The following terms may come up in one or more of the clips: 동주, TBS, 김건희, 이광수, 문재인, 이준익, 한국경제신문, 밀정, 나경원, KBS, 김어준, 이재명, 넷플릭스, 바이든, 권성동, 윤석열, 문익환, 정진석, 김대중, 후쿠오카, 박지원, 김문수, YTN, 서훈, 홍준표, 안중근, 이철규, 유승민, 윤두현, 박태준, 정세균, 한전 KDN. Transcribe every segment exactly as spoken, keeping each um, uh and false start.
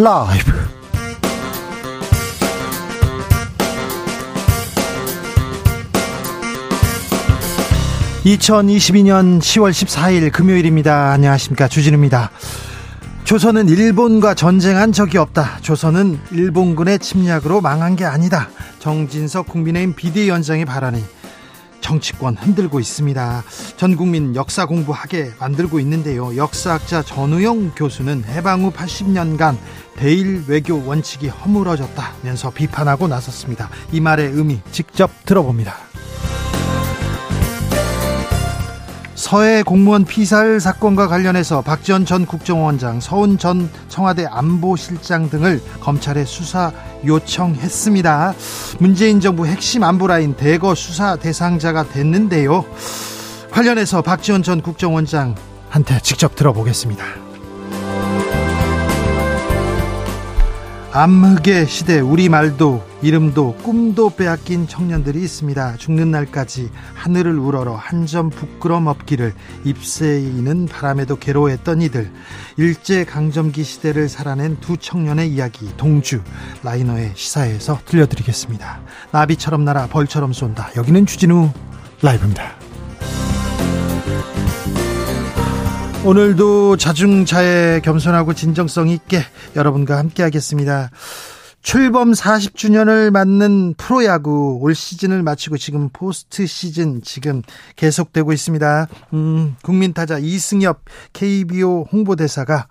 라이브. 이천이십이년 시월 십사일 금요일입니다. 안녕하십니까, 주진우입니다. 조선은 일본과 전쟁한 적이 없다. 조선은 일본군의 침략으로 망한 게 아니다. 정진석 국민의힘 비대위원장이 발언이 정치권 흔들고 있습니다. 전 국민 역사 공부하게 만들고 있는데요. 역사학자 전우용 교수는 해방 후 팔십년간 대일 외교 원칙이 허물어졌다면서 비판하고 나섰습니다. 이 말의 의미 직접 들어봅니다. 서해 공무원 피살 사건과 관련해서 박지원 전 국정원장, 서훈 전 청와대 안보실장 등을 검찰에 수사 요청했습니다. 문재인 정부 핵심 안보라인 대거 수사 대상자가 됐는데요. 관련해서 박지원 전 국정원장한테 직접 들어보겠습니다. 암흑의 시대, 우리말도 이름도 꿈도 빼앗긴 청년들이 있습니다. 죽는 날까지 하늘을 우러러 한 점 부끄럼 없기를, 잎새이는 바람에도 괴로워했던 이들, 일제강점기 시대를 살아낸 두 청년의 이야기, 동주 라이너의 시사에서 들려드리겠습니다. 나비처럼 날아 벌처럼 쏜다. 여기는 주진우 라이브입니다. 오늘도 자중자애, 겸손하고 진정성 있게 여러분과 함께하겠습니다. 출범 사십주년을 맞는 프로야구, 올 시즌을 마치고 지금 포스트 시즌 지금 계속되고 있습니다. 음, 국민타자 이승엽 케이비오 홍보대사가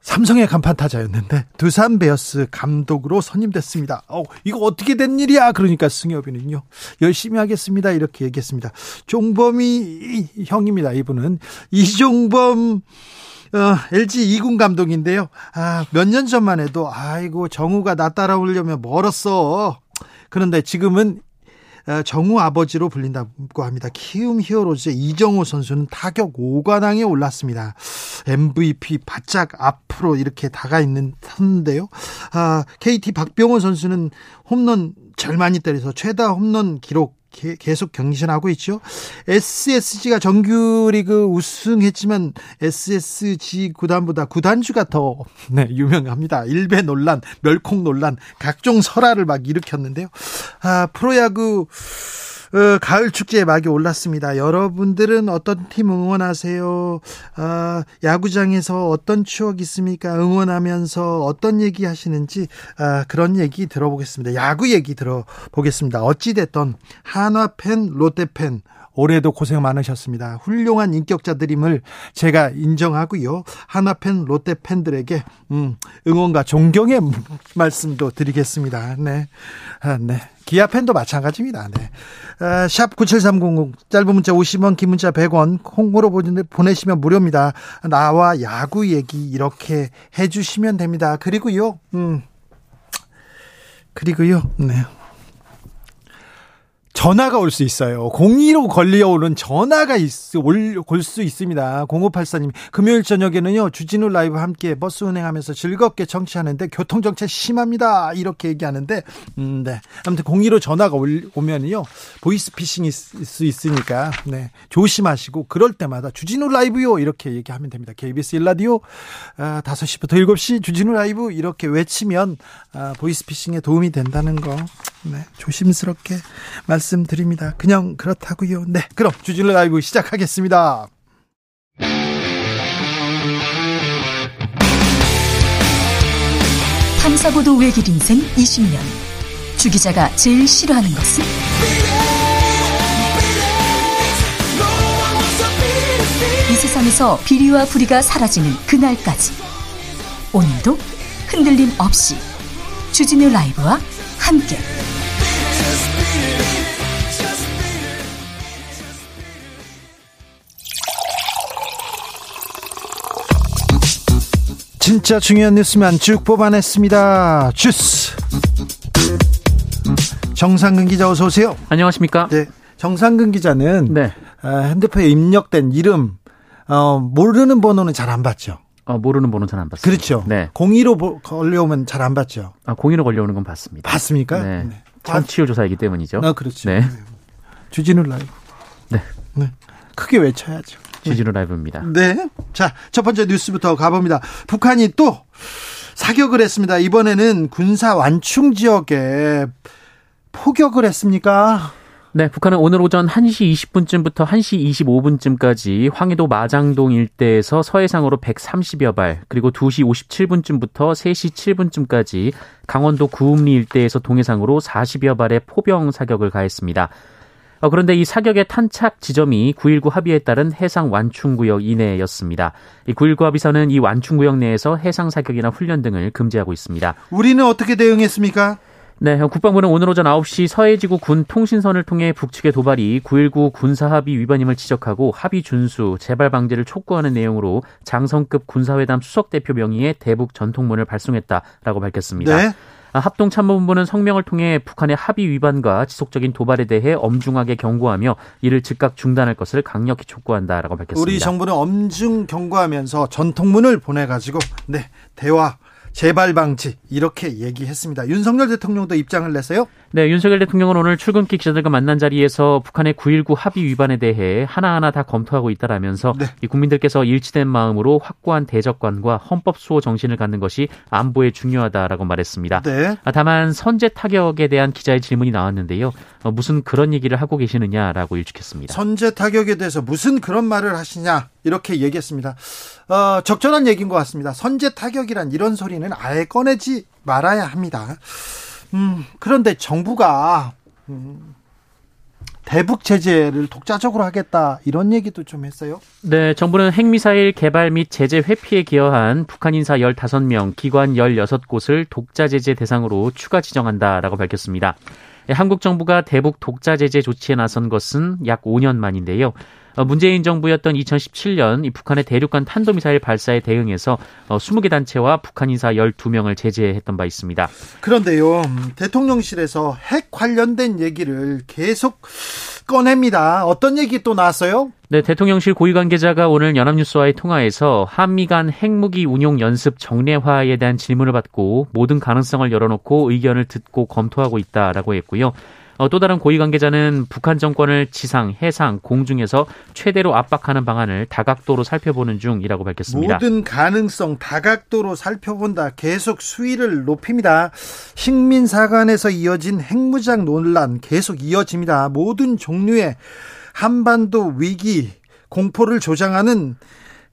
삼성의 간판타자였는데 두산베어스 감독으로 선임됐습니다. 어, 이거 어떻게 된 일이야? 그러니까 승엽이는요, 열심히 하겠습니다 이렇게 얘기했습니다. 종범이 형입니다. 이분은 이종범 어, 엘지 이군 감독인데요. 아, 몇 년 전만 해도 아이고 정우가 나 따라오려면 멀었어. 그런데 지금은 정우 아버지로 불린다고 합니다. 키움 히어로즈의 이정우 선수는 타격 오관왕에 올랐습니다. 엠브이피 바짝 앞으로 이렇게 다가 있는 탔는데요. 아, 케이티 박병호 선수는 홈런 절반이 때려서 최다 홈런 기록 계속 경신하고 있죠. 에스에스지가 정규리그 우승했지만 에스에스지 구단보다 구단주가 더 네, 유명합니다. 일배 논란, 멸콩 논란, 각종 설화를 막 일으켰는데요. 아, 프로야구 어, 가을 축제의 막이 올랐습니다. 여러분들은 어떤 팀 응원하세요? 아, 야구장에서 어떤 추억 있습니까? 응원하면서 어떤 얘기 하시는지, 아, 그런 얘기 들어보겠습니다. 야구 얘기 들어보겠습니다. 어찌됐던 한화 팬, 롯데 팬, 올해도 고생 많으셨습니다. 훌륭한 인격자들임을 제가 인정하고요. 한화 팬, 롯데 팬들에게 음, 응원과 존경의 말씀도 드리겠습니다. 네, 아, 네. 기아 팬도 마찬가지입니다. 네. 아, 샵 구칠삼공, 짧은 문자 오십원, 긴 문자 백원, 콩으로 보내시면 무료입니다. 나와 야구 얘기 이렇게 해주시면 됩니다. 그리고요, 음, 그리고요, 네. 전화가 올 수 있어요. 공이로 걸려오는 전화가 올 수 있습니다. 공오팔사님, 금요일 저녁에는요, 주진우 라이브 함께 버스 운행하면서 즐겁게 청취하는데 교통정체 심합니다 이렇게 얘기하는데, 음, 네. 아무튼 공이로 전화가 오면요 보이스피싱일 수 있으니까 네, 조심하시고 그럴 때마다 주진우 라이브요 이렇게 얘기하면 됩니다. 케이비에스 일 라디오 아, 다섯시부터 일곱시 주진우 라이브 이렇게 외치면 아, 보이스피싱에 도움이 된다는 거 네, 조심스럽게 말씀 드립니다. 그냥 그렇다고요. 네, 그럼 주진우 라이브 시작하겠습니다. 탐사보도 외길 인생 이십년, 주 기자가 제일 싫어하는 것은? 이 세상에서 비리와 부리가 사라지는 그날까지 오늘도 흔들림 없이 주진우 라이브와 함께 진짜 중요한 뉴스만 쭉 뽑아냈습니다. 주스 정상근 기자 어서 오세요. 안녕하십니까. 네, 정상근 기자는 네. 핸드폰에 입력된 이름 어, 모르는 번호는 잘 안 봤죠. 어, 모르는 번호는 잘 안 봤어요. 그렇죠. 네. 공의로 보, 걸려오면 잘 안 봤죠. 아, 공의로 걸려오는 건 봤습니다. 봤습니까? 네. 네. 청취율 조사이기 때문이죠. 아, 그렇죠. 네. 주진우 라이브. 네. 네. 크게 외쳐야죠. 주진우 라이브입니다. 네. 자, 첫 번째 뉴스부터 가봅니다. 북한이 또 사격을 했습니다. 이번에는 군사 완충 지역에 포격을 했습니까? 네, 북한은 오늘 오전 한 시 이십 분쯤부터 한 시 이십오 분쯤까지 황해도 마장동 일대에서 서해상으로 백삼십여 발, 그리고 두 시 오십칠 분쯤부터 세 시 칠 분쯤까지 강원도 구음리 일대에서 동해상으로 사십여 발의 포병 사격을 가했습니다. 어, 그런데 이 사격의 탄착 지점이 구일구 합의에 따른 해상 완충구역 이내였습니다. 이 구일구 합의서는 이 완충구역 내에서 해상 사격이나 훈련 등을 금지하고 있습니다. 우리는 어떻게 대응했습니까? 네, 국방부는 오늘 오전 아홉 시 서해지구 군 통신선을 통해 북측의 도발이 구일구 군사합의 위반임을 지적하고 합의 준수, 재발 방지를 촉구하는 내용으로 장성급 군사회담 수석대표 명의의 대북 전통문을 발송했다라고 밝혔습니다. 네. 합동참모본부는 성명을 통해 북한의 합의 위반과 지속적인 도발에 대해 엄중하게 경고하며 이를 즉각 중단할 것을 강력히 촉구한다라고 밝혔습니다. 우리 정부는 엄중 경고하면서 전통문을 보내가지고 네, 대화 재발 방지 이렇게 얘기했습니다. 윤석열 대통령도 입장을 냈어요? 네, 윤석열 대통령은 오늘 출근길 기자들과 만난 자리에서 북한의 구일구 합의 위반에 대해 하나하나 다 검토하고 있다라면서 네. 이 국민들께서 일치된 마음으로 확고한 대적관과 헌법 수호 정신을 갖는 것이 안보에 중요하다라고 말했습니다. 네. 다만 선제 타격에 대한 기자의 질문이 나왔는데요. 무슨 그런 얘기를 하고 계시느냐라고 일축했습니다. 선제 타격에 대해서 무슨 그런 말을 하시냐 이렇게 얘기했습니다. 어, 적절한 얘기인 것 같습니다. 선제 타격이란 이런 소리는 아예 꺼내지 말아야 합니다. 음, 그런데 정부가 음, 대북 제재를 독자적으로 하겠다 이런 얘기도 좀 했어요. 네, 정부는 핵미사일 개발 및 제재 회피에 기여한 북한 인사 열다섯 명, 기관 열여섯 곳을 독자 제재 대상으로 추가 지정한다라고 밝혔습니다. 한국 정부가 대북 독자 제재 조치에 나선 것은 약 오 년 만인데요. 문재인 정부였던 이천십칠 년 북한의 대륙간 탄도미사일 발사에 대응해서 스무 개 단체와 북한 인사 열두 명을 제재했던 바 있습니다. 그런데요, 대통령실에서 핵 관련된 얘기를 계속 꺼냅니다. 어떤 얘기 또 나왔어요? 네, 대통령실 고위 관계자가 오늘 연합뉴스와의 통화에서 한미 간 핵무기 운용 연습 정례화에 대한 질문을 받고 모든 가능성을 열어놓고 의견을 듣고 검토하고 있다라고 했고요. 어, 또 다른 고위 관계자는 북한 정권을 지상, 해상, 공중에서 최대로 압박하는 방안을 다각도로 살펴보는 중이라고 밝혔습니다. 모든 가능성 다각도로 살펴본다. 계속 수위를 높입니다. 식민사관에서 이어진 핵무장 논란 계속 이어집니다. 모든 종류의 한반도 위기, 공포를 조장하는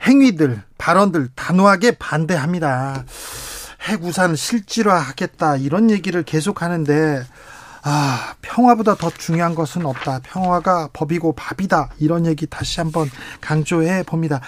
행위들, 발언들 단호하게 반대합니다. 핵우산 실질화하겠다 이런 얘기를 계속하는데 아, 평화보다 더 중요한 것은 없다. 평화가 법이고 밥이다. 이런 얘기 다시 한번 강조해 봅니다.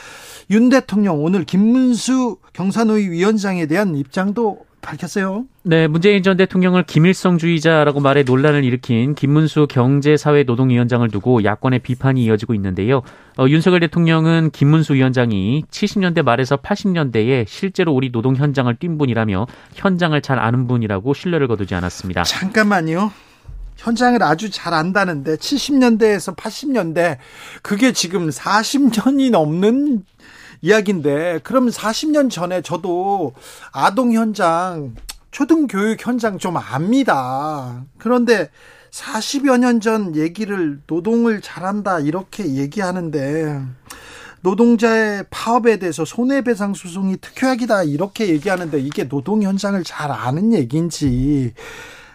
윤 대통령 오늘 김문수 경산노위 위원장에 대한 입장도 밝혔어요. 네, 문재인 전 대통령을 김일성주의자라고 말해 논란을 일으킨 김문수 경제사회노동위원장을 두고 야권의 비판이 이어지고 있는데요. 어, 윤석열 대통령은 김문수 위원장이 칠십 년대 말에서 팔십 년대에 실제로 우리 노동 현장을 뛴 분이라며 현장을 잘 아는 분이라고 신뢰를 거두지 않았습니다. 잠깐만요. 현장을 아주 잘 안다는데 칠십 년대에서 팔십 년대 그게 지금 사십 년이 넘는 이야기인데 그럼 사십 년 전에 저도 아동 현장, 초등교육 현장 좀 압니다. 그런데 사십여 년 전 얘기를 노동을 잘한다 이렇게 얘기하는데 노동자의 파업에 대해서 손해배상 소송이 특효약이다 이렇게 얘기하는데 이게 노동 현장을 잘 아는 얘기인지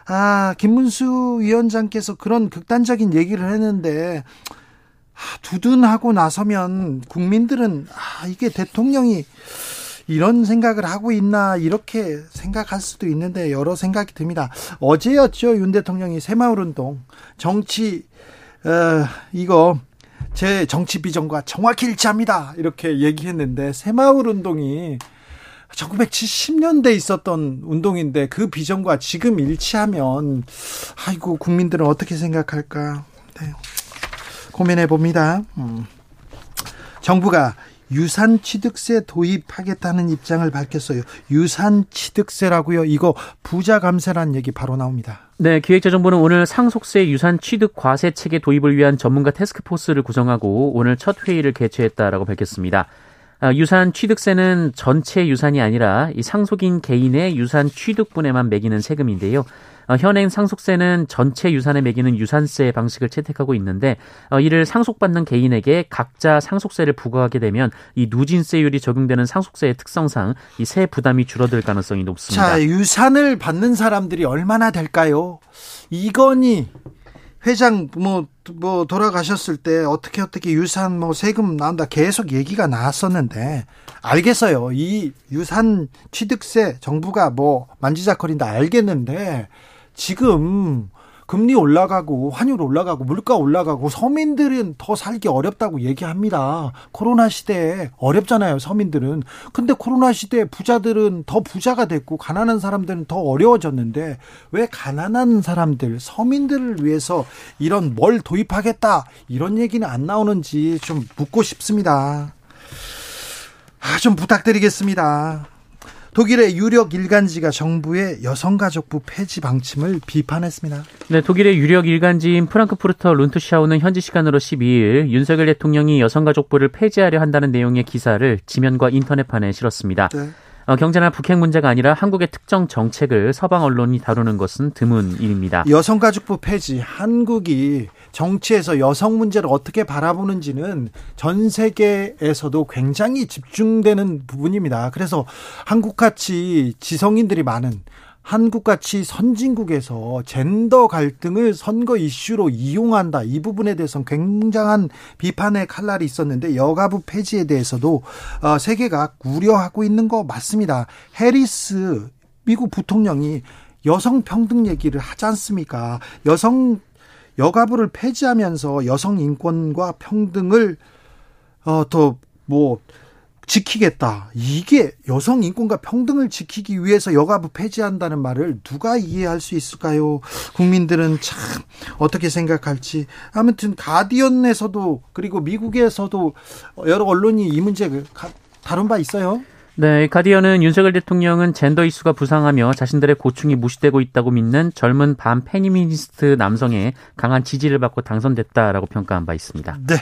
아, 김문수 위원장께서 그런 극단적인 얘기를 했는데 아, 두둔하고 나서면 국민들은 아, 이게 대통령이 이런 생각을 하고 있나 이렇게 생각할 수도 있는데 여러 생각이 듭니다. 어제였죠. 윤 대통령이 새마을운동 정치 어, 이거 제 정치 비전과 정확히 일치합니다 이렇게 얘기했는데 새마을운동이 천구백칠십 년대 있었던 운동인데 그 비전과 지금 일치하면 아이고 국민들은 어떻게 생각할까 네. 고민해 봅니다. 음. 정부가 유산취득세 도입하겠다는 입장을 밝혔어요. 유산취득세라고요. 이거 부자 감세라는 얘기 바로 나옵니다. 네, 기획재정부는 오늘 상속세 유산취득과세 체계 도입을 위한 전문가 태스크포스를 구성하고 오늘 첫 회의를 개최했다라고 밝혔습니다. 유산 취득세는 전체 유산이 아니라 이 상속인 개인의 유산 취득분에만 매기는 세금인데요. 현행 상속세는 전체 유산에 매기는 유산세 방식을 채택하고 있는데 이를 상속받는 개인에게 각자 상속세를 부과하게 되면 이 누진세율이 적용되는 상속세의 특성상 이 세 부담이 줄어들 가능성이 높습니다. 자, 유산을 받는 사람들이 얼마나 될까요? 이건희 회장 뭐, 뭐 돌아가셨을 때 어떻게 어떻게 유산 뭐 세금 나온다 계속 얘기가 나왔었는데 알겠어요. 이 유산 취득세 정부가 뭐 만지작거린다 알겠는데 지금 금리 올라가고 환율 올라가고 물가 올라가고 서민들은 더 살기 어렵다고 얘기합니다. 코로나 시대에 어렵잖아요, 서민들은. 근데 코로나 시대에 부자들은 더 부자가 됐고 가난한 사람들은 더 어려워졌는데 왜 가난한 사람들, 서민들을 위해서 이런 뭘 도입하겠다 이런 얘기는 안 나오는지 좀 묻고 싶습니다. 아, 좀 부탁드리겠습니다. 독일의 유력 일간지가 정부의 여성가족부 폐지 방침을 비판했습니다. 네, 독일의 유력 일간지인 프랑크푸르터 룬트샤우는 현지 시간으로 십이일 윤석열 대통령이 여성가족부를 폐지하려 한다는 내용의 기사를 지면과 인터넷판에 실었습니다. 네. 어, 경제나 북핵 문제가 아니라 한국의 특정 정책을 서방 언론이 다루는 것은 드문 일입니다. 여성가족부 폐지, 한국이 정치에서 여성 문제를 어떻게 바라보는지는 전 세계에서도 굉장히 집중되는 부분입니다. 그래서 한국같이 지성인들이 많은 한국같이 선진국에서 젠더 갈등을 선거 이슈로 이용한다, 이 부분에 대해서는 굉장한 비판의 칼날이 있었는데 여가부 폐지에 대해서도 세계가 우려하고 있는 거 맞습니다. 해리스 미국 부통령이 여성평등 얘기를 하지 않습니까? 여성 여가부를 폐지하면서 여성 인권과 평등을 어, 더 뭐 지키겠다. 이게 여성 인권과 평등을 지키기 위해서 여가부 폐지한다는 말을 누가 이해할 수 있을까요? 국민들은 참 어떻게 생각할지. 아무튼 가디언에서도 그리고 미국에서도 여러 언론이 이 문제 다룬 바 있어요. 네, 가디언은 윤석열 대통령은 젠더 이슈가 부상하며 자신들의 고충이 무시되고 있다고 믿는 젊은 반 페미니스트 남성의 강한 지지를 받고 당선됐다라고 평가한 바 있습니다. 네.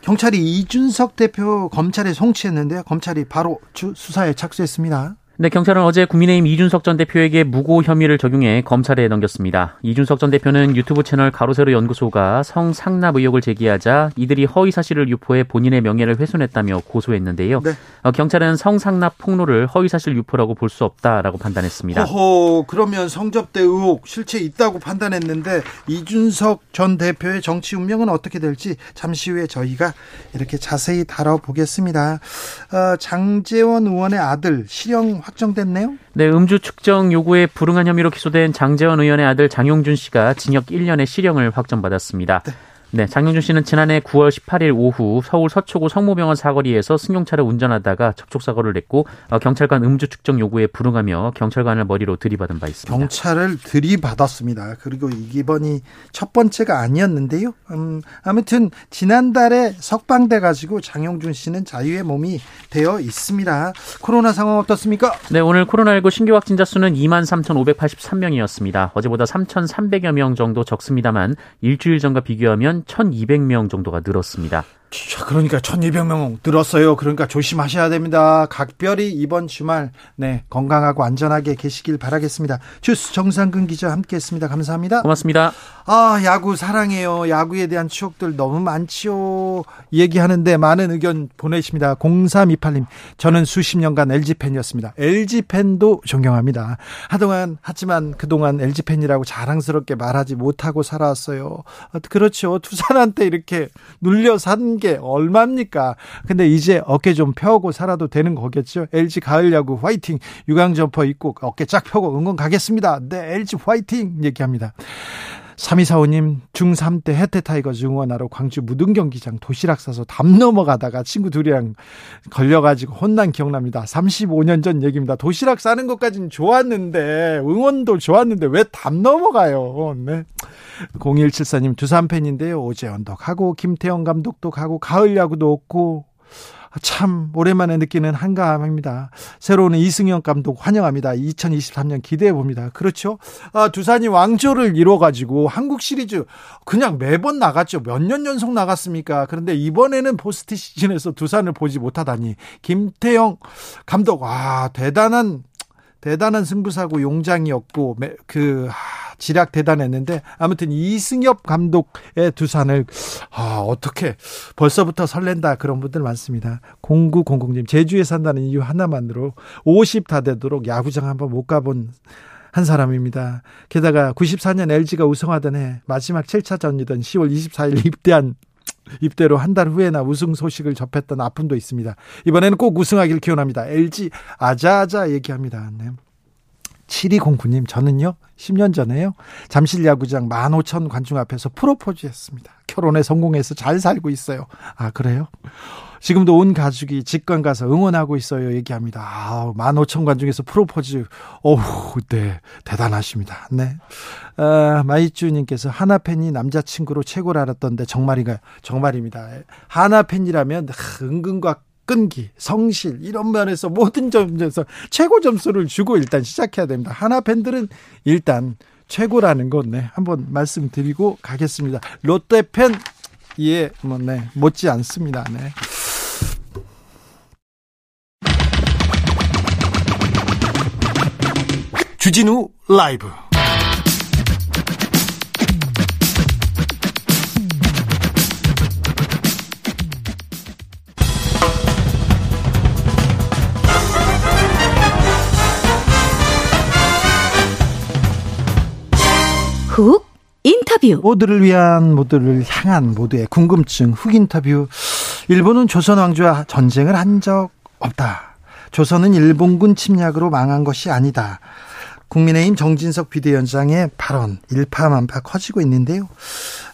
경찰이 이준석 대표 검찰에 송치했는데요. 검찰이 바로 주 수사에 착수했습니다. 네, 경찰은 어제 국민의힘 이준석 전 대표에게 무고 혐의를 적용해 검찰에 넘겼습니다. 이준석 전 대표는 유튜브 채널 가로세로 연구소가 성상납 의혹을 제기하자 이들이 허위 사실을 유포해 본인의 명예를 훼손했다며 고소했는데요. 네. 어, 경찰은 성상납 폭로를 허위 사실 유포라고 볼 수 없다라고 판단했습니다. 어허, 그러면 성접대 의혹 실체 있다고 판단했는데 이준석 전 대표의 정치 운명은 어떻게 될지 잠시 후에 저희가 이렇게 자세히 다뤄보겠습니다. 어, 장제원 의원의 아들 실형 확정됐네요. 네, 음주 측정 요구에 불응한 혐의로 기소된 장제원 의원의 아들 장용준 씨가 징역 일 년의 실형을 확정받았습니다. 네. 네, 장용준 씨는 지난해 구월 십팔일 오후 서울 서초구 성모병원 사거리에서 승용차를 운전하다가 접촉사고를 냈고 경찰관 음주 측정 요구에 불응하며 경찰관을 머리로 들이받은 바 있습니다. 경찰을 들이받았습니다. 그리고 이번이 첫 번째가 아니었는데요. 음, 아무튼 지난달에 석방돼가지고 장용준 씨는 자유의 몸이 되어 있습니다. 코로나 상황 어떻습니까? 네, 오늘 코로나십구 신규 확진자 수는 이만 삼천오백팔십삼 명이었습니다. 어제보다 삼천삼백여 명 정도 적습니다만 일주일 전과 비교하면 천이백 명 정도가 늘었습니다. 그러니까 천이백 명 늘었어요. 그러니까 조심하셔야 됩니다. 각별히 이번 주말 네, 건강하고 안전하게 계시길 바라겠습니다. 주스 정상근 기자 함께했습니다. 감사합니다. 고맙습니다. 아, 야구 사랑해요. 야구에 대한 추억들 너무 많지요. 얘기하는데 많은 의견 보내십니다. 공삼이팔 님, 저는 수십 년간 엘지 팬이었습니다. 엘지 팬도 존경합니다. 하동안 하지만 그동안 엘지 팬이라고 자랑스럽게 말하지 못하고 살아왔어요. 그렇죠. 두산한테 이렇게 눌려 산 게 얼마입니까? 근데 이제 어깨 좀 펴고 살아도 되는 거겠죠. 엘지 가을야구 화이팅. 유광점퍼 입고 어깨 쫙 펴고 응원 가겠습니다. 네, 엘지 화이팅 얘기합니다. 삼이사오 님, 중삼 때 해태 타이거즈 응원하러 광주 무등경기장 도시락 싸서 담 넘어가다가 친구 둘이랑 걸려가지고 혼난 기억납니다. 삼십오 년 전 얘기입니다. 도시락 싸는 것까지는 좋았는데, 응원도 좋았는데 왜 담 넘어가요? 네. 공일칠사 님, 두산 팬인데요. 오재현도 가고 김태형 감독도 가고 가을 야구도 없고 참 오랜만에 느끼는 한가함입니다. 새로운 이승현 감독 환영합니다. 이천이십삼 년 기대해봅니다. 그렇죠? 아, 두산이 왕조를 이뤄가지고 한국 시리즈 그냥 매번 나갔죠. 몇 년 연속 나갔습니까? 그런데 이번에는 포스트 시즌에서 두산을 보지 못하다니 김태형 감독, 아, 대단한 대단한 승부사고 용장이었고 그 지략 대단했는데 아무튼 이승엽 감독의 두산을 아, 어떻게 벌써부터 설렌다 그런 분들 많습니다. 공구공공님 제주에 산다는 이유 하나만으로 오십 다 되도록 야구장 한번 못 가본 한 사람입니다. 게다가 구십사 년 엘지가 우승하던 해 마지막 칠 차전이던 시월 이십사일 입대한 입대로 한 달 후에나 우승 소식을 접했던 아픔도 있습니다. 이번에는 꼭 우승하길 기원합니다. 엘지 아자아자 얘기합니다. 네. 칠이공구님 저는요 십 년 전에요 잠실야구장 만 오천 관중 앞에서 프로포즈 했습니다. 결혼에 성공해서 잘 살고 있어요. 아 그래요? 지금도 온 가족이 직관 가서 응원하고 있어요 얘기합니다. 아, 만 오천 관중에서 프로포즈 어우, 네 대단하십니다. 네. 아, 마이쭈님께서 하나팬이 남자친구로 최고를 알았던데 정말인가요? 정말입니다. 하나팬이라면 하, 은근과 끈기, 성실 이런 면에서 모든 점에서 최고 점수를 주고 일단 시작해야 됩니다. 하나 팬들은 일단 최고라는 건 네, 한번 말씀드리고 가겠습니다. 롯데 팬 예, 뭐 네, 못지 않습니다. 네. 주진우 라이브. 훅 인터뷰. 모두를 위한, 모두를 향한, 모두의 궁금증 훅 인터뷰. 일본은 조선 왕조와 전쟁을 한 적 없다. 조선은 일본군 침략으로 망한 것이 아니다. 국민의힘 정진석 비대위원장의 발언 일파만파 커지고 있는데요.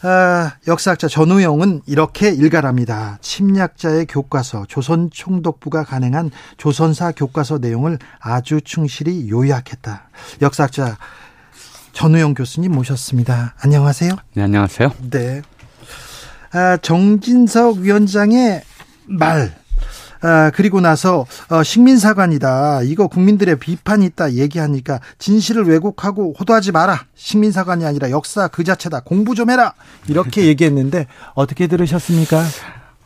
아, 역사학자 전우용은 이렇게 일갈합니다. 침략자의 교과서 조선총독부가 간행한 조선사 교과서 내용을 아주 충실히 요약했다. 역사학자 전우용 교수님 모셨습니다. 안녕하세요. 네, 안녕하세요. 네. 아, 정진석 위원장의 말, 아, 그리고 나서 어, 식민사관이다. 이거 국민들의 비판이 있다 얘기하니까 진실을 왜곡하고 호도하지 마라. 식민사관이 아니라 역사 그 자체다. 공부 좀 해라. 이렇게 얘기했는데 어떻게 들으셨습니까?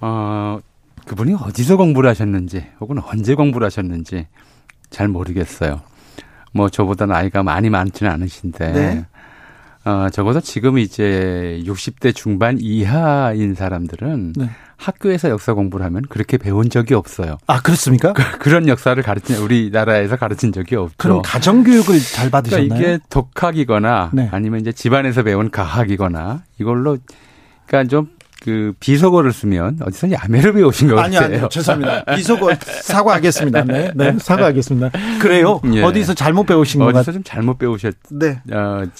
어, 그분이 어디서 공부를 하셨는지 혹은 언제 공부를 하셨는지 잘 모르겠어요. 뭐 저보다 나이가 많이 많지는 않으신데 네. 어, 적어도 지금 이제 육십 대 중반 이하인 사람들은 네. 학교에서 역사 공부를 하면 그렇게 배운 적이 없어요. 아 그렇습니까? 그, 그런 역사를 가르친 우리나라에서 가르친 적이 없죠. 그럼 가정 교육을 잘 받으셨나요? 그러니까 이게 독학이거나 네. 아니면 이제 집안에서 배운 가학이거나 이걸로 그러니까 좀. 그 비속어를 쓰면 어디서 야매를 배우신 것 같아요. 아니요, 아니요. 죄송합니다. 비속어 사과하겠습니다. 네, 네, 사과하겠습니다. 그래요? 예. 어디서 잘못 배우신 것 같아요. 어디서 좀 잘못 배우셨지 네.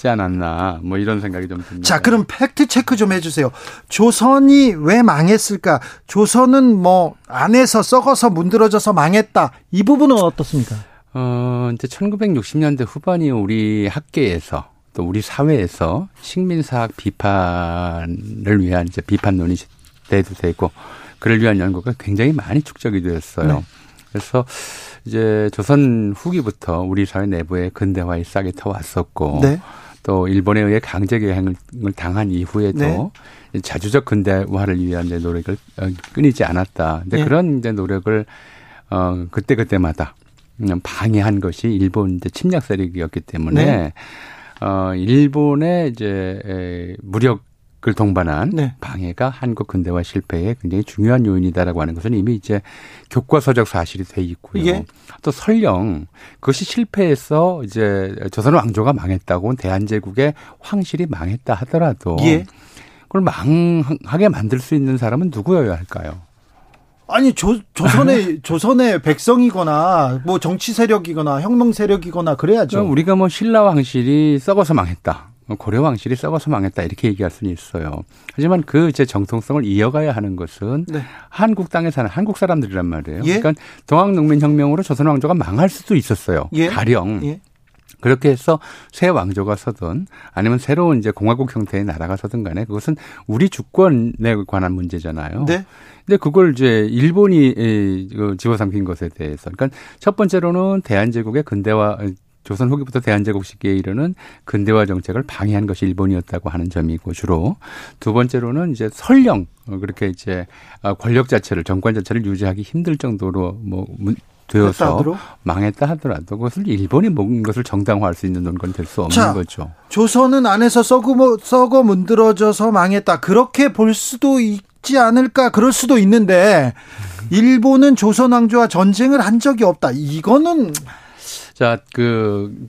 않았나 뭐 이런 생각이 좀 듭니다. 자, 그럼 팩트 체크 좀 해주세요. 조선이 왜 망했을까? 조선은 뭐 안에서 썩어서 문드러져서 망했다. 이 부분은 어떻습니까? 어, 이제 천구백육십 년대 후반이 우리 학계에서 또 우리 사회에서 식민사학 비판을 위한 이제 비판 논의 때도 되고 그를 위한 연구가 굉장히 많이 축적이 되었어요. 네. 그래서 이제 조선 후기부터 우리 사회 내부에 근대화에 싸게 타왔었고 네. 또 일본에 의해 강제개항을 당한 이후에도 네. 자주적 근대화를 위한 이제 노력을 끊이지 않았다. 근데 네. 그런 이제 노력을 어 그때 그때마다 방해한 것이 일본 이제 침략 세력이었기 때문에. 네. 어, 일본의 이제 무력을 동반한 네. 방해가 한국 근대화 실패에 굉장히 중요한 요인이다라고 하는 것은 이미 이제 교과서적 사실이 돼 있고요. 예. 또 설령 그것이 실패해서 이제 조선 왕조가 망했다고 대한제국의 황실이 망했다 하더라도 예. 그걸 망하게 만들 수 있는 사람은 누구여야 할까요? 아니 조, 조선의 조선의 백성이거나 뭐 정치 세력이거나 혁명 세력이거나 그래야죠. 우리가 뭐 신라 왕실이 썩어서 망했다, 고려 왕실이 썩어서 망했다 이렇게 얘기할 수는 있어요. 하지만 그 이제 정통성을 이어가야 하는 것은 네. 한국 땅에 사는 한국 사람들이란 말이에요. 예? 그러니까 동학농민혁명으로 조선 왕조가 망할 수도 있었어요. 예? 가령. 예? 그렇게 해서 새 왕조가 서든 아니면 새로운 이제 공화국 형태의 나라가 서든 간에 그것은 우리 주권에 관한 문제잖아요. 네. 근데 그걸 이제 일본이 집어삼킨 것에 대해서. 그러니까 첫 번째로는 대한제국의 근대화, 조선 후기부터 대한제국 시기에 이르는 근대화 정책을 방해한 것이 일본이었다고 하는 점이고 주로. 두 번째로는 이제 설령 그렇게 이제 권력 자체를, 정권 자체를 유지하기 힘들 정도로 뭐, 되어서 하더라도? 망했다 하더라도 그것을 일본이 먹은 것을 정당화할 수 있는 논건 될 수 없는 자, 거죠. 조선은 안에서 썩어, 썩어 문드러져서 망했다. 그렇게 볼 수도 있지 않을까. 그럴 수도 있는데 일본은 조선 왕조와 전쟁을 한 적이 없다. 이거는 자, 그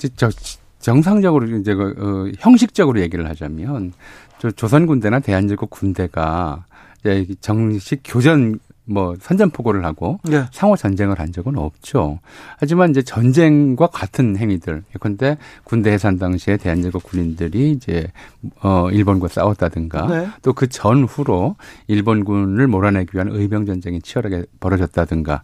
정상적으로 이제 그, 어, 형식적으로 얘기를 하자면 조, 조선 군대나 대한제국 군대가 이제 정식 교전 뭐 선전포고를 하고 네. 상호 전쟁을 한 적은 없죠. 하지만 이제 전쟁과 같은 행위들. 예컨대 군대 해산 당시에 대한제국 군인들이 이제 어 일본과 싸웠다든가 네. 또 그 전후로 일본군을 몰아내기 위한 의병 전쟁이 치열하게 벌어졌다든가.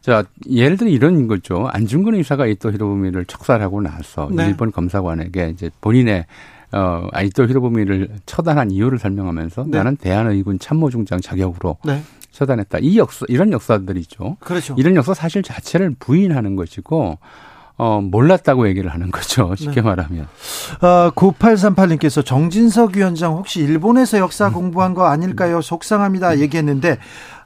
자, 예를 들어 이런 거죠. 안중근 의사가 이토 히로부미를 척살하고 나서 네. 일본 검사관에게 이제 본인의 어, 아이토 히로부미를 처단한 이유를 설명하면서 네. 나는 대한의군 참모중장 자격으로 네. 처단했다. 이 역사, 이런 역사들이죠. 그렇죠. 이런 역사 사실 자체를 부인하는 것이고, 어, 몰랐다고 얘기를 하는 거죠. 쉽게 네. 말하면. 어, 구팔삼팔 님께서 정진석 위원장 혹시 일본에서 역사 공부한 거 아닐까요? 속상합니다. 얘기했는데,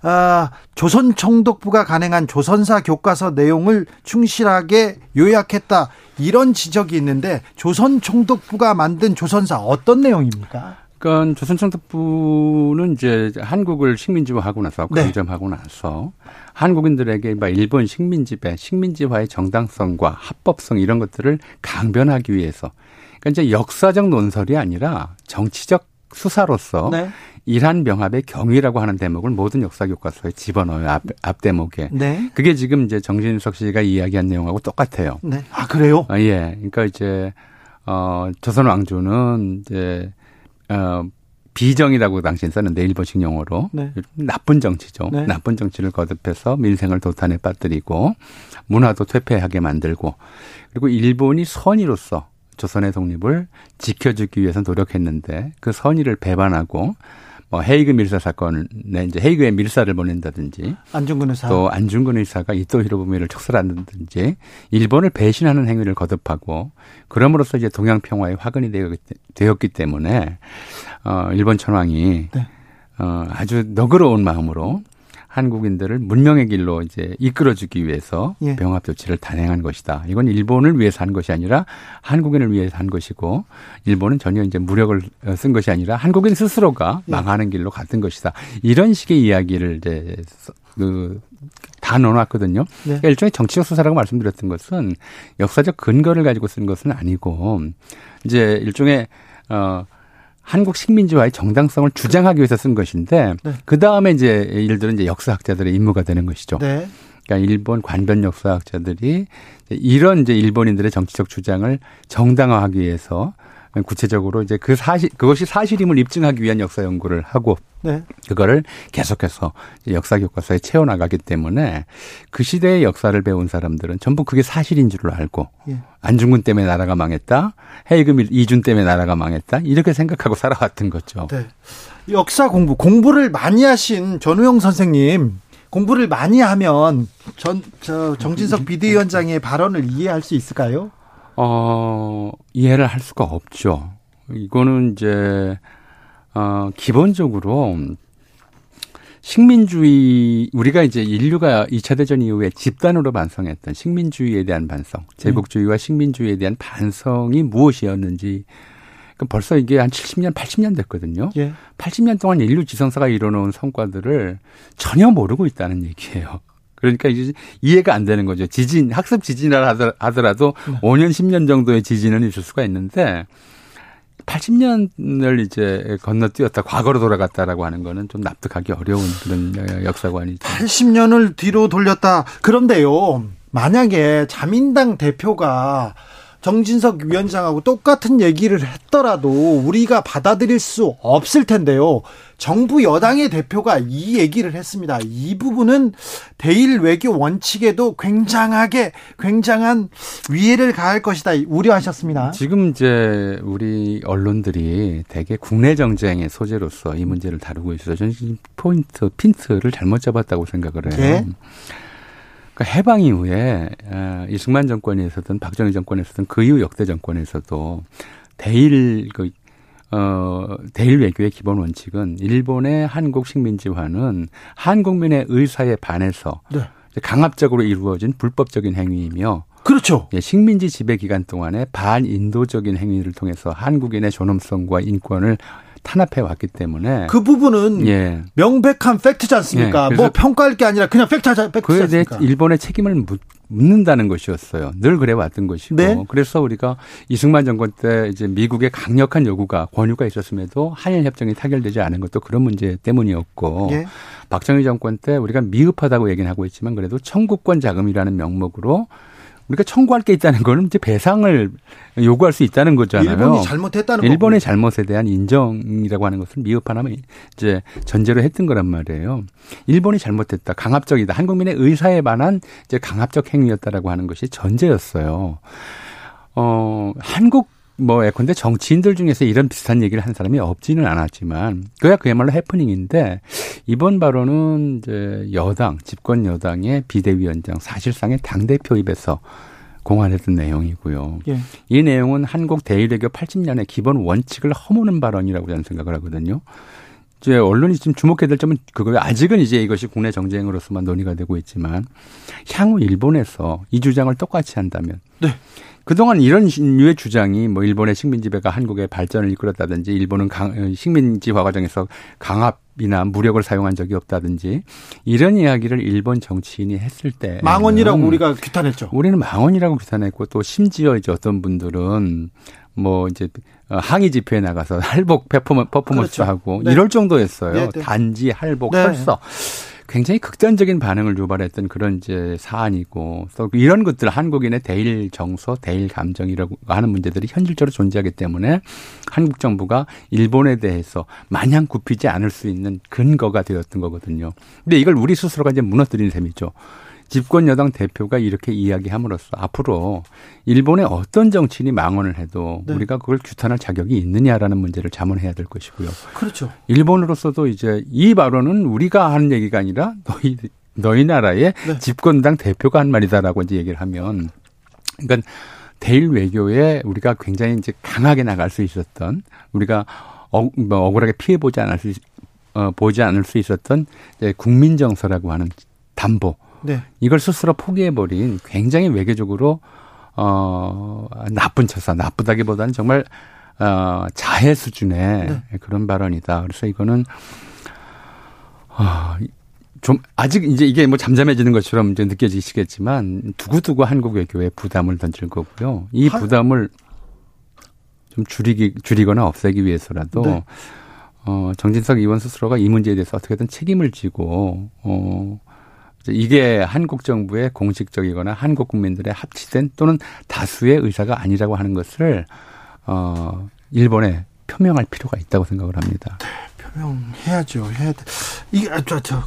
아, 조선총독부가 간행한 조선사 교과서 내용을 충실하게 요약했다. 이런 지적이 있는데 조선총독부가 만든 조선사 어떤 내용입니까? 그러니까 조선총독부는 이제 한국을 식민지화하고 나서 강점하고 네. 나서 한국인들에게 일본 식민지배, 식민지화의 정당성과 합법성 이런 것들을 강변하기 위해서 그러니까 이제 역사적 논설이 아니라 정치적 수사로서 네. 이란 병합의 경위라고 하는 대목을 모든 역사 교과서에 집어넣어요. 앞, 앞 대목에. 네. 그게 지금 이제 정진석 씨가 이야기한 내용하고 똑같아요. 네. 아 그래요? 아, 예. 그러니까 이제 어, 조선 왕조는 이제 어, 비정이라고 당시엔 썼는데 일본식 용어로 네. 나쁜 정치죠. 네. 나쁜 정치를 거듭해서 민생을 도탄에 빠뜨리고 문화도 퇴폐하게 만들고 그리고 일본이 선의로서 조선의 독립을 지켜주기 위해서 노력했는데 그 선의를 배반하고 뭐 헤이그 밀사 사건에 이제 헤이그의 밀사를 보낸다든지 안중근 의사 또 안중근 의사가 이토 히로부미를 척살한다든지 일본을 배신하는 행위를 거듭하고 그럼으로써 이제 동양 평화의 화근이 되었기 때문에 어 일본 천황이 네. 어 아주 너그러운 마음으로 한국인들을 문명의 길로 이제 이끌어주기 위해서 예. 병합 조치를 단행한 것이다. 이건 일본을 위해서 한 것이 아니라 한국인을 위해서 한 것이고, 일본은 전혀 이제 무력을 쓴 것이 아니라 한국인 스스로가 예. 망하는 길로 갔던 것이다. 이런 식의 이야기를 이제 그 다 넣어놨거든요. 네. 그러니까 일종의 정치적 수사라고 말씀드렸던 것은 역사적 근거를 가지고 쓴 것은 아니고, 이제 일종의 어. 한국 식민지화의 정당성을 주장하기 위해서 쓴 것인데 네. 그다음에 이제 예를 들어 이제 역사학자들의 임무가 되는 것이죠. 네. 그러니까 일본 관변 역사학자들이 이런 이제 일본인들의 정치적 주장을 정당화하기 위해서 구체적으로 이제 그 사실 그것이 사실임을 입증하기 위한 역사 연구를 하고 네. 그거를 계속해서 역사 교과서에 채워 나가기 때문에 그 시대의 역사를 배운 사람들은 전부 그게 사실인 줄 알고 예. 안중근 때문에 나라가 망했다, 헤이그 이준 때문에 나라가 망했다 이렇게 생각하고 살아왔던 거죠. 네. 역사 공부 공부를 많이 하신 전우용 선생님. 공부를 많이 하면 전 저 정진석 비대위원장의 발언을 이해할 수 있을까요? 어, 이해를 할 수가 없죠. 이거는 이제, 어, 기본적으로, 식민주의, 우리가 이제 인류가 이 차 대전 이후에 집단으로 반성했던 식민주의에 대한 반성, 제국주의와 식민주의에 대한 반성이 무엇이었는지, 그러니까 벌써 이게 한 칠십 년, 팔십 년 됐거든요. 예. 팔십 년 동안 인류 지성사가 이뤄놓은 성과들을 전혀 모르고 있다는 얘기예요. 그러니까 이제 이해가 안 되는 거죠. 지진, 학습 지진이라 하더라도 네. 오 년, 십 년 정도의 지진은 있을 수가 있는데 팔십 년을 이제 건너뛰었다, 과거로 돌아갔다라고 하는 거는 좀 납득하기 어려운 그런 역사관이죠. 팔십 년을 뒤로 돌렸다. 그런데요, 만약에 자민당 대표가 정진석 위원장하고 똑같은 얘기를 했더라도 우리가 받아들일 수 없을 텐데요. 정부 여당의 대표가 이 얘기를 했습니다. 이 부분은 대일 외교 원칙에도 굉장하게 굉장한 위해를 가할 것이다 우려하셨습니다. 지금 이제 우리 언론들이 대개 국내 정쟁의 소재로서 이 문제를 다루고 있어서 저는 포인트, 핀트를 잘못 잡았다고 생각을 해요. 네. 그러니까 해방 이후에 이승만 정권에서든 박정희 정권에서든 그 이후 역대 정권에서도 대일 그 어 대일 외교의 기본 원칙은 일본의 한국 식민지화는 한국민의 의사에 반해서 네. 강압적으로 이루어진 불법적인 행위이며 그렇죠. 예, 식민지 지배 기간 동안에 반인도적인 행위를 통해서 한국인의 존엄성과 인권을 탄압해 왔기 때문에 그 부분은 예. 명백한 팩트지 않습니까? 예, 뭐 평가할 게 아니라 그냥 팩트, 팩트지 그에 대해 않습니까? 일본의 책임을 묻는다는 것이었어요. 늘 그래왔던 것이고 네? 그래서 우리가 이승만 정권 때 이제 미국의 강력한 요구가 권유가 있었음에도 한일 협정이 타결되지 않은 것도 그런 문제 때문이었고 예? 박정희 정권 때 우리가 미흡하다고 얘기는 하고 있지만 그래도 청구권 자금이라는 명목으로 우리가 청구할 게 있다는 건 이제 배상을 요구할 수 있다는 거잖아요. 일본이 잘못했다는 거. 일본의 잘못에 대한 인정이라고 하는 것을 미흡하면 이제 전제로 했던 거란 말이에요. 일본이 잘못했다, 강압적이다, 한국민의 의사에 반한 이제 강압적 행위였다라고 하는 것이 전제였어요. 어, 한국 뭐 예컨대 정치인들 중에서 이런 비슷한 얘기를 한 사람이 없지는 않았지만 그야 그야말로 해프닝인데 이번 발언은 이제 여당 집권 여당의 비대위원장 사실상의 당대표 입에서 공언했던 내용이고요. 예. 이 내용은 한국 대일외교 팔십 년의 기본 원칙을 허무는 발언이라고 저는 생각을 하거든요. 이제 언론이 지금 주목해야 될 점은 그거예요. 아직은 이제 이것이 국내 정쟁으로서만 논의가 되고 있지만 향후 일본에서 이 주장을 똑같이 한다면 네. 그동안 이런 유의 주장이 뭐 일본의 식민지배가 한국의 발전을 이끌었다든지 일본은 강, 식민지화 과정에서 강압이나 무력을 사용한 적이 없다든지 이런 이야기를 일본 정치인이 했을 때 망언이라고 우리가 규탄했죠. 우리는 망언이라고 규탄했고 또 심지어 이제 어떤 분들은 뭐 이제 항의 집회에 나가서 할복 퍼포먼스 그렇죠. 하고 네. 이럴 정도였어요. 네, 네. 단지 할복 네. 설서. 굉장히 극단적인 반응을 유발했던 그런 이제 사안이고 또 이런 것들 한국인의 대일 정서, 대일 감정이라고 하는 문제들이 현실적으로 존재하기 때문에 한국 정부가 일본에 대해서 마냥 굽히지 않을 수 있는 근거가 되었던 거거든요. 근데 이걸 우리 스스로가 이제 무너뜨린 셈이죠. 집권 여당 대표가 이렇게 이야기함으로써 앞으로 일본의 어떤 정치인이 망언을 해도 네. 우리가 그걸 규탄할 자격이 있느냐라는 문제를 자문해야 될 것이고요. 그렇죠. 일본으로서도 이제 이 발언은 우리가 하는 얘기가 아니라 너희 너희 나라의 네. 집권당 대표가 한 말이다라고 이제 얘기를 하면, 그러니까 대일 외교에 우리가 굉장히 이제 강하게 나갈 수 있었던 우리가 어, 뭐 억울하게 피해 보지 않을 수 어, 보지 않을 수 있었던 이제 국민 정서라고 하는 담보. 네. 이걸 스스로 포기해버린 굉장히 외교적으로 어, 나쁜 처사, 나쁘다기보다는 정말 어, 자해 수준의 네. 그런 발언이다. 그래서 이거는 어, 좀 아직 이제 이게 뭐 잠잠해지는 것처럼 이제 느껴지시겠지만 두고두고 한국 외교에 부담을 던질 거고요. 이 부담을 좀 줄이기 줄이거나 없애기 위해서라도. 네. 어, 정진석 의원 스스로가 이 문제에 대해서 어떻게든 책임을 지고 어, 이게 한국 정부의 공식적이거나 한국 국민들의 합치된 또는 다수의 의사가 아니라고 하는 것을 어, 일본에 표명할 필요가 있다고 생각을 합니다. 네, 표명해야죠. 해야 돼. 이게 저, 저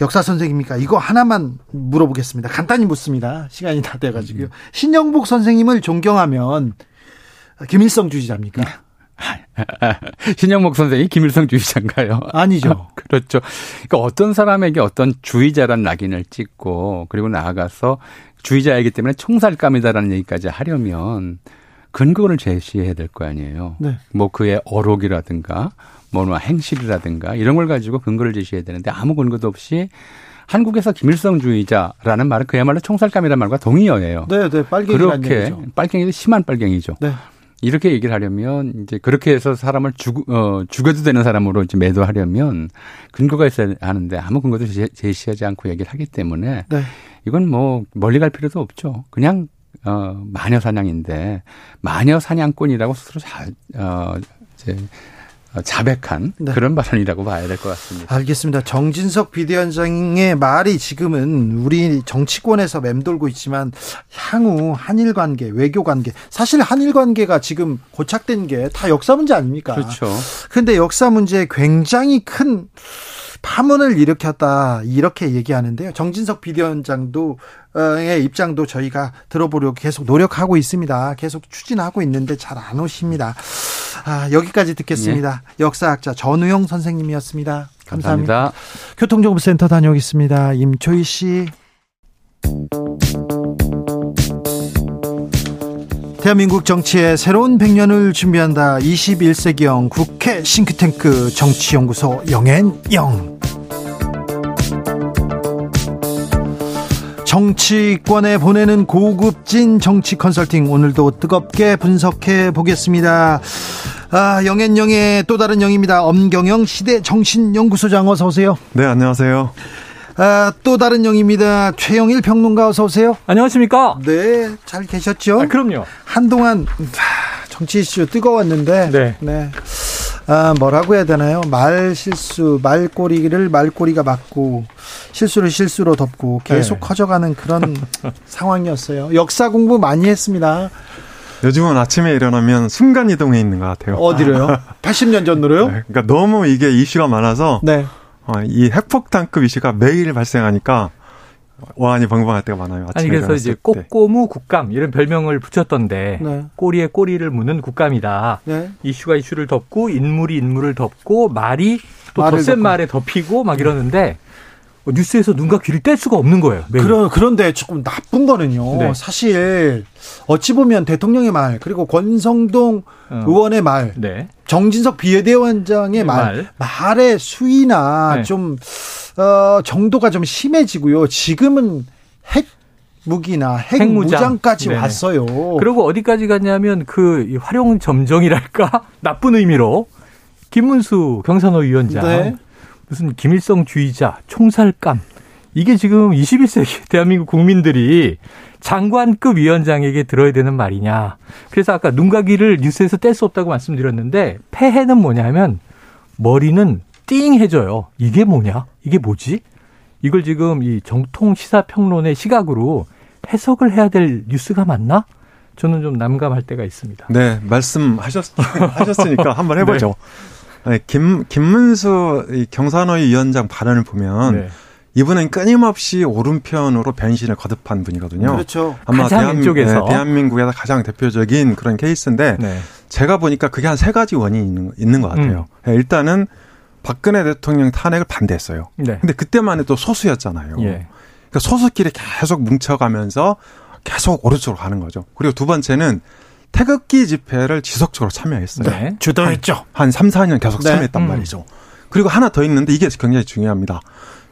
역사 선생입니까? 이거 하나만 물어보겠습니다. 간단히 묻습니다. 시간이 다 돼가지고요. 음. 신영복 선생님을 존경하면 김일성 주의자입니까? 신영복 선생이 김일성 주의자인가요? 아니죠. 그렇죠. 그러니까 어떤 사람에게 어떤 주의자란 낙인을 찍고 그리고 나아가서 주의자이기 때문에 총살감이다라는 얘기까지 하려면 근거를 제시해야 될 거 아니에요. 네. 뭐 그의 어록이라든가 뭐 행실이라든가 이런 걸 가지고 근거를 제시해야 되는데 아무 근거도 없이 한국에서 김일성 주의자라는 말은 그야말로 총살감이라는 말과 동의어예요. 네, 네, 빨갱이라는 얘기죠. 빨갱이도 심한 빨갱이죠. 네. 이렇게 얘기를 하려면 이제 그렇게 해서 사람을 죽, 어, 죽여도 되는 사람으로 이제 매도하려면 근거가 있어야 하는데 아무 근거도 제시하지 않고 얘기를 하기 때문에 네. 이건 뭐 멀리 갈 필요도 없죠. 그냥 어, 마녀 사냥인데 마녀 사냥꾼이라고 스스로 자, 어, 이제 자백한 네. 그런 발언이라고 봐야 될 것 같습니다. 알겠습니다. 정진석 비대위원장의 말이 지금은 우리 정치권에서 맴돌고 있지만 향후 한일 관계, 외교 관계, 사실 한일 관계가 지금 고착된 게 다 역사 문제 아닙니까? 그렇죠. 그런데 역사 문제에 굉장히 큰 파문을 일으켰다 이렇게 얘기하는데요. 정진석 비대위원장도의 입장도 저희가 들어보려고 계속 노력하고 있습니다. 계속 추진하고 있는데 잘 안 오십니다. 아, 여기까지 듣겠습니다. 예. 역사학자 전우용 선생님이었습니다. 감사합니다. 감사합니다. 교통정보센터 다녀오겠습니다. 임초희 씨. 대한민국 정치의 새로운 백 년을 준비한다. 이십일 세기형 국회 싱크탱크 정치연구소 영앤영. 정치권에 보내는 고급진 정치 컨설팅, 오늘도 뜨겁게 분석해 보겠습니다. 아, 영앤영의 또 다른 영입니다. 엄경영 시대정신연구소장, 어서 오세요. 네, 안녕하세요. 아, 또 다른 영입니다. 최영일 평론가, 어서 오세요. 안녕하십니까. 네, 잘 계셨죠? 아, 그럼요. 한동안 정치 이슈 뜨거웠는데 네. 네. 아, 뭐라고 해야 되나요? 말 실수, 말꼬리를 말꼬리가 맞고 실수를 실수로 덮고 계속 네. 커져가는 그런 상황이었어요. 역사 공부 많이 했습니다. 요즘은 아침에 일어나면 순간이동해 있는 것 같아요. 어디로요? 팔십 년 전으로요? 네, 그러니까 너무 이게 이슈가 많아서 네. 어, 이 핵폭탄급 이슈가 매일 발생하니까 와안이 방방할 때가 많아요. 아니 그래서 이제 때. 꼬꼬무 국감 이런 별명을 붙였던데 네. 꼬리에 꼬리를 무는 국감이다. 네. 이슈가 이슈를 덮고 인물이 인물을 덮고 말이 또 덧센 말에 덮이고 막 이러는데 뉴스에서 눈과 귀를 뗄 수가 없는 거예요. 그런, 그런데 조금 나쁜 거는요. 네. 사실 어찌 보면 대통령의 말, 그리고 권성동 어. 의원의 말, 네. 정진석 비대위원장의 말, 말, 말의 수위나 네. 좀 어, 정도가 좀 심해지고요. 지금은 핵 무기나 핵 핵무장까지 네네. 왔어요. 그리고 어디까지 갔냐면 그 활용점정이랄까 나쁜 의미로 김문수 경선호위원장. 네. 무슨 김일성주의자, 총살감. 이게 지금 이십일 세기 대한민국 국민들이 장관급 위원장에게 들어야 되는 말이냐. 그래서 아까 눈과 귀를 뉴스에서 뗄 수 없다고 말씀드렸는데 폐해는 뭐냐면 머리는 띵해져요. 이게 뭐냐? 이게 뭐지? 이걸 지금 이 정통 시사평론의 시각으로 해석을 해야 될 뉴스가 맞나? 저는 좀 남감할 때가 있습니다. 네, 말씀하셨으니까 한번 해보죠. 네. 아니, 김, 김문수 경산의 위원장 발언을 보면 네. 이분은 끊임없이 오른편으로 변신을 거듭한 분이거든요. 그렇죠. 아마 가장 대한, 왼쪽에서. 네, 대한민국에서 가장 대표적인 그런 케이스인데 네. 제가 보니까 그게 한 세 가지 원인이 있는, 있는 것 같아요. 음. 네, 일단은 박근혜 대통령 탄핵을 반대했어요. 네. 근데 그때만 해도 소수였잖아요. 예. 그러니까 소수끼리 계속 뭉쳐가면서 계속 오른쪽으로 가는 거죠. 그리고 두 번째는 태극기 집회를 지속적으로 참여했어요. 네. 주도했죠. 한, 한 삼, 사 년 계속 네. 참여했단 음. 말이죠. 그리고 하나 더 있는데 이게 굉장히 중요합니다.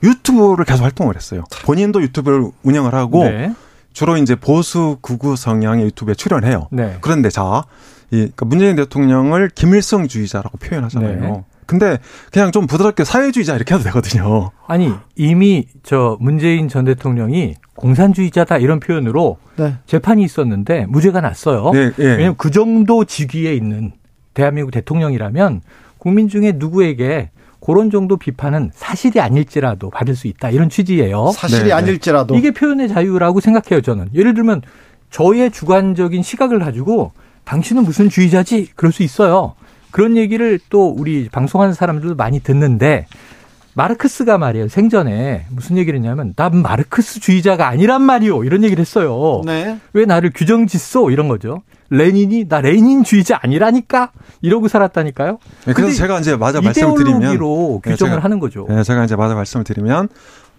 유튜브를 계속 활동을 했어요. 본인도 유튜브를 운영을 하고 네. 주로 이제 보수 극우 성향의 유튜브에 출연해요. 네. 그런데 자, 이 그러니까 문재인 대통령을 김일성주의자라고 표현하잖아요. 네. 근데 그냥 좀 부드럽게 사회주의자 이렇게 해도 되거든요. 아니, 이미 저 문재인 전 대통령이 공산주의자다 이런 표현으로 네. 재판이 있었는데 무죄가 났어요. 네, 네. 왜냐하면 그 정도 직위에 있는 대한민국 대통령이라면 국민 중에 누구에게 그런 정도 비판은 사실이 아닐지라도 받을 수 있다 이런 취지예요. 사실이 네, 아닐지라도. 이게 표현의 자유라고 생각해요, 저는. 예를 들면 저의 주관적인 시각을 가지고 당신은 무슨 주의자지? 그럴 수 있어요. 그런 얘기를 또 우리 방송하는 사람들도 많이 듣는데 마르크스가 말이에요. 생전에 무슨 얘기를 했냐면 난 마르크스주의자가 아니란 말이오 이런 얘기를 했어요. 네. 왜 나를 규정짓소 이런 거죠. 레닌이 나 레닌주의자 아니라니까 이러고 살았다니까요. 네, 그래서 제가 이제 맞아 말씀을 드리면 이데올로기로 규정을 네, 제가, 하는 거죠. 네, 제가 이제 맞아 말씀을 드리면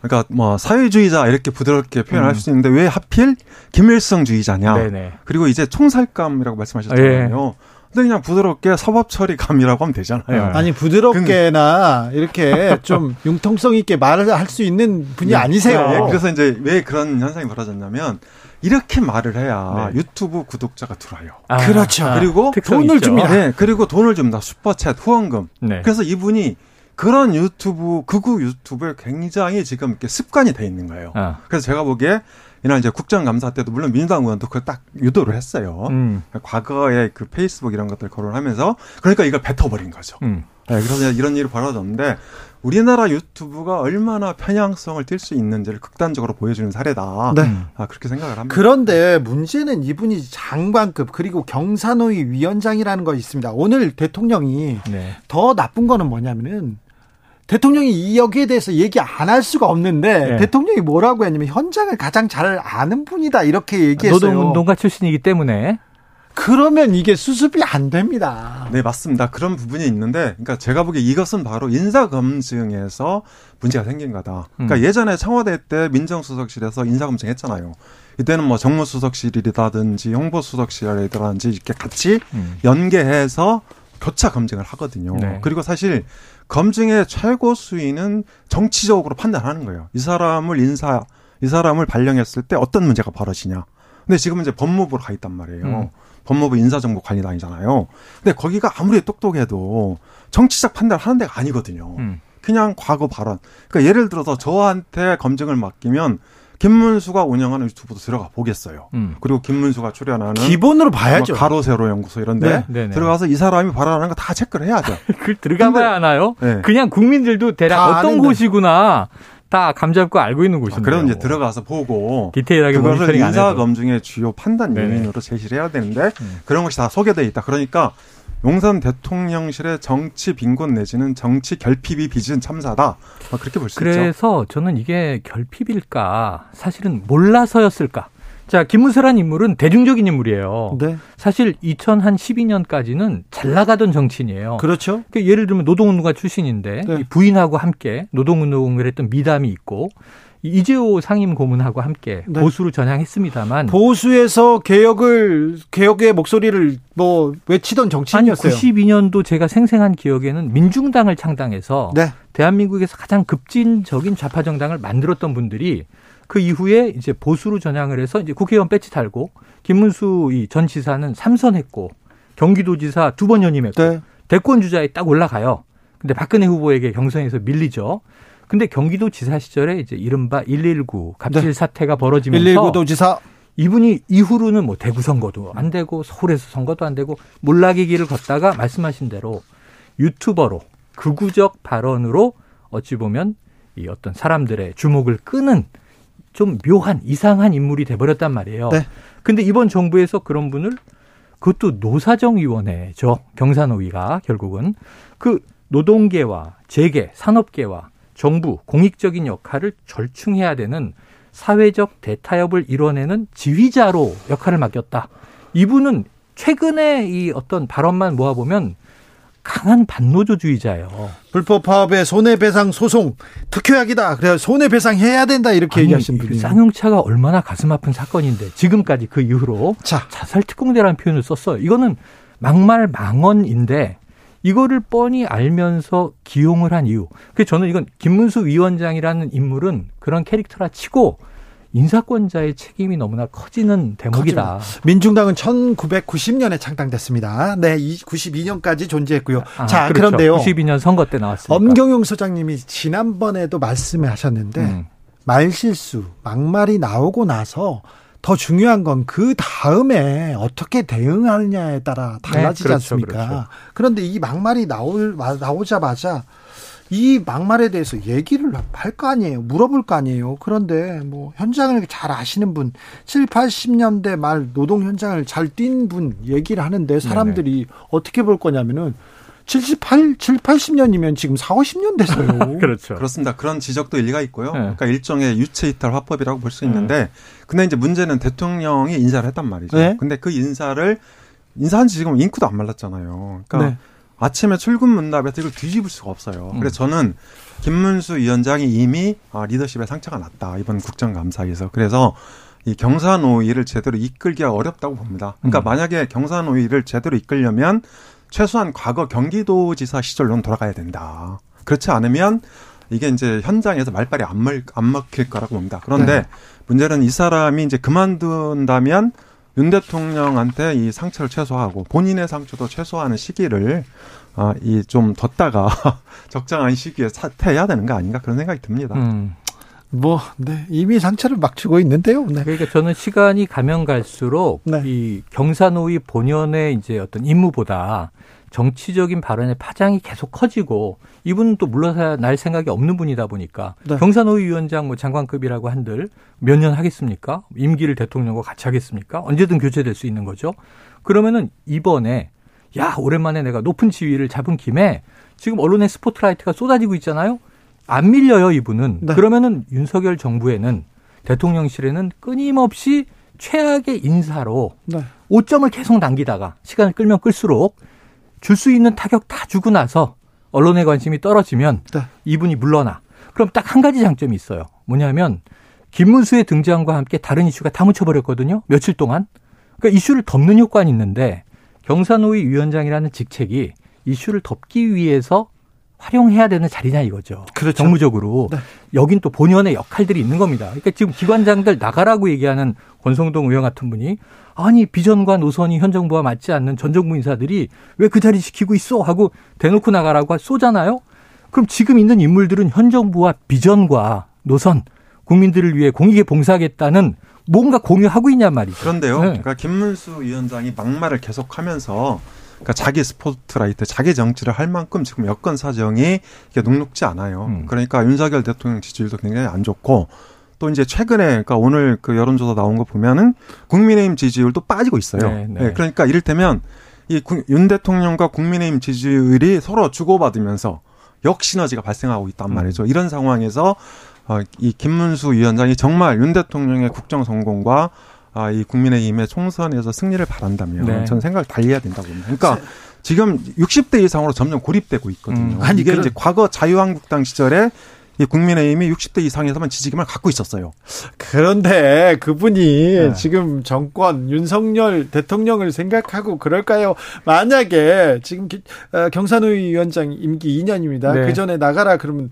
그러니까 뭐 사회주의자 이렇게 부드럽게 표현할 음. 수 있는데 왜 하필 김일성주의자냐. 네네. 그리고 이제 총살감이라고 말씀하셨잖아요. 네. 근데 그냥 부드럽게 사법처리감이라고 하면 되잖아요. 아니 부드럽게나 이렇게 좀 융통성 있게 말을 할 수 있는 분이 네. 아니세요. 네. 그래서 이제 왜 그런 현상이 벌어졌냐면 이렇게 말을 해야 네. 유튜브 구독자가 들어와요. 아, 그렇죠. 그리고 돈을 있죠. 줍니다. 네, 그리고 돈을 줍니다. 슈퍼챗 후원금. 네. 그래서 이분이 그런 유튜브 극우 유튜브에 굉장히 지금 이렇게 습관이 돼 있는 거예요. 아. 그래서 제가 보기에. 이날 이제 국정감사 때도 물론 민주당 의원도 그걸 딱 유도를 했어요. 음. 과거에 그 페이스북 이런 것들 거론하면서 그러니까 이걸 뱉어버린 거죠. 음. 네, 그래서 이런 일이 벌어졌는데 우리나라 유튜브가 얼마나 편향성을 띌 수 있는지를 극단적으로 보여주는 사례다. 네. 아, 그렇게 생각을 합니다. 그런데 문제는 이분이 장관급 그리고 경산호위 위원장이라는 거 있습니다. 오늘 대통령이 네. 더 나쁜 거는 뭐냐면은 대통령이 여기에 대해서 얘기 안 할 수가 없는데 네. 대통령이 뭐라고 했냐면 현장을 가장 잘 아는 분이다 이렇게 얘기했어요. 노동운동가 출신이기 때문에. 그러면 이게 수습이 안 됩니다. 네, 맞습니다. 그런 부분이 있는데 그러니까 제가 보기에 이것은 바로 인사검증에서 문제가 생긴 거다. 그러니까 음. 예전에 청와대 때 민정수석실에서 인사검증 했잖아요. 이때는 뭐 정무수석실이라든지 홍보수석실이라든지 이렇게 같이 음. 연계해서 교차 검증을 하거든요. 네. 그리고 사실 검증의 최고 수위는 정치적으로 판단하는 거예요. 이 사람을 인사 이 사람을 발령했을 때 어떤 문제가 벌어지냐. 근데 지금 이제 법무부로 가 있단 말이에요. 음. 법무부 인사정보관리단이잖아요. 근데 거기가 아무리 똑똑해도 정치적 판단을 하는 데가 아니거든요. 음. 그냥 과거 발언. 그러니까 예를 들어서 저한테 검증을 맡기면 김문수가 운영하는 유튜브도 들어가 보겠어요. 음. 그리고 김문수가 출연하는 기본으로 봐야죠. 가로세로 연구소 이런데 네, 들어가서 이 사람이 발언하는 거 다 체크를 해야죠. 그걸 들어가봐야 하나요? 네. 그냥 국민들도 대략 어떤 아는데. 곳이구나 다 감잡고 알고 있는 곳인데요. 아, 그럼 이제 들어가서 보고 디테일하게 그거를 인사 검증의 주요 판단 요인으로 제시를 해야 되는데 음. 그런 것이 다 소개돼 있다. 그러니까. 용산 대통령실의 정치 빈곤 내지는 정치 결핍이 빚은 참사다. 그렇게 볼 수 있죠. 그래서 저는 이게 결핍일까 사실은 몰라서였을까. 자, 김문수란 인물은 대중적인 인물이에요. 네. 사실 이천십이 년까지는 잘 나가던 정치인이에요. 그렇죠. 그러니까 예를 들면 노동운동가 출신인데 네. 부인하고 함께 노동운동을 했던 미담이 있고 이재호 상임 고문하고 함께 네. 보수로 전향했습니다만 보수에서 개혁을 개혁의 목소리를 뭐 외치던 정치인이었어요. 아니, 구십이 년도 제가 생생한 기억에는 민중당을 창당해서 네. 대한민국에서 가장 급진적인 좌파 정당을 만들었던 분들이 그 이후에 이제 보수로 전향을 해서 이제 국회의원 배지 달고 김문수 이 전 지사는 삼선했고 경기도지사 두 번 연임했고 네. 대권 주자에 딱 올라가요. 근데 박근혜 후보에게 경선에서 밀리죠. 근데 경기도 지사 시절에 이제 이른바 일일구 갑질 사태가 벌어지면서 일일구도 지사 이분이 이후로는 뭐 대구 선거도 안 되고 서울에서 선거도 안 되고 몰락의 길을 걷다가 말씀하신 대로 유튜버로 극우적 발언으로 어찌 보면 이 어떤 사람들의 주목을 끄는 좀 묘한 이상한 인물이 돼버렸단 말이에요. 네. 근데 이번 정부에서 그런 분을 그것도 노사정위원회죠. 경사노위가 결국은 그 노동계와 재계, 산업계와 정부, 공익적인 역할을 절충해야 되는 사회적 대타협을 이뤄내는 지휘자로 역할을 맡겼다. 이분은 최근에 이 어떤 발언만 모아보면 강한 반노조주의자예요. 불법 파업에 손해배상 소송, 특효약이다. 그래서 손해배상해야 된다 이렇게 아니, 얘기하신 분이에요. 쌍용차가 얼마나 가슴 아픈 사건인데 지금까지 그 이후로 자. 자살특공대라는 표현을 썼어요. 이거는 막말 망언인데 이거를 뻔히 알면서 기용을 한 이유. 그래서 저는 이건 김문수 위원장이라는 인물은 그런 캐릭터라 치고 인사권자의 책임이 너무나 커지는 대목이다. 커지면. 민중당은 천구백구십 년에 창당됐습니다. 네, 구십이 년까지 존재했고요. 아, 자, 그렇죠. 그런데요. 구십이 년 선거 때 나왔습니다. 엄경용 소장님이 지난번에도 말씀하셨는데 음. 말실수, 막말이 나오고 나서 더 중요한 건 그 다음에 어떻게 대응하느냐에 따라 달라지지 네, 그렇죠, 않습니까? 그렇죠. 그런데 이 막말이 나올, 나오자마자 이 막말에 대해서 얘기를 할 거 아니에요. 물어볼 거 아니에요. 그런데 뭐 현장을 잘 아시는 분, 칠십, 팔십 년대 말 노동 현장을 잘 뛴 분 얘기를 하는데 사람들이 네네. 어떻게 볼 거냐면은 칠십팔, 칠십, 팔십 년이면 지금 사오십 년 됐어요. 그렇죠. 그렇습니다. 그런 지적도 일리가 있고요. 네. 그러니까 일종의 유체이탈 화법이라고 볼 수 있는데, 네. 근데 이제 문제는 대통령이 인사를 했단 말이죠. 네. 근데 그 인사를 인사한 지 지금 잉크도 안 말랐잖아요. 그러니까 네. 아침에 출근 문답에서 이걸 뒤집을 수가 없어요. 음. 그래서 저는 김문수 위원장이 이미 아, 리더십에 상처가 났다 이번 국정감사에서. 그래서 이 경사노위를 제대로 이끌기가 어렵다고 봅니다. 그러니까 음. 만약에 경사노위를 제대로 이끌려면. 최소한 과거 경기도지사 시절로는 돌아가야 된다. 그렇지 않으면 이게 이제 현장에서 말빨이 안, 말, 안 막힐 거라고 봅니다. 그런데 네. 문제는 이 사람이 이제 그만둔다면 윤 대통령한테 이 상처를 최소화하고 본인의 상처도 최소화하는 시기를 아, 이 좀 뒀다가 적당한 시기에 사퇴해야 되는 거 아닌가 그런 생각이 듭니다. 음. 뭐, 네. 이미 상처를 막 주고 있는데요. 네. 그러니까 저는 시간이 가면 갈수록 네. 이 경사노위 본연의 이제 어떤 임무보다 정치적인 발언의 파장이 계속 커지고 이분은 또 물러서야 날 생각이 없는 분이다 보니까 네. 경사노위 위원장 뭐 장관급이라고 한들 몇 년 하겠습니까? 임기를 대통령과 같이 하겠습니까? 언제든 교체될 수 있는 거죠. 그러면은 이번에 야, 오랜만에 내가 높은 지위를 잡은 김에 지금 언론에 스포트라이트가 쏟아지고 있잖아요. 안 밀려요, 이분은. 네. 그러면은 윤석열 정부에는 대통령실에는 끊임없이 최악의 인사로 네. 오점을 계속 남기다가 시간을 끌면 끌수록 줄 수 있는 타격 다 주고 나서 언론의 관심이 떨어지면 네. 이분이 물러나. 그럼 딱 한 가지 장점이 있어요. 뭐냐면 김문수의 등장과 함께 다른 이슈가 다 묻혀버렸거든요. 며칠 동안. 그러니까 이슈를 덮는 효과는 있는데 경사노위 위원장이라는 직책이 이슈를 덮기 위해서 활용해야 되는 자리냐 이거죠. 그렇죠. 정무적으로. 네. 여긴 또 본연의 역할들이 있는 겁니다. 그러니까 지금 기관장들 나가라고 얘기하는 권성동 의원 같은 분이 아니 비전과 노선이 현 정부와 맞지 않는 전 정부 인사들이 왜 그 자리 지키고 있어 하고 대놓고 나가라고 쏘잖아요. 그럼 지금 있는 인물들은 현 정부와 비전과 노선, 국민들을 위해 공익에 봉사하겠다는 뭔가 공유하고 있냔 말이죠. 그런데요. 네. 그러니까 김문수 위원장이 막말을 계속하면서 그러니까 자기 스포트라이트, 자기 정치를 할 만큼 지금 여권 사정이 녹록지 않아요. 음. 그러니까 윤석열 대통령 지지율도 굉장히 안 좋고 또 이제 최근에 그러니까 오늘 그 여론조사 나온 거 보면은 국민의힘 지지율도 빠지고 있어요. 네, 네. 네, 그러니까 이를테면 이 윤 대통령과 국민의힘 지지율이 서로 주고받으면서 역시너지가 발생하고 있단 말이죠. 음. 이런 상황에서 이 김문수 위원장이 정말 윤 대통령의 국정 성공과 아, 이 국민의힘의 총선에서 승리를 바란다면 네. 저는 생각을 달리해야 된다고 봅니다. 그러니까 지금 육십 대 이상으로 점점 고립되고 있거든요. 음, 아니, 이게 그런... 이제 과거 자유한국당 시절에 이 국민의힘이 육십 대 이상에서만 지지기만 갖고 있었어요. 그런데 그분이 네. 지금 정권 윤석열 대통령을 생각하고 그럴까요? 만약에 지금 경산의 위원장 임기 이 년입니다. 네. 그 전에 나가라 그러면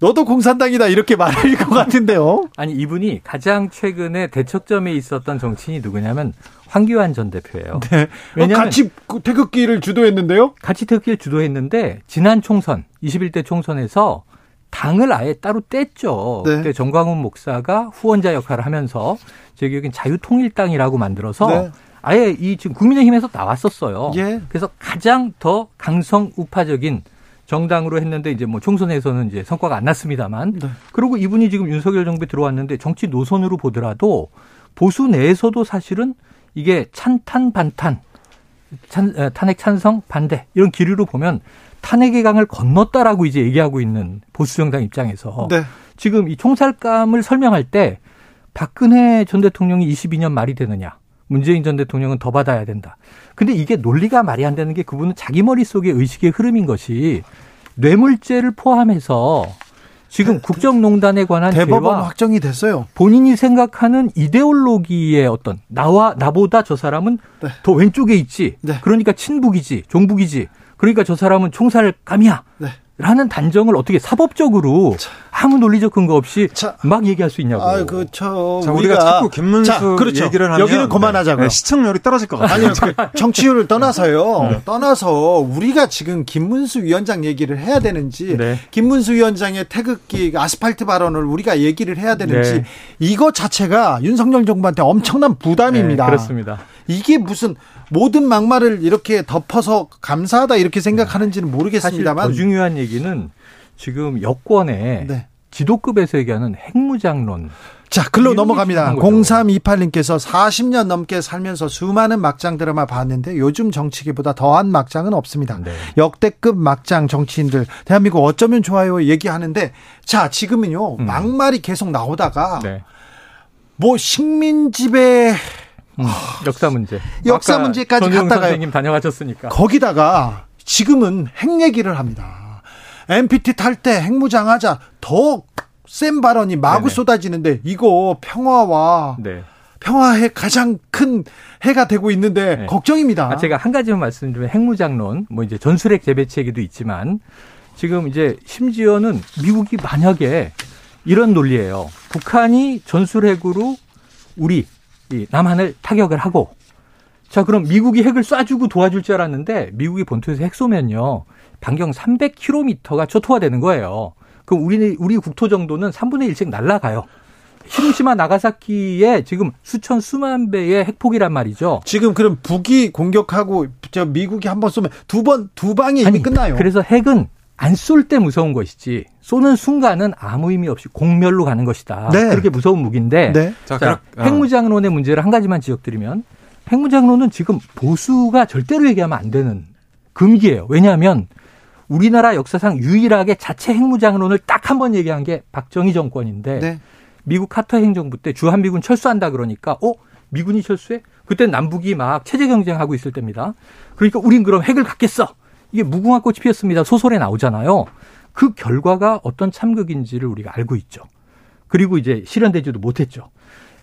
너도 공산당이다 이렇게 말할 것 같은데요. 아니 이분이 가장 최근에 대척점에 있었던 정치인이 누구냐면 황교안 전 대표예요. 네. 왜냐하면 같이 태극기를 주도했는데요. 같이 태극기를 주도했는데 지난 총선 이십일 대 총선에서 당을 아예 따로 뗐죠. 네. 그때 정광훈 목사가 후원자 역할을 하면서 제 기억엔 자유통일당이라고 만들어서 네. 아예 이 지금 국민의힘에서 나왔었어요. 예. 그래서 가장 더 강성 우파적인 정당으로 했는데 이제 뭐 총선에서는 이제 성과가 안 났습니다만. 네. 그리고 이분이 지금 윤석열 정부에 들어왔는데 정치 노선으로 보더라도 보수 내에서도 사실은 이게 찬탄 반탄, 찬, 탄핵 찬성 반대 이런 기류로 보면 탄핵의 강을 건넜다라고 이제 얘기하고 있는 보수 정당 입장에서 네. 지금 이 총살감을 설명할 때 박근혜 전 대통령이 이십이 년 말이 되느냐. 문재인 전 대통령은 더 받아야 된다. 근데 이게 논리가 말이 안 되는 게 그분은 자기 머릿속의 의식의 흐름인 것이 뇌물죄를 포함해서 지금 대, 국정농단에 관한 대법원 확정이 됐어요. 본인이 생각하는 이데올로기의 어떤 나와 나보다 저 사람은 네. 더 왼쪽에 있지. 네. 그러니까 친북이지, 종북이지. 그러니까 저 사람은 총살감이야. 네. 라는 단정을 어떻게 사법적으로 자, 아무 논리적 근거 없이 자, 막 얘기할 수 있냐고. 아, 그렇죠. 우리가, 우리가 자꾸 김문수 자, 그렇죠. 얘기를 하면 여기는 그만하자고요. 네, 시청률이 떨어질 것 같아요. 아니요, 정치율을 떠나서요. 네. 떠나서 우리가 지금 김문수 위원장 얘기를 해야 되는지, 네. 김문수 위원장의 태극기 아스팔트 발언을 우리가 얘기를 해야 되는지, 네. 이거 자체가 윤석열 정부한테 엄청난 부담입니다. 네, 그렇습니다. 이게 무슨 모든 막말을 이렇게 덮어서 감사하다 이렇게 생각하는지는 모르겠습니다만. 사실 더 중요한 얘기는 지금 여권의 네. 지도급에서 얘기하는 핵무장론. 자, 글로 넘어갑니다. 공삼이팔님께서 사십 년 넘게 살면서 수많은 막장 드라마 봤는데 요즘 정치계보다 더한 막장은 없습니다. 네. 역대급 막장 정치인들 대한민국 어쩌면 좋아요 얘기하는데 자, 지금은요. 음. 막말이 계속 나오다가 네. 뭐 식민지배 음, 역사 문제. 역사 문제까지 갔다가 선생님 다녀가셨으니까. 거기다가 지금은 핵 얘기를 합니다. 엠피티 탈 때 핵무장하자 더 센 발언이 마구 네네. 쏟아지는데 이거 평화와 네. 평화의 가장 큰 해가 되고 있는데 네. 걱정입니다. 아, 제가 한 가지만 말씀드리면 핵무장론, 뭐 이제 전술핵 재배치 얘기도 있지만 지금 이제 심지어는 미국이 만약에 이런 논리예요. 북한이 전술핵으로 우리 이 남한을 타격을 하고 자 그럼 미국이 핵을 쏴주고 도와줄 줄 알았는데 미국이 본토에서 핵 쏘면요 반경 삼백 킬로미터가 초토화되는 거예요. 그럼 우리 우리 국토 정도는 삼분의 일씩 날아가요. 히로시마 나가사키에 지금 수천 수만 배의 핵폭이란 말이죠. 지금 그럼 북이 공격하고 저 미국이 한 번 쏘면 두 번 두 방이 이미 아니, 끝나요. 그래서 핵은 안 쏠 때 무서운 것이지 쏘는 순간은 아무 의미 없이 공멸로 가는 것이다. 네. 그렇게 무서운 무기인데 네. 자, 자, 그럼, 핵무장론의 문제를 한 가지만 지적드리면 핵무장론은 지금 보수가 절대로 얘기하면 안 되는 금기예요. 왜냐하면 우리나라 역사상 유일하게 자체 핵무장론을 딱 한 번 얘기한 게 박정희 정권인데 네. 미국 카터 행정부 때 주한미군 철수한다 그러니까 어? 미군이 철수해? 그때 남북이 막 체제 경쟁하고 있을 때입니다. 그러니까 우린 그럼 핵을 갖겠어. 이게 무궁화 꽃이 피었습니다. 소설에 나오잖아요. 그 결과가 어떤 참극인지를 우리가 알고 있죠. 그리고 이제 실현되지도 못했죠.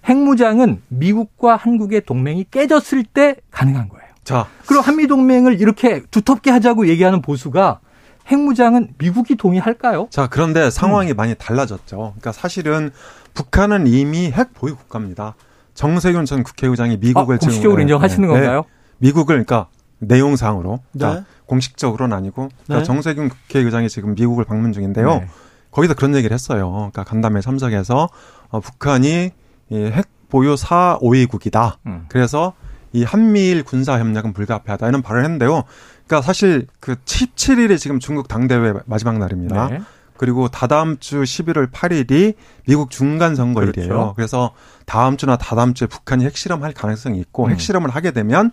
핵무장은 미국과 한국의 동맹이 깨졌을 때 가능한 거예요. 자, 그럼 한미동맹을 이렇게 두텁게 하자고 얘기하는 보수가 핵무장은 미국이 동의할까요? 자, 그런데 상황이 음. 많이 달라졌죠. 그러니까 사실은 북한은 이미 핵 보유 국가입니다. 정세균 전 국회의장이 미국을 아, 공식적으로 증언을, 인정하시는 네, 건가요? 네, 미국을 그러니까 내용상으로 네. 자, 공식적으로는 아니고 그러니까 네. 정세균 국회의장이 지금 미국을 방문 중인데요. 네. 거기서 그런 얘기를 했어요. 그러니까 간담회 참석해서 어, 북한이 이 핵 보유 사, 오위국이다. 음. 그래서 이 한미일 군사협력은 불가피하다. 이런 발언을 했는데요. 그러니까 사실 그 십칠일이 지금 중국 당대회 마지막 날입니다. 네. 그리고 다다음 주 십일월 팔일이 미국 중간선거일이에요. 그렇죠. 그래서 다음 주나 다다음 주에 북한이 핵실험할 가능성이 있고 음. 핵실험을 하게 되면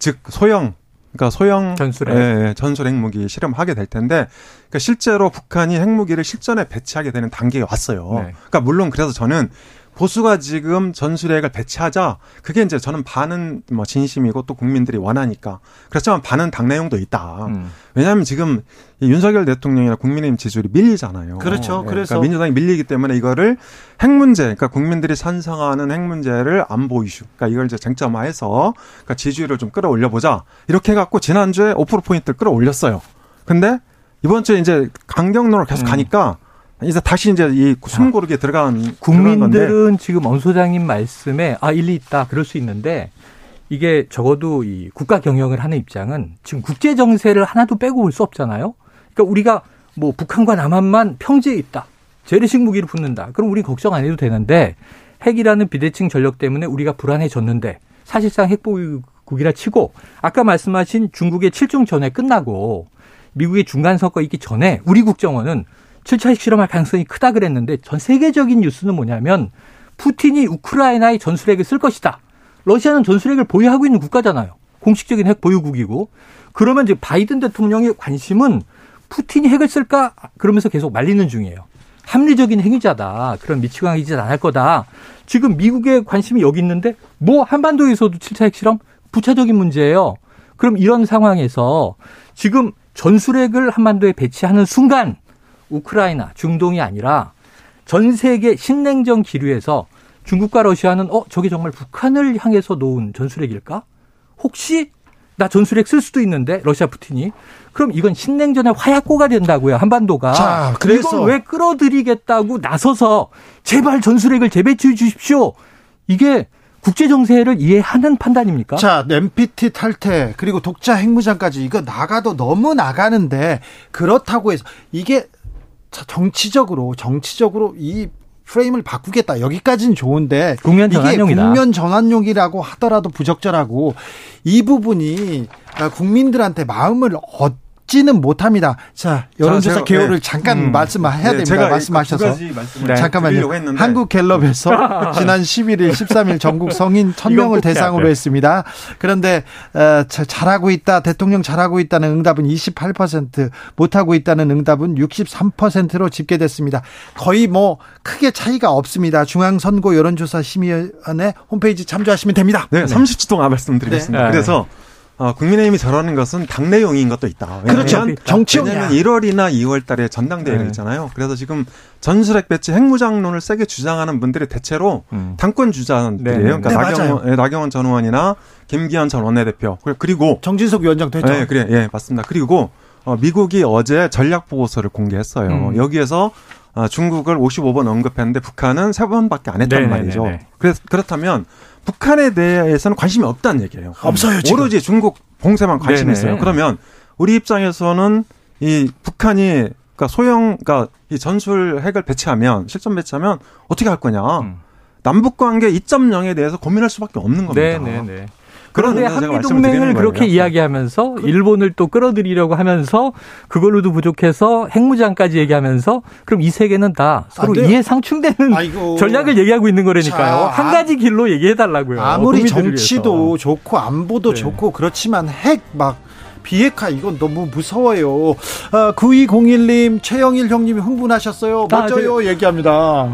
즉 소형, 그러니까 소형 전술핵. 예, 전술 핵무기 실험하게 될 텐데 그러니까 실제로 북한이 핵무기를 실전에 배치하게 되는 단계에 왔어요. 네. 그러니까 물론 그래서 저는 보수가 지금 전술핵을 배치하자. 그게 이제 저는 반은 뭐 진심이고 또 국민들이 원하니까. 그렇지만 반은 당내용도 있다. 음. 왜냐하면 지금 윤석열 대통령이나 국민의힘 지지율이 밀리잖아요. 그렇죠. 네. 그래서 그러니까 민주당이 밀리기 때문에 이거를 핵 문제, 그러니까 국민들이 찬성하는 핵 문제를 안보 이슈, 그러니까 이걸 이제 쟁점화해서 그러니까 지지율을 좀 끌어올려보자. 이렇게 해갖고 지난주에 오 퍼센트 포인트를 끌어올렸어요. 근데 이번 주에 이제 강경론으로 계속 음. 가니까. 이제 다시 이제 이 숨 고르게 들어간 국민들은 들어간 지금 엄 소장님 말씀에 아 일리 있다 그럴 수 있는데 이게 적어도 이 국가 경영을 하는 입장은 지금 국제 정세를 하나도 빼고 올 수 없잖아요. 그러니까 우리가 뭐 북한과 남한만 평지에 있다, 재래식 무기를 붙는다. 그럼 우리 걱정 안 해도 되는데 핵이라는 비대칭 전력 때문에 우리가 불안해졌는데 사실상 핵 보유국이라 치고 아까 말씀하신 중국의 칠중 전에 끝나고 미국의 중간 선거 있기 전에 우리 국정원은 칠 차 핵실험할 가능성이 크다 그랬는데 전 세계적인 뉴스는 뭐냐면 푸틴이 우크라이나의 전술핵을 쓸 것이다. 러시아는 전술핵을 보유하고 있는 국가잖아요. 공식적인 핵 보유국이고. 그러면 이제 바이든 대통령의 관심은 푸틴이 핵을 쓸까? 그러면서 계속 말리는 중이에요. 합리적인 행위자다. 그런 미치광이 짓 안 할 거다. 지금 미국의 관심이 여기 있는데 뭐 한반도에서도 칠 차 핵실험? 부차적인 문제예요. 그럼 이런 상황에서 지금 전술핵을 한반도에 배치하는 순간 우크라이나, 중동이 아니라 전 세계 신냉전 기류에서 중국과 러시아는 어 저게 정말 북한을 향해서 놓은 전술핵일까? 혹시 나 전술핵 쓸 수도 있는데 러시아 푸틴이. 그럼 이건 신냉전의 화약고가 된다고요. 한반도가. 자, 그래서 이걸 왜 끌어들이겠다고 나서서 제발 전술핵을 재배치해 주십시오. 이게 국제정세를 이해하는 판단입니까? 자, 엠피티 탈퇴 그리고 독자 핵무장까지 이거 나가도 너무 나가는데 그렇다고 해서 이게 정치적으로 정치적으로 이 프레임을 바꾸겠다. 여기까지는 좋은데 국면 전환용이다. 이게 국면 전환용이라고 하더라도 부적절하고 이 부분이 국민들한테 마음을 얻지는 못합니다. 자, 여론조사 개요를 네. 잠깐 음. 말씀해야 네, 됩니다. 말씀하셔서 네, 잠깐만요. 한국갤럽에서 지난 십일일, 십삼일 전국 성인 천 명을 대상으로 네. 했습니다. 그런데 어, 잘하고 있다, 대통령 잘하고 있다는 응답은 이십팔 퍼센트, 못하고 있다는 응답은 육십삼 퍼센트로 집계됐습니다. 거의 뭐 크게 차이가 없습니다. 중앙선거 여론조사 심의위원회 홈페이지 참조하시면 됩니다. 네, 삼십 초 동안 말씀드리겠습니다. 네. 그래서 어, 국민의힘이 저러는 것은 당내용인 것도 있다. 그렇죠. 정치용. 왜냐하면 일월이나 이월 달에 전당대회가 네. 있잖아요. 그래서 지금 전술핵 배치 핵무장론을 세게 주장하는 분들이 대체로 음. 당권 주자들이에요. 네. 그러니까 네, 나경원, 네, 나경원 전 의원이나 김기현 전 원내대표 그리고 정진석 위원장도 했죠. 네, 그래, 예, 맞습니다. 그리고 어, 미국이 어제 전략 보고서를 공개했어요. 음. 여기에서 어, 중국을 오십오 번 언급했는데 북한은 세 번밖에 안 했단 네, 말이죠. 네, 네, 네. 그래서 그렇다면. 북한에 대해서는 관심이 없다는 얘기예요. 없어요. 지금. 오로지 중국 봉쇄만 관심이 네네. 있어요. 그러면 우리 입장에서는 이 북한이 그러니까 소형 그러니까 이 전술 핵을 배치하면 실전 배치하면 어떻게 할 거냐. 음. 남북 관계 이 점 영에 대해서 고민할 수밖에 없는 겁니다. 네네네. 그런데 한미동맹을 그렇게 거예요. 이야기하면서 일본을 또 끌어들이려고 하면서 그걸로도 부족해서 핵무장까지 얘기하면서 그럼 이 세계는 다 서로 아, 네. 이해 상충되는 아이고. 전략을 얘기하고 있는 거라니까요. 자, 한 가지 길로 얘기해달라고요. 아무리 정치도 위해서. 좋고 안보도 네. 좋고 그렇지만 핵 막 비핵화 이건 너무 무서워요. 아, 구이공일 님 최영일 형님이 흥분하셨어요. 멋져요 아, 네. 얘기합니다.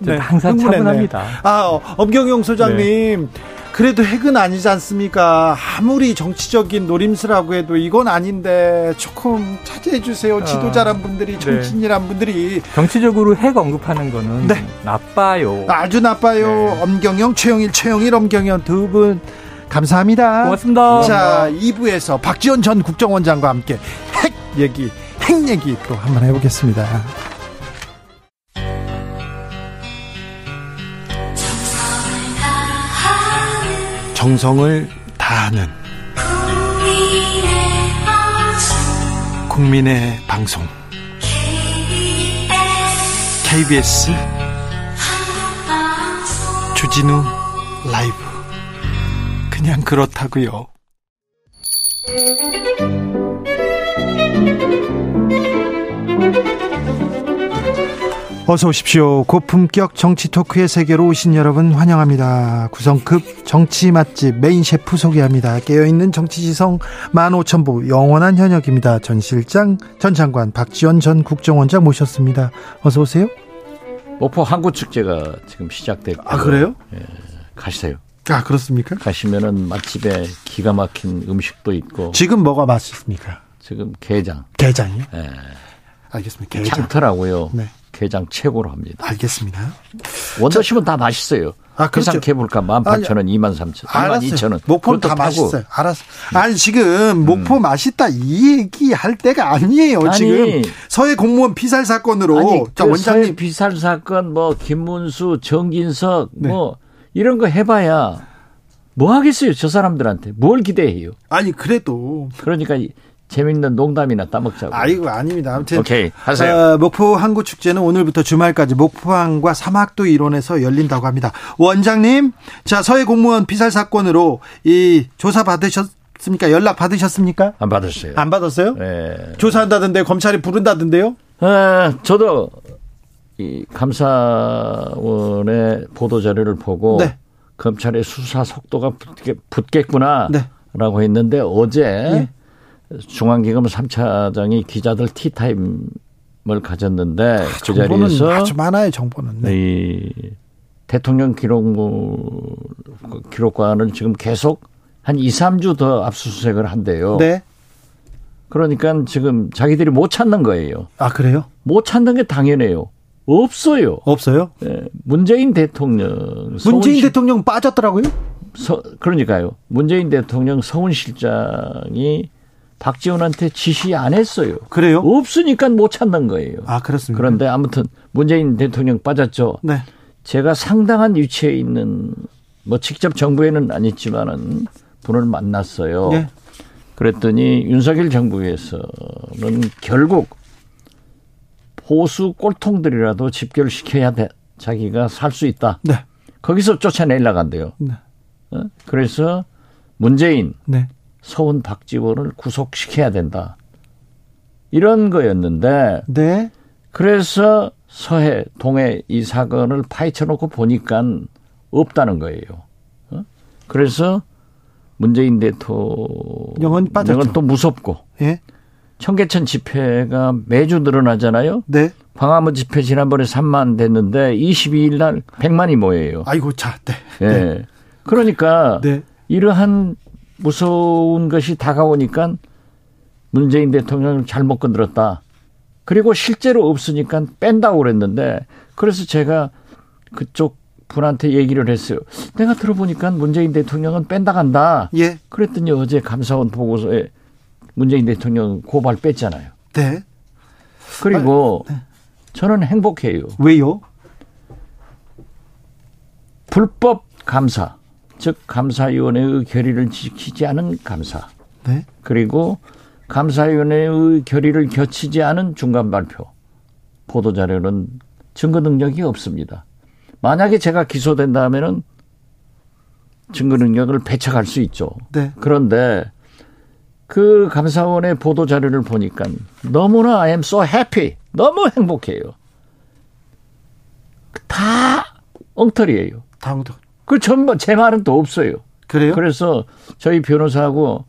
네, 항상 흥분했네. 차분합니다. 아, 엄경영 소장님. 네. 그래도 핵은 아니지 않습니까? 아무리 정치적인 노림수라고 해도 이건 아닌데 조금 차지해 주세요. 지도자란 분들이 정치인이란 분들이. 네. 정치적으로 핵 언급하는 거는 네. 나빠요. 아주 나빠요. 네. 엄경영, 최영일, 최영일, 엄경영 두 분 감사합니다. 고맙습니다. 자, 이 부에서 박지원 전 국정원장과 함께 핵 얘기, 핵 얘기 또 한번 해보겠습니다. 정성을 다하는 국민의 방송 케이비에스 주진우 라이브. 그냥 그렇다고요. 어서 오십시오. 고품격 정치 토크의 세계로 오신 여러분 환영합니다. 구성급 정치 맛집 메인 셰프 소개합니다. 깨어있는 정치지성 만 오천 보 영원한 현역입니다. 전 실장, 전 장관 박지원 전 국정원장 모셨습니다. 어서 오세요. 목포 항구축제가 지금 시작됐고. 아, 그래요? 예, 가시세요. 아, 그렇습니까? 가시면은 맛집에 기가 막힌 음식도 있고. 지금 뭐가 맛있습니까? 지금 게장. 게장이요? 예. 알겠습니다. 게장. 장터라고요. 네. 게장 최고로 합니다. 알겠습니다. 원더십은 다 맛있어요. 아, 그렇죠. 해볼까? 만 팔천 원, 이만 삼천 원, 이만 이천 원. 목포는 다 맛있어요. 알았어. 아니, 지금 목포 음. 맛있다 이 얘기할 때가 아니에요. 아니, 지금 서해 공무원 피살 사건으로. 아니, 자, 그 원장님. 서해 피살 사건, 뭐, 김문수, 정진석, 네. 뭐, 이런 거 해봐야 뭐 하겠어요? 저 사람들한테. 뭘 기대해요? 아니, 그래도. 그러니까. 재밌는 농담이나 따먹자고. 아이고, 아닙니다. 아무튼 오케이, 하세요. 어, 목포 항구 축제는 오늘부터 주말까지 목포항과 삼학도 일원에서 열린다고 합니다. 원장님, 자, 서해 공무원 피살 사건으로 이 조사 받으셨습니까? 연락 받으셨습니까? 안 받았어요. 안 받았어요? 네. 조사한다던데 검찰이 부른다던데요? 아, 저도 이 감사원의 보도 자료를 보고 네. 검찰의 수사 속도가 붙겠, 붙겠구나라고 네. 했는데 어제. 네. 중앙지검 삼 차장이 기자들 티타임을 가졌는데 아, 그 자리에서 아주 많아요. 정보는. 네. 이 대통령 기록물 기록관을 지금 계속 한 이, 삼 주 더 압수수색을 한대요. 네. 그러니까 지금 자기들이 못 찾는 거예요. 아, 그래요? 못 찾는 게 당연해요. 없어요. 없어요? 네. 문재인 대통령. 문재인 시... 대통령 빠졌더라고요? 서, 그러니까요. 문재인 대통령 서훈 실장이 박지원한테 지시 안 했어요. 그래요? 없으니까 못 찾는 거예요. 아, 그렇습니까? 그런데 아무튼 문재인 대통령 빠졌죠. 네. 제가 상당한 위치에 있는 뭐 직접 정부에는 아니지만은 분을 만났어요. 네. 그랬더니 윤석열 정부에서는 결국 보수 꼴통들이라도 집결시켜야 돼. 자기가 살 수 있다. 네. 거기서 쫓아내려고 한대요. 네. 어? 그래서 문재인. 네. 서훈 박지원을 구속시켜야 된다. 이런 거였는데 네. 그래서 서해, 동해 이 사건을 파헤쳐놓고 보니까 없다는 거예요. 어? 그래서 문재인 대통령은 또 무섭고 예? 청계천 집회가 매주 늘어나잖아요. 네. 광화문 집회 지난번에 삼만 됐는데 이십이일 날 백만이 모여요. 아이고 자. 네. 네. 네. 그러니까 네. 이러한 무서운 것이 다가오니까 문재인 대통령을 잘못 건드렸다. 그리고 실제로 없으니까 뺀다고 그랬는데 그래서 제가 그쪽 분한테 얘기를 했어요. 내가 들어보니까 문재인 대통령은 뺀다 간다. 예. 그랬더니 어제 감사원 보고서에 문재인 대통령 고발 뺐잖아요. 네. 그리고 아, 네. 저는 행복해요. 왜요? 불법 감사. 즉 감사위원회의 결의를 지키지 않은 감사. 네. 그리고 감사위원회의 결의를 거치지 않은 중간 발표. 보도자료는 증거 능력이 없습니다. 만약에 제가 기소된다면은 증거 능력을 배척할 수 있죠. 네. 그런데 그 감사원의 보도자료를 보니까 너무나 I am so happy. 너무 행복해요. 다 엉터리예요. 다 엉터리. 그 전부 제 말은 또 없어요. 그래요? 그래서 저희 변호사하고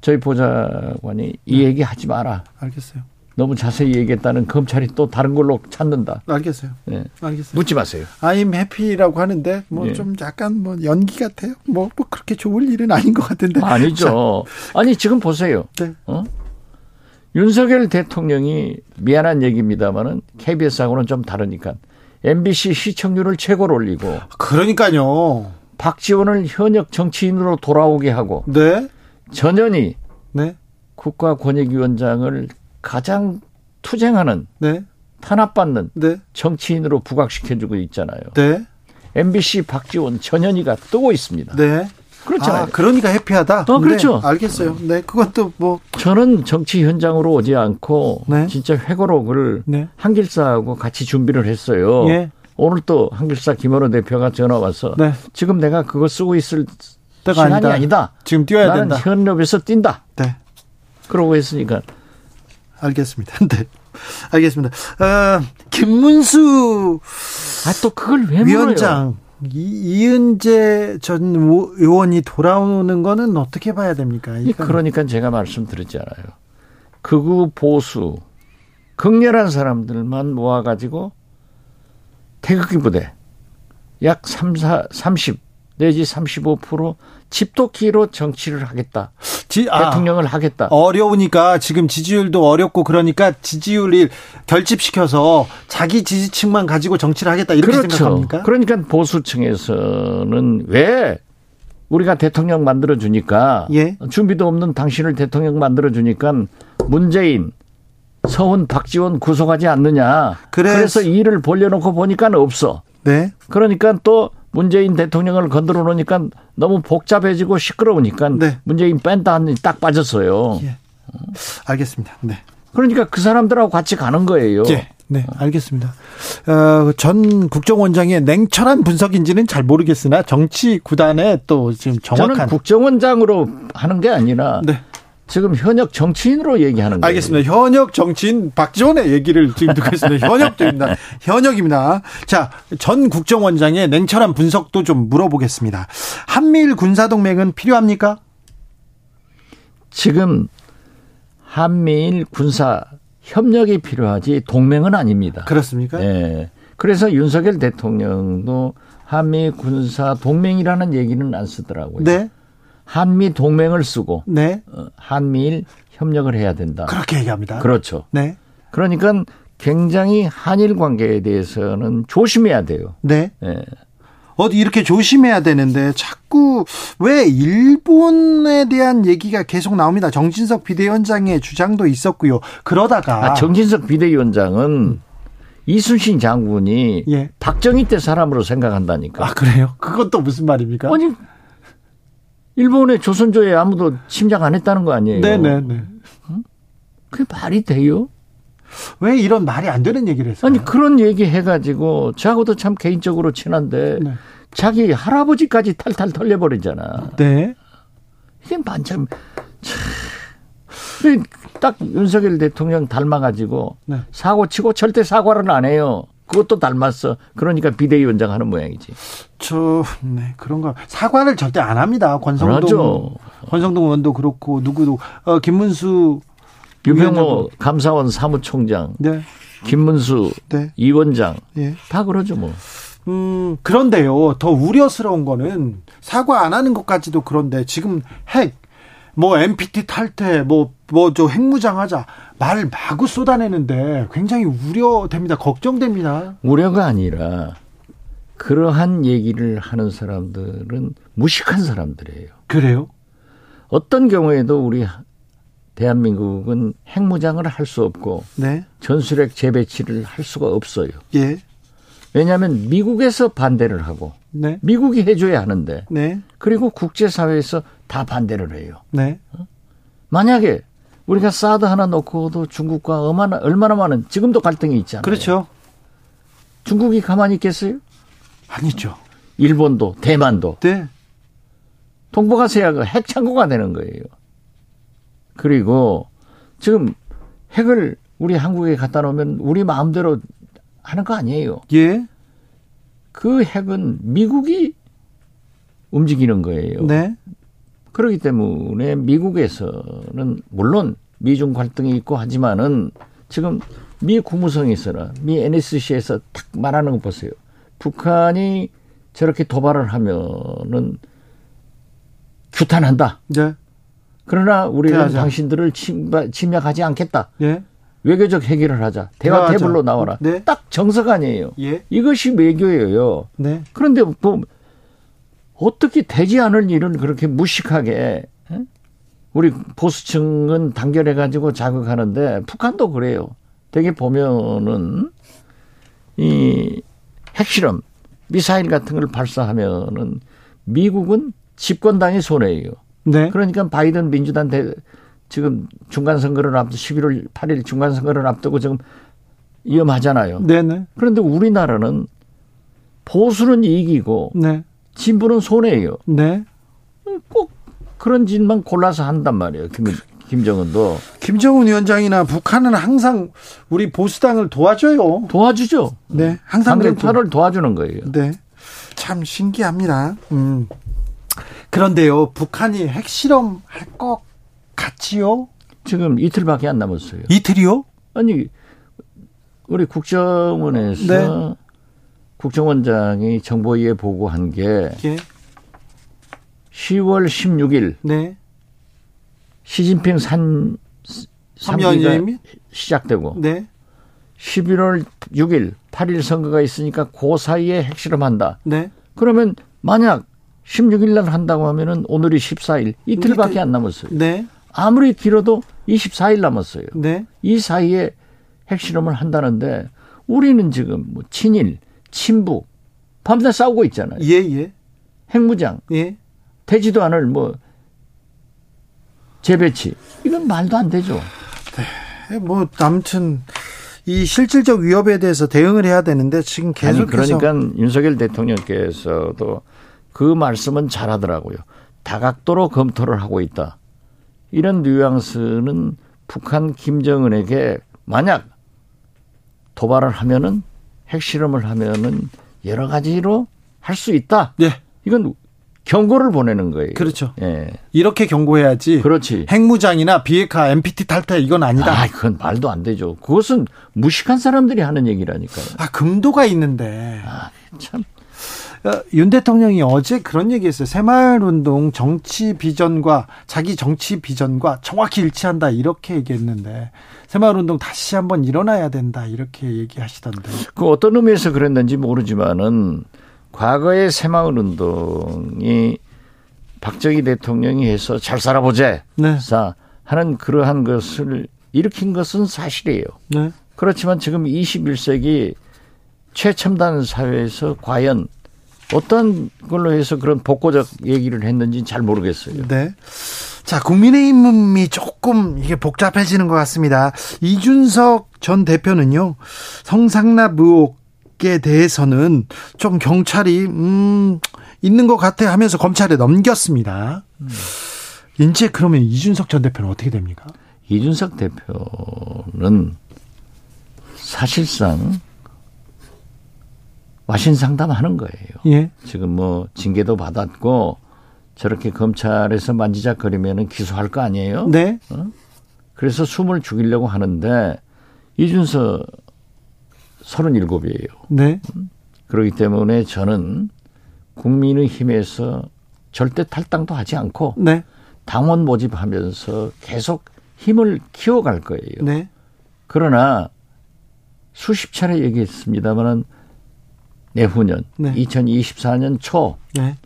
저희 보좌관이 네. 이 얘기 하지 마라. 알겠어요. 너무 자세히 얘기했다는 검찰이 또 다른 걸로 찾는다. 알겠어요. 네. 알겠어요. 묻지 마세요. I'm happy라고 하는데 뭐 좀 네. 약간 뭐 연기 같아요. 뭐, 뭐 그렇게 좋을 일은 아닌 것 같은데. 아니죠. 아니 지금 보세요. 네. 어? 윤석열 대통령이 미안한 얘기입니다만은 케이비에스하고는 좀 다르니까. 엠비씨 시청률을 최고로 올리고. 그러니까요. 박지원을 현역 정치인으로 돌아오게 하고. 네. 전현희. 네. 국가권익위원장을 가장 투쟁하는 네. 탄압받는 네. 정치인으로 부각시켜주고 있잖아요. 네. 엠비씨 박지원 전현희가 뜨고 있습니다. 네. 그렇잖아요. 아, 그러니까 해피하다. 어, 그렇죠. 네, 알겠어요. 네, 그것도 뭐 저는 정치 현장으로 오지 않고 네. 진짜 회고록을 네. 한길사하고 같이 준비를 했어요. 네. 오늘 또 한길사 김원호 대표가 전화 와서 네. 지금 내가 그거 쓰고 있을 때가 시간이 아니다. 아니다. 지금 뛰어야 나는 된다. 나는 현업에서 뛴다. 네. 그러고 했으니까. 알겠습니다. 네. 알겠습니다. 어, 김문수 아, 또 그걸 왜 위원장 이, 이은재 전 의원이 돌아오는 거는 어떻게 봐야 됩니까? 그러니까, 그러니까 제가 말씀드렸잖아요. 극우 보수 극렬한 사람들만 모아가지고 태극기 부대 약 삼십 내지 삼십오 퍼센트 집도끼로 정치를 하겠다. 지, 대통령을 아, 하겠다. 어려우니까 지금 지지율도 어렵고 그러니까 지지율 일 결집시켜서 자기 지지층만 가지고 정치를 하겠다 이렇게 그렇죠. 생각합니까? 그러니까 보수층에서는 왜 우리가 대통령 만들어주니까 예? 준비도 없는 당신을 대통령 만들어주니까 문재인, 서훈, 박지원 구속하지 않느냐. 그래서, 그래서 일을 벌려놓고 보니까 없어. 네. 그러니까 또 문재인 대통령을 건드려 놓으니까 너무 복잡해지고 시끄러우니까 네. 문재인 뺀다 하니 딱 빠졌어요. 예. 알겠습니다. 네. 그러니까 그 사람들하고 같이 가는 거예요. 예. 네, 알겠습니다. 어, 전 국정원장의 냉철한 분석인지는 잘 모르겠으나 정치 구단에 또 지금 정확한 저는 국정원장으로 하는 게 아니라 네. 지금 현역 정치인으로 얘기하는 거예요. 알겠습니다. 현역 정치인 박지원의 얘기를 지금 듣고 있습니다. 현역입니다. 현역입니다. 자, 전 국정원장의 냉철한 분석도 좀 물어보겠습니다. 한미일 군사동맹은 필요합니까? 지금 한미일 군사협력이 필요하지 동맹은 아닙니다. 그렇습니까? 네. 그래서 윤석열 대통령도 한미 군사동맹이라는 얘기는 안 쓰더라고요. 네. 한미 동맹을 쓰고 네. 한미일 협력을 해야 된다. 그렇게 얘기합니다. 그렇죠. 네. 그러니까 굉장히 한일 관계에 대해서는 조심해야 돼요. 네. 네. 어디 이렇게 조심해야 되는데 자꾸 왜 일본에 대한 얘기가 계속 나옵니다. 정진석 비대위원장의 주장도 있었고요. 그러다가 아, 정진석 비대위원장은 음. 이순신 장군이 예. 박정희 때 사람으로 생각한다니까. 아 그래요? 그건 또 무슨 말입니까? 아니. 일본의 조선조에 아무도 침략 안 했다는 거 아니에요? 네네네. 그게 말이 돼요? 왜 이런 말이 안 되는 얘기를 했어요? 아니 그런 얘기 해가지고 저하고도 참 개인적으로 친한데 네. 자기 할아버지까지 탈탈 털려버리잖아. 네. 이게 만참 딱 윤석열 대통령 닮아가지고 네. 사고치고 절대 사과를 안 해요. 그것도 닮았어. 그러니까 비대위원장 하는 모양이지. 저, 네, 그런가. 사과를 절대 안 합니다. 권성동. 그렇죠. 권성동 의원도 그렇고, 누구도. 어, 김문수. 유병호 감사원 사무총장. 네. 김문수. 네. 이 원장. 네. 다 그러죠, 뭐. 음, 그런데요. 더 우려스러운 거는 사과 안 하는 것까지도 그런데 지금 핵, 뭐, 엠피티 탈퇴, 뭐, 뭐, 저 핵무장하자. 말 마구 쏟아내는데 굉장히 우려됩니다. 걱정됩니다. 우려가 아니라 그러한 얘기를 하는 사람들은 무식한 사람들이에요. 그래요? 어떤 경우에도 우리 대한민국은 핵무장을 할 수 없고 네. 전술핵 재배치를 할 수가 없어요. 예. 왜냐하면 미국에서 반대를 하고 네. 미국이 해줘야 하는데 네. 그리고 국제사회에서 다 반대를 해요. 네. 만약에 우리가 사드 하나 놓고도 중국과 얼마나, 얼마나 많은 지금도 갈등이 있잖아요. 그렇죠. 중국이 가만히 있겠어요? 아니죠. 일본도 대만도. 네. 동북아시아가 핵창고가 되는 거예요. 그리고 지금 핵을 우리 한국에 갖다 놓으면 우리 마음대로 하는 거 아니에요. 예. 그 핵은 미국이 움직이는 거예요. 네. 그렇기 때문에 미국에서는 물론 미중 갈등이 있고 하지만은 지금 미 국무성에서나 미 엔에스씨에서 딱 말하는 거 보세요. 북한이 저렇게 도발을 하면은 규탄한다. 네. 그러나 우리는 대화하자. 당신들을 침략하지 않겠다. 네. 외교적 해결을 하자. 대화 대화하자. 테이블로 나와라. 네. 딱 정석 아니에요. 예. 이것이 외교예요. 네. 그런데 뭐 어떻게 되지 않을 일을 그렇게 무식하게 우리 보수층은 단결해가지고 자극하는데 북한도 그래요. 되게 보면은 이 핵실험, 미사일 같은 걸 발사하면은 미국은 집권당이 손해예요. 네. 그러니까 바이든 민주당 대, 지금 중간선거를 앞두고 십일월 팔일 중간선거를 앞두고 지금 위험하잖아요. 네네. 그런데 우리나라는 보수는 이기고 네. 진보는 손해예요. 네. 꼭 그런 짓만 골라서 한단 말이에요. 김, 김정은도. 김정은 위원장이나 북한은 항상 우리 보수당을 도와줘요. 도와주죠. 네. 항상 강경파를 도와주는 거예요. 네. 참 신기합니다. 음. 그런데요, 북한이 핵실험 할 것 같지요? 지금 이틀밖에 안 남았어요. 이틀이요? 아니, 우리 국정원에서 네. 국정원장이 정보위에 보고한 게 예. 시월 십육일 네. 시진핑 삼, 삼 기가 시작되고 네. 십일월 육일 팔일 선거가 있으니까 그 사이에 핵실험한다. 네. 그러면 만약 십육일 날 한다고 하면은 오늘이 십사일 이틀밖에 안 남았어요. 네. 아무리 길어도 이십사일 남았어요. 네. 이 사이에 핵실험을 한다는데 우리는 지금 뭐 친일, 친북 밤새 싸우고 있잖아요. 예, 예. 핵무장, 예. 되지도 않을 뭐 재배치 이건 말도 안 되죠. 네, 뭐 아무튼 이 실질적 위협에 대해서 대응을 해야 되는데 지금 계속해서 그러니까 윤석열 대통령께서도. 그 말씀은 잘하더라고요. 다각도로 검토를 하고 있다. 이런 뉘앙스는 북한 김정은에게 만약 도발을 하면은 핵실험을 하면은 여러 가지로 할 수 있다. 네. 이건 경고를 보내는 거예요. 그렇죠. 예. 이렇게 경고해야지. 그렇지. 핵무장이나 비핵화, 엠피티 탈퇴 이건 아니다. 아, 그건 말도 안 되죠. 그것은 무식한 사람들이 하는 얘기라니까요. 아, 금도가 있는데. 아, 참. 윤 대통령이 어제 그런 얘기했어요. 새마을운동 정치 비전과 자기 정치 비전과 정확히 일치한다 이렇게 얘기했는데 새마을운동 다시 한번 일어나야 된다 이렇게 얘기하시던데. 그 어떤 의미에서 그랬는지 모르지만은 과거의 새마을운동이 박정희 대통령이 해서 잘 살아보자 네. 하는 그러한 것을 일으킨 것은 사실이에요. 네. 그렇지만 지금 이십일 세기 최첨단 사회에서 과연 어떤 걸로 해서 그런 복고적 얘기를 했는지 잘 모르겠어요. 네. 자, 국민의힘이 조금 이게 복잡해지는 것 같습니다. 이준석 전 대표는요, 성상납 의혹에 대해서는 좀 경찰이, 음, 있는 것 같아 하면서 검찰에 넘겼습니다. 음. 이제 그러면 이준석 전 대표는 어떻게 됩니까? 이준석 대표는 사실상 와신 상담하는 거예요. 예. 지금 뭐 징계도 받았고 저렇게 검찰에서 만지작거리면은 기소할 거 아니에요. 네. 어? 그래서 숨을 죽이려고 하는데 이준석 서른일곱이에요. 네. 음? 그렇기 때문에 저는 국민의힘에서 절대 탈당도 하지 않고 네. 당원 모집하면서 계속 힘을 키워갈 거예요. 네. 그러나 수십 차례 얘기했습니다만은. 내후년 네. 이천이십사년 초 네.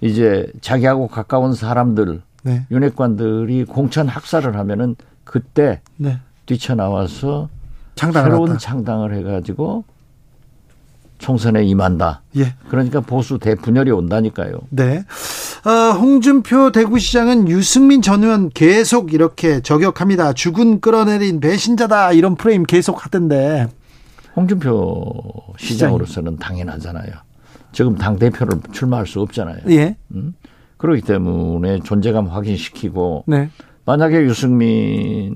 이제 자기하고 가까운 사람들 네. 윤핵관들이 공천 학살을 하면은 그때 네. 뛰쳐나와서 새로운 왔다. 창당을 해가지고 총선에 임한다. 예. 그러니까 보수 대분열이 온다니까요. 네. 어, 홍준표 대구시장은 유승민 전 의원 계속 이렇게 저격합니다. 죽은 끌어내린 배신자다 이런 프레임 계속 하던데. 홍준표 시장으로서는 당연하잖아요. 지금 당대표를 출마할 수 없잖아요. 예. 음? 그렇기 때문에 존재감 확인시키고 네. 만약에 유승민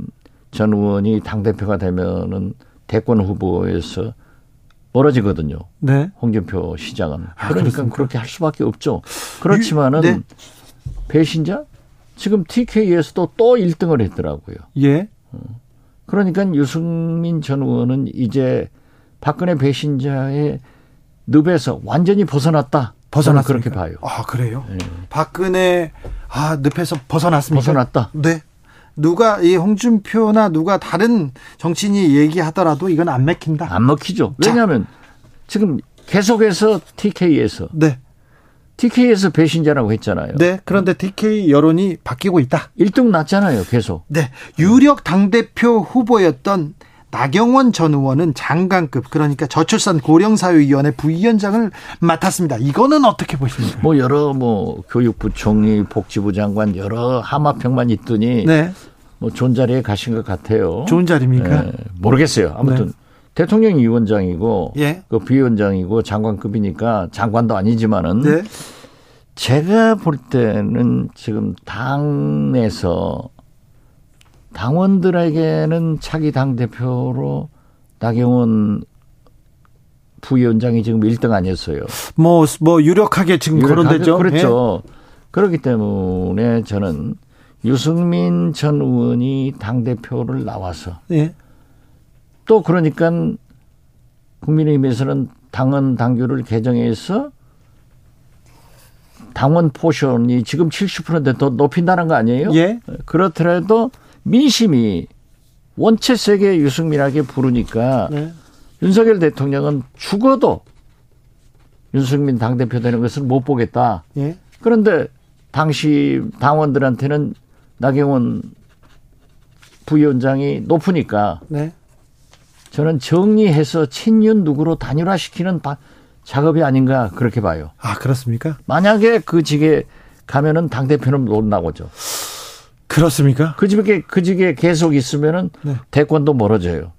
전 의원이 당대표가 되면은 대권 후보에서 멀어지거든요. 네. 홍준표 시장은. 아, 그러니까 그렇습니까? 그렇게 할 수밖에 없죠. 그렇지만은 네. 배신자? 지금 티케이에서도 또 일 등을 했더라고요. 예. 그러니까 유승민 전 의원은 이제 박근혜 배신자의 늪에서 완전히 벗어났다. 벗어났 그렇게 봐요. 아 그래요? 네. 박근혜 아 늪에서 벗어났습니까? 벗어났다. 네. 누가 이 홍준표나 누가 다른 정치인이 얘기하더라도 이건 안 먹힌다. 안 먹히죠. 왜냐하면 자. 지금 계속해서 티케이에서 네. 디케이에서 배신자라고 했잖아요. 네. 그런데 디케이 여론이 바뀌고 있다. 일 등 났잖아요. 계속. 네. 유력 당대표 후보였던 나경원 전 의원은 장관급, 그러니까 저출산 고령사회위원회 부위원장을 맡았습니다. 이거는 어떻게 보십니까? 뭐 여러 뭐 교육부총리, 복지부 장관 여러 하마평만 있더니 네. 뭐 좋은 자리에 가신 것 같아요. 좋은 자리입니까? 네. 모르겠어요. 아무튼. 네. 대통령이 위원장이고 예. 그 부위원장이고 장관급이니까 장관도 아니지만은 네. 제가 볼 때는 지금 당에서 당원들에게는 차기 당대표로 나경원 부위원장이 지금 일 등 아니었어요. 뭐, 뭐 유력하게 지금 거론됐죠. 그렇죠. 예. 그렇기 때문에 저는 유승민 전 의원이 당대표를 나와서 예. 또 그러니까 국민의힘에서는 당원 당규를 개정해서 당원 포션이 지금 칠십 퍼센트 더 높인다는 거 아니에요? 예. 그렇더라도 민심이 원체 세게 유승민에게 부르니까 네. 윤석열 대통령은 죽어도 윤승민 당대표 되는 것을 못 보겠다. 예. 그런데 당시 당원들한테는 나경원 부위원장이 높으니까 네. 저는 정리해서 친윤 누구로 단일화시키는 바, 작업이 아닌가 그렇게 봐요. 아, 그렇습니까? 만약에 그 직에 가면은 당대표는 못 나오죠. 그렇습니까? 그 직에, 그 직에 계속 있으면은 네. 대권도 멀어져요.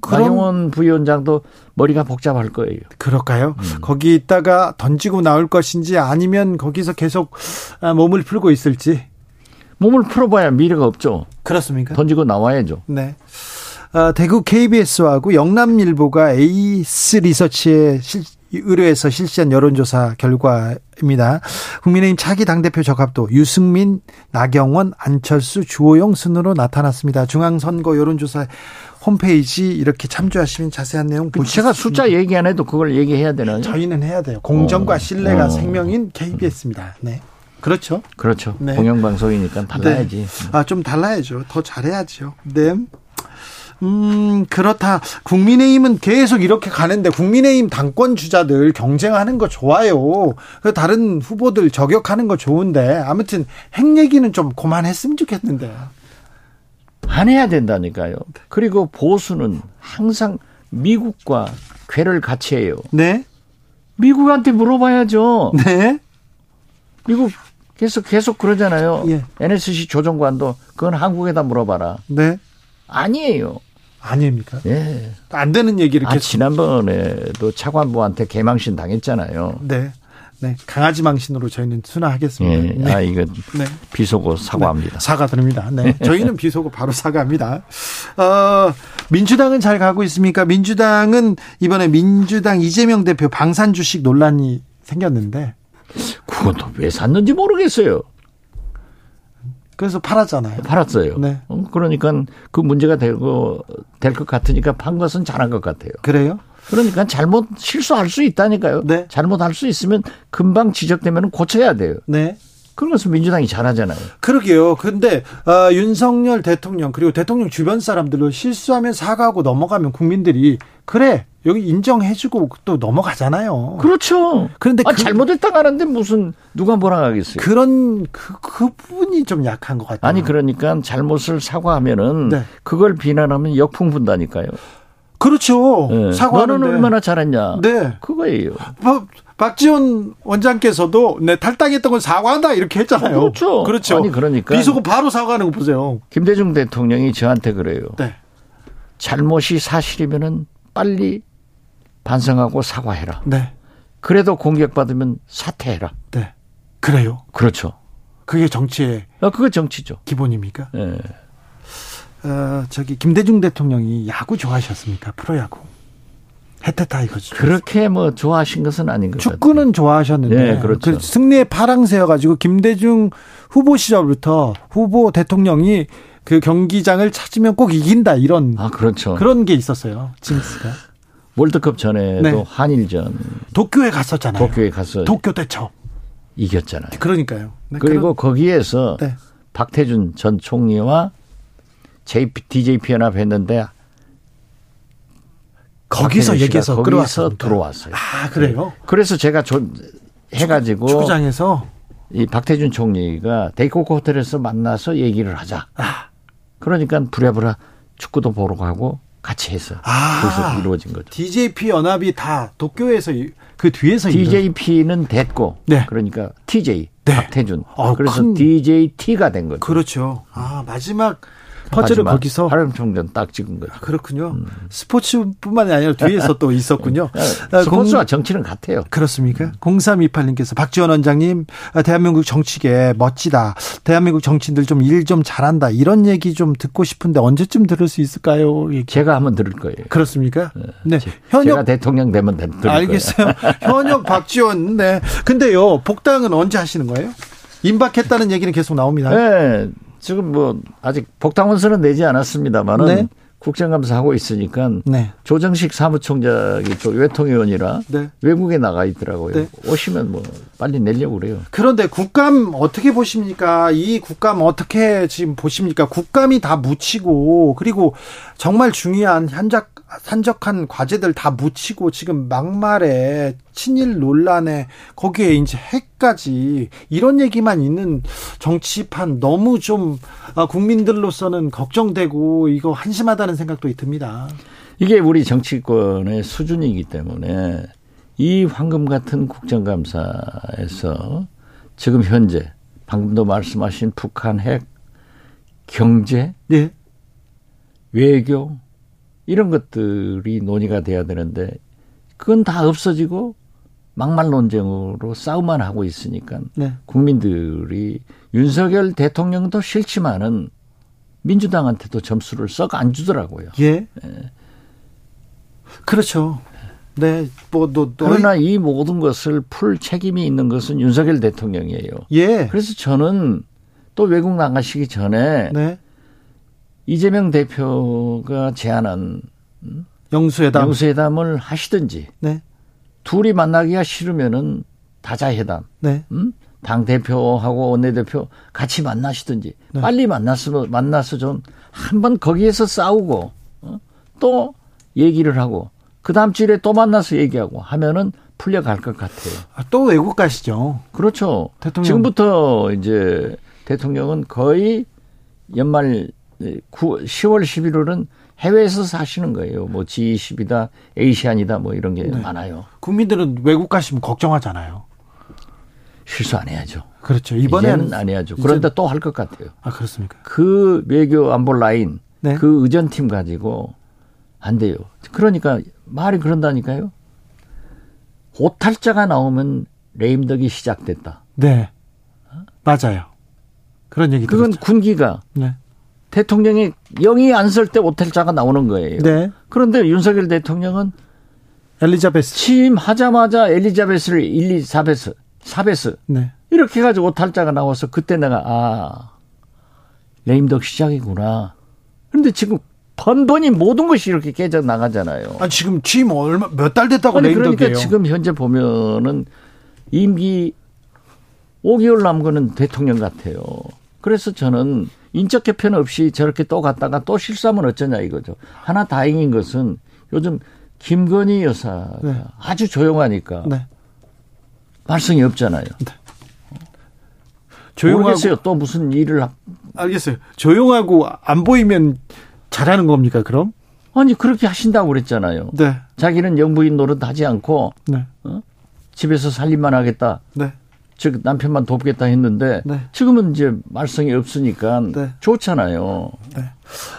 그럼... 나경원 부위원장도 머리가 복잡할 거예요. 그럴까요? 음. 거기 있다가 던지고 나올 것인지 아니면 거기서 계속 몸을 풀고 있을지. 몸을 풀어봐야 미래가 없죠. 그렇습니까? 던지고 나와야죠. 네. 어, 대구 케이비에스하고 영남일보가 에이스 리서치에 실, 의뢰해서 실시한 여론조사 결과입니다. 국민의힘 차기 당대표 적합도 유승민, 나경원, 안철수, 주호영 순으로 나타났습니다. 중앙선거 여론조사 홈페이지 이렇게 참조하시면 자세한 내용 보시죠. 제가 숫자 얘기 안 해도 그걸 얘기해야 되나요? 저희는 해야 돼요. 공정과 신뢰가 어. 생명인 케이비에스입니다. 네. 그렇죠. 그렇죠. 네. 공영방송이니까 달라야지. 네. 아, 좀 달라야죠. 더 잘해야죠. 네. 음, 그렇다. 국민의힘은 계속 이렇게 가는데 국민의힘 당권 주자들 경쟁하는 거 좋아요. 다른 후보들 저격하는 거 좋은데 아무튼 핵 얘기는 좀 그만했으면 좋겠는데. 안 해야 된다니까요. 그리고 보수는 항상 미국과 궤를 같이 해요. 네. 미국한테 물어봐야죠. 네. 미국 계속 계속 그러잖아요. 예. 엔에스씨 조정관도 그건 한국에다 물어봐라. 네. 아니에요. 아닙니까? 예. 안 되는 얘기를 계속. 아, 지난번에도 차관보한테 개망신 당했잖아요. 네. 네. 강아지 망신으로 저희는 순화하겠습니다. 예. 네. 아, 이거 네. 비속어 사과합니다. 네. 사과드립니다. 네. 저희는 비속어 바로 사과합니다. 어, 민주당은 잘 가고 있습니까? 민주당은 이번에 민주당 이재명 대표 방산 주식 논란이 생겼는데. 그건 또 왜 샀는지 모르겠어요. 그래서 팔았잖아요. 팔았어요. 네. 그러니까 그 문제가 되고 될 것 같으니까 판 것은 잘한 것 같아요. 그래요? 그러니까 잘못 실수할 수 있다니까요. 네. 잘못할 수 있으면 금방 지적되면 고쳐야 돼요. 네. 그런 것은 민주당이 잘하잖아요. 그러게요. 그런데 어, 윤석열 대통령 그리고 대통령 주변 사람들로 실수하면 사과하고 넘어가면 국민들이 그래 여기 인정해주고 또 넘어가잖아요. 그렇죠. 그런데 아, 그, 잘못했다고 하는데 무슨 누가 뭐라 하겠어요. 그런 그, 그분이 좀 약한 것 같아요. 아니 그러니까 잘못을 사과하면은 네. 그걸 비난하면 역풍 분다니까요. 그렇죠. 네. 사과하는데. 너는 얼마나 잘했냐. 네. 그거예요. 뭐, 박지원 원장께서도 네, 탈당했던 건 사과한다 이렇게 했잖아요. 그렇죠. 그렇죠. 아니 그러니까 비속어 바로 사과하는 거 보세요. 김대중 대통령이 저한테 그래요. 네. 잘못이 사실이면은 빨리 반성하고 사과해라. 네. 그래도 공격받으면 사퇴해라. 네. 그래요. 그렇죠. 그게 정치의. 아, 그게 정치죠. 기본입니까? 예. 네. 어, 저기 김대중 대통령이 야구 좋아하셨습니까? 프로야구. 해태 타이거즈. 그렇게 뭐 좋아하신 것은 아닌 것 같아요. 축구는 좋아하셨는데 네, 그렇죠. 그 승리의 파랑새여가지고 김대중 후보 시절부터 후보 대통령이 그 경기장을 찾으면 꼭 이긴다 이런. 아 그렇죠. 그런 게 있었어요. 짐스가. 월드컵 전에도 네. 한일전. 도쿄에 갔었잖아요. 도쿄에 갔어. 도쿄 대첩. 이겼잖아요. 그러니까요. 네, 그리고 그런... 거기에서 네. 박태준 전 총리와 디제이피 연합 했는데 거기서 얘기해서 거기서 들어왔어요. 아 그래요? 그래서 제가 해가지고 축구장에서 이 박태준 총리가 데이코코 호텔에서 만나서 얘기를 하자. 아. 그러니까 부랴부랴 축구도 보러 가고 같이 해서 아. 거기서 이루어진 거죠. 디제이피 연합이 다 도쿄에서 그 뒤에서 디제이피는 됐고, 네. 그러니까 티제이 네. 박태준. 어, 그래서 큰... 디제이티가 된 거죠. 그렇죠. 아 마지막. 퍼즐을 거기서 활용평전 딱 찍은 거예요. 아, 그렇군요. 음. 스포츠뿐만이 아니라 뒤에서 또 있었군요. 스포츠와 공... 정치는 같아요. 그렇습니까? 공삼이팔님께서 박지원 원장님 대한민국 정치계 멋지다. 대한민국 정치인들 좀 일 좀 잘한다. 이런 얘기 좀 듣고 싶은데 언제쯤 들을 수 있을까요? 제가 한번 들을 거예요. 그렇습니까? 네. 제, 현역... 제가 대통령 되면 들을 거예요. 알겠어요. 현역 박지원. 네. 근데요. 복당은 언제 하시는 거예요? 임박했다는 얘기는 계속 나옵니다. 네. 지금 뭐 아직 복당원서는 내지 않았습니다만은 네. 국정감사하고 있으니까 네. 조정식 사무총장이 또 외통위원이라 네. 외국에 나가 있더라고요. 네. 오시면 뭐 빨리 내려고 그래요. 그런데 국감 어떻게 보십니까? 이 국감 어떻게 지금 보십니까? 국감이 다 묻히고 그리고 정말 중요한 현작 산적한 과제들 다 묻히고 지금 막말에 친일 논란에 거기에 이제 핵까지 이런 얘기만 있는 정치판 너무 좀 국민들로서는 걱정되고 이거 한심하다는 생각도 듭니다. 이게 우리 정치권의 수준이기 때문에 이 황금 같은 국정감사에서 지금 현재 방금도 말씀하신 북한 핵, 경제, 네. 외교 이런 것들이 논의가 돼야 되는데 그건 다 없어지고 막말 논쟁으로 싸움만 하고 있으니까 네. 국민들이 윤석열 대통령도 싫지만은 민주당한테도 점수를 썩 안 주더라고요. 예. 네. 그렇죠. 네. 뭐, 너, 너희... 그러나 이 모든 것을 풀 책임이 있는 것은 윤석열 대통령이에요. 예. 그래서 저는 또 외국 나가시기 전에 네. 이재명 대표가 제안한 영수회담. 영수회담을 하시든지 네. 둘이 만나기가 싫으면은 다자회담, 네. 음? 당 대표하고 원내대표 같이 만나시든지 네. 빨리 만나서 만나서 좀 한번 거기에서 싸우고 어? 또 얘기를 하고 그 다음 주에 또 만나서 얘기하고 하면은 풀려갈 것 같아요. 아, 또 외국 가시죠? 그렇죠. 대통령. 지금부터 이제 대통령은 거의 연말. 시월 십일월은 해외에서 사시는 거예요. 뭐 지이십이다, 에이시안이다 뭐 이런 게 네. 많아요. 국민들은 외국 가시면 걱정하잖아요. 실수 안 해야죠. 그렇죠. 이번에는 안 해야죠. 그런데 또 할 것 같아요. 아 그렇습니까? 그 외교 안보 라인, 네. 그 의전팀 가지고 안 돼요. 그러니까 말이 그런다니까요. 오탈자가 나오면 레임덕이 시작됐다. 네, 맞아요. 그런 얘기. 그건 들었죠. 군기가. 네. 대통령이 영이 안 쓸 때 오탈자가 나오는 거예요. 네. 그런데 윤석열 대통령은 엘리자베스 취임하자마자 엘리자베스를 일, 이, 사베스, 사베스 네. 이렇게 가지고 오탈자가 나와서 그때 내가 아 레임덕 시작이구나. 그런데 지금 번번이 모든 것이 이렇게 깨져 나가잖아요. 아 지금 취임 얼마 몇 달 됐다고 레임덕이에요. 그러니까 지금 현재 보면은 임기 오 개월 남은 대통령 같아요. 그래서 저는. 인적 개편 없이 저렇게 또 갔다가 또 실수하면 어쩌냐 이거죠. 하나 다행인 것은 요즘 김건희 여사가 네. 아주 조용하니까 네. 말썽이 없잖아요. 네. 조용하고 모르겠어요. 또 무슨 일을 하... 알겠어요. 조용하고 안 보이면 잘하는 겁니까 그럼? 아니 그렇게 하신다고 그랬잖아요. 네. 자기는 영부인 노릇 하지 않고 네. 어? 집에서 살림만 하겠다. 네. 즉 남편만 돕겠다 했는데 네. 지금은 이제 말썽이 없으니까 네. 좋잖아요. 네.